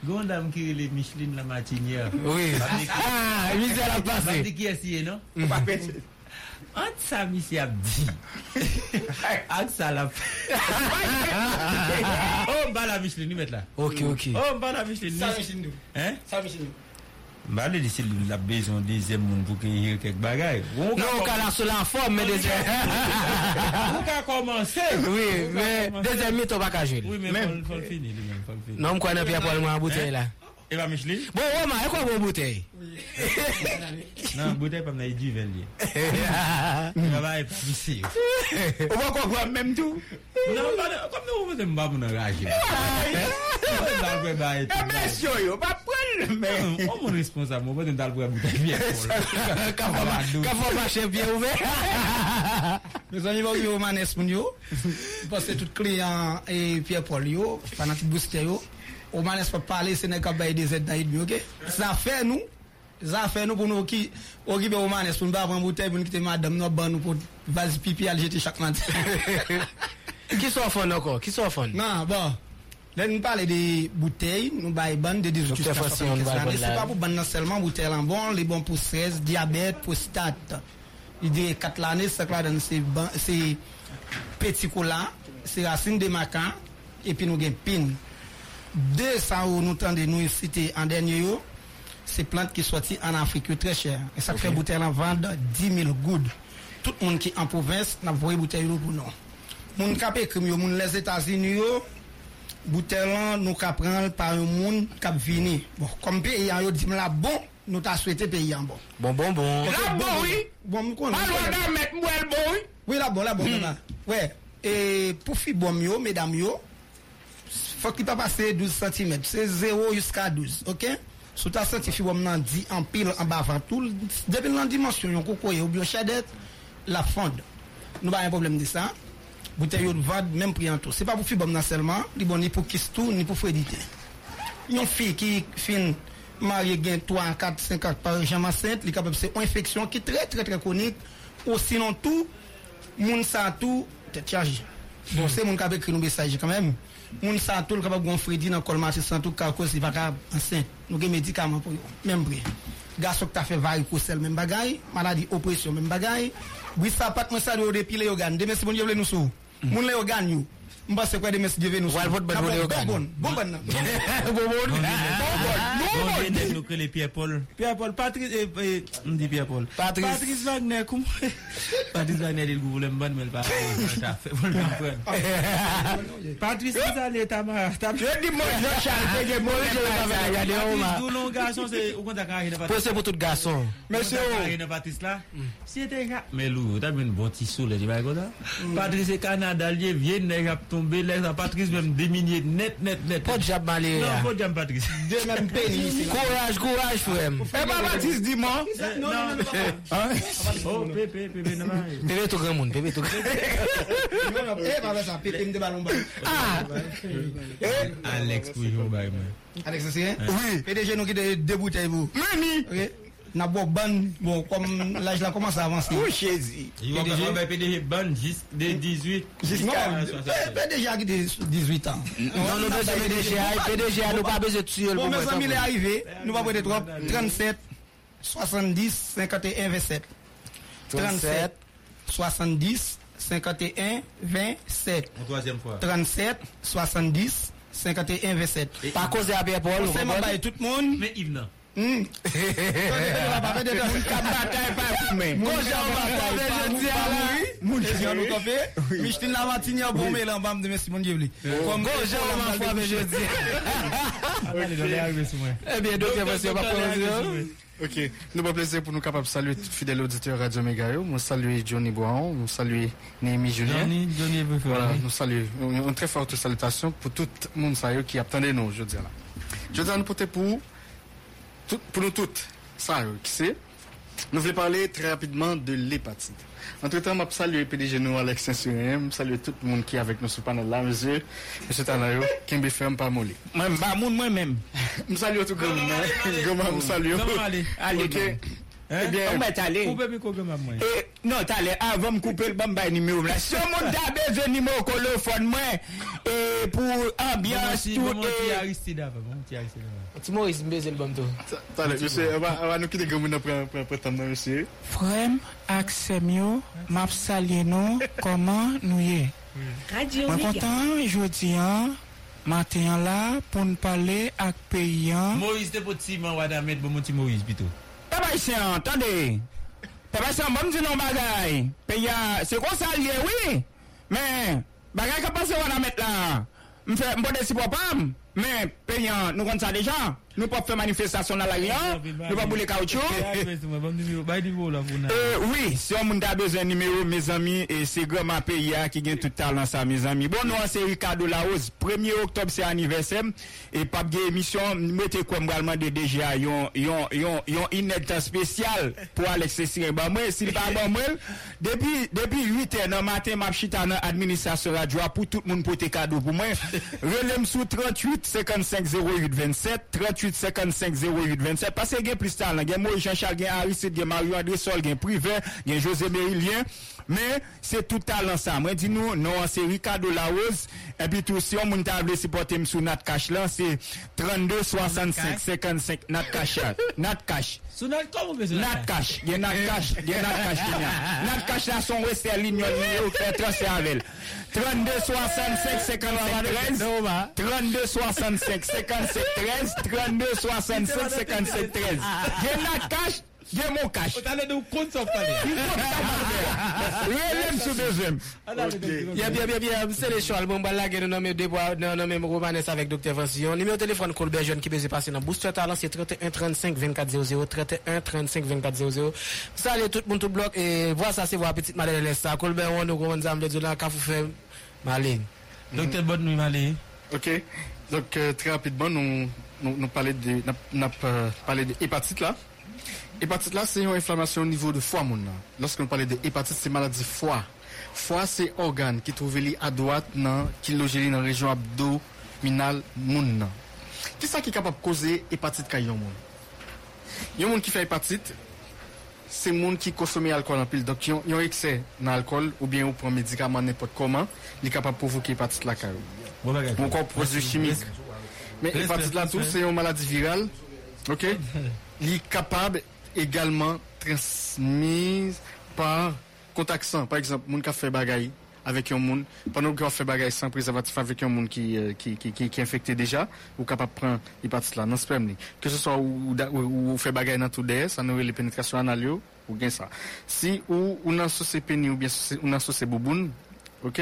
Gondam qui les Micheline la matinière. Oui. Ah, il nous a passé. Dit qui est ici non? Pas pété. Ant ça monsieur Abdi. Ant ça la. Oh bah la Micheline met là. OK. Oh bah la Micheline. Ça Micheline. Hein? Ça Micheline. Bah les c'est la besoin deuxième monde pour qu'il quelque bagaille. Non, on la seule en forme mais deuxième. On commencer. Oui, mais deuxième mi on va cacher. Oui, mais faut finir lui même, faut finir. Non, quoi n'a pas pour moi bouteille là. Et va Micheline. Bon, on m'a quoi pour bouteille. Non, bouteille pas n'a du vin là. On va être ici. On va quoi même tout. Non, comme nous on va me rager. Pas mais on est responsable moi je dois boire bouteille bien quand marcher bien ouvert mes amis vont yo manes mon yo passer tout client et Pierre Paul yo pendant tout booster yo on manes pas parler c'est n'est qu'à bailler des aides dans OK ça fait nous pour nous qui on qui on manes pour pas prendre bouteille pour quitter madame nous ban nous pour vas pipi aller jeter chaque matin qui sont fond non bon. Là, nous parlons des bouteilles, nous baillons des 18 jusqu'à 75 ans. Ce n'est pas pour banner seulement bouteilles en bon, les bons pour 16, diabète, prostate. Il dit 4 l'année, c'est petit cola, c'est racine de maca, et puis nous avons pin. 200 euros, nous tendez, nous citer en dernier, c'est plantes qui sortent en Afrique très chères. Et ça fait bouteilles en vente 10 000 goudes. Tout le monde qui est en province n'a pas de bouteilles pour nous. Mon cap écrit, les États-Unis, boutelan nous ka prendre par un monde qui vini bon comme pays yo dit la bon nous t'a souhaité pays en bon la bon oui bon me connait alors mettre moelle bon oui la bon ouais et pour fi bon yo mesdames yo faut qu'il pas passer 12 cm c'est 0 jusqu'à 12 OK sous ta senti fi bon nan di en pile en bas avant tout depuis la dimension yon kokoye ou bien chadette la fonde nous pas un problème de ça. Bouteille de vade, même prix en tout. Ce n'est pas pour faire bon seulement, ni pour Kistou, ni pour Frédité. Une fille qui fin mariée 3, 4, 5 ans par jamais enceinte, c'est une infection qui est très, très, très chronique. Ou sinon tout, moun sa tout, tête chargée. Bon, c'est moun qui a écrit nos messages quand même. Moun sa tout, capable de Frédité dans le colmatis sans tout, car il va être enceinte. Nous avons des médicaments pour eux, même prix. Garçon qui a fait varicocèle, même bagaille. Maladie, oppression, même bagaille. Brissa, pas de message de dépiler organes. Demain, si vous voulez nous sous. Moun le organ yo Mbassé quoi des messieurs de Vénus. Voilà votre bonne bonne. Bon bon. Nous que les Pierre Paul. Pierre Paul Patrice et on dit Pierre Paul. Patrice Wagner comme Patrice Wagner il voulait me bonne mais pas ça fait pour comprendre. Patrice ça l'état ma table. Je dis moi Charles Pégué moi je vais regarder on. Tout long garçon c'est au contact carré de Patrice. C'est pour tout garçon. Monsieur Patrice là. C'était mais lou, t'as une bonne tissou là, tu vas quoi là Patrice et Canada lié vieux nèg a tombé là, Patrice même diminuer net. Pas de jab malé. Non, pas de jab Patrice. De même pays. Courage frère. Et pas Patrice dis moi. Non. Oh Pepe non. Pepe tout grand monde, Pepe tout. Non, eh pas ça, Pepe me de ballon. Ah. Alex pour jouer bail. Alex Saint-Syrien? Oui. PDG nous qui deux bouteilles vous. Mami. Na bo ban bon comme l'âge là commence à avancer. Oui, chézi. Il va pas PDG ban jusqu'à 18. Jusqu'à PDG a 18 ans. Non, PDG a nous pas besoin de tuer le bon. Bon mes amis, il est arrivé, nous va prendre trop 37 70 51 27. 37 70 51 27. Une troisième fois. 37 70 51 27. Pas cause à Pierre Paul. C'est mon bail tout le monde. Mais Yves non. OK, nous avons plaisir pour nous capables saluer fidèles auditeurs Radio Méga. Nous saluons Johnny Bois, nous saluons Némi Julien. Voilà, nous saluons une très forte salutation pour tout le monde qui attendait nous aujourd'hui là. Je dis à nous porter pour tout, pour nous toutes, ça, qui sait, nous voulons parler très rapidement de l'hépatite. Entre-temps, je salue PDG nous, Alex Saint-Syrien, je salue tout le monde qui est avec nous sur le panel là, monsieur Talayo, qui est ferme par Molly. Moi-même. Je salue tout le monde. Je salue. Allez. Eh bien, on va t'aller. Coupez le programme à moi. Non, t'aller avant de couper le bambay numéro là. Si on t'a besoin numéro colophone moi et pour ambiance tout et Aristide avant, Aristide. Tu Maurice besoin le bambou. T'aller, monsieur, on va nous quitter comme nous après temps monsieur. Frère Axemio, Mav Salie non, comment nous y est Radio Méga. Content aujourd'hui hein. Matin là pour nous parler avec paysan. Maurice de Potiman va d'amener bon petit Maurice plutôt. Pepe Haïtien, attendez. Pepe Haïtien, bon dit non bagaille. Pays c'est quoi ça lié, oui. Mais bagaille qu'a passé on a mettre là. Me fait bonne si papa, mais payant nous connaissons ça déjà. Nous pas faire manifestation dans la rien, nous pas bouler caoutchouc. Oui, si on monde a besoin numéro mes amis et c'est grand pays qui gagne tout talent ça mes amis. Bon nous c'est Ricardo Laose, 1er octobre c'est anniversaire et pas de émission mettez quoi également de DGA yon inette spécial pour Alex Saint-Syrien. Bah moi s'il pas bon moi depuis 8h dans matin m'a chita dans administration radio pour tout monde porter cadeau pour moi. Relève sous 38 55 08 27, 38 55 08 27, parce que il y a plus talent, il y a Moïse Jean-Charles, il y a Aristide, il y a Mario André Sol, il y a Privé, il y a José Mérilien, mais c'est tout talent ça. Moi dis nous non c'est Ricardo Larose et puis tout si on monte à supporter sur Nat Cash là c'est 32 65 55 Nat Cash. Nat Cash. Sur Nat comme besoin. Nat Cash, il y a Nat Cash, il y a Nat Cash. Nat Cash là son reste ligne au fait transfert avec. 32 65 55 13 32 65 55 13 32 65 57 13. J'ai Nat Cash. J'ai mon cash. On t'allait nous compte sans parler. Relève sur deuxième. Bien. C'est les choix. Bon, là, nous nommons deux bois, nous nommons Romanes avec Dr. Vancillon. Numéro téléphone, Colbert Jeune qui peut passer dans Booster Talent, c'est 31 35 24 00. 31 35 24 00. Salut tout le monde, tout bloc. Et voilà, ça, c'est voir petite Madeleine Lessa. Colbert, on nous commence à me dire là, qu'à vous faire Malé. Docteur, bonne nuit, Malé. OK. Donc, très rapidement, nous parlons de hépatite là. Hépatite là, c'est une inflammation au niveau de foie. Lorsque nous parlons de hépatite, c'est maladie foie. Foie, c'est organe qui trouve li à droite, qui loge dans la région abdominale. Qui ça qui est capable de causer hépatite quand yon moun? Yon moun qui fait hépatite, c'est moun qui consomme alcool en pile. Donc yon excès dans l'alcool ou bien on prend médicament n'importe comment, il est capable de provoquer hépatite là. Mon corps produit chimique. Mais hépatite là tout, c'est une maladie virale. OK? Il est capable également transmise par contact sang. Par exemple, moun ka fait bagaille avec un monde pendant qu'on fait bagage sans préservatif avec un monde qui infecté déjà ou capable prendre l'hépatite là dans sperme que ce soit ou fait bagage dans tout derrière ça nous les pénétrations anales ou bien ça si ou dans ce pénis ou bien on dans ce bouboune OK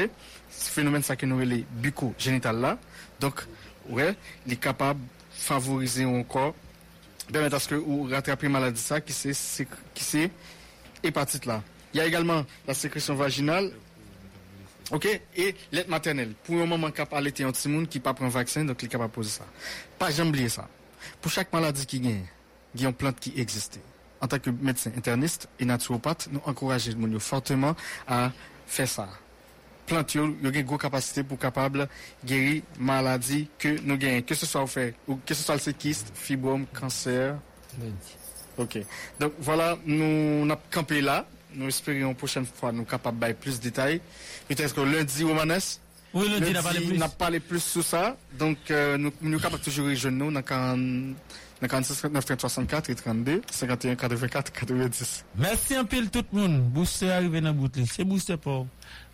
ce phénomène ça que nous les bucco-génital là donc ouais il est capable favoriser encore permettre à ce que ou rattraper maladie ça qui c'est hépatite là. Il y a également la sécrétion vaginale. OK et l'aide maternelle. Pour un moment capable allaiter un petit monde qui pas prend vaccin donc il capable poser ça. Pas jamais oublier ça. Pour chaque maladie qui gagne, il y a une plante qui existe. En tant que médecin interniste et naturopathe, nous encourageons fortement à faire ça. Plante yo une grosse capacité pour capable guérir maladie que nous gagnons que ce soit au fait ou que ce soit le kyste, fibrome, cancer. OK. Donc voilà, nous on a campé là. Nous espérons prochaine fois nous capable bailler plus de détails. Peut-être que lundi Romanes. Oui, lundi n'a parlé plus sur ça. Donc nous capable toujours rejoindre nous dans 46 39 64 et 32 51 84 90. Merci un peu tout le monde. Booster arrivé dans bout là. C'est Booster pour.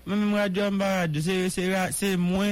Même radio c'est moins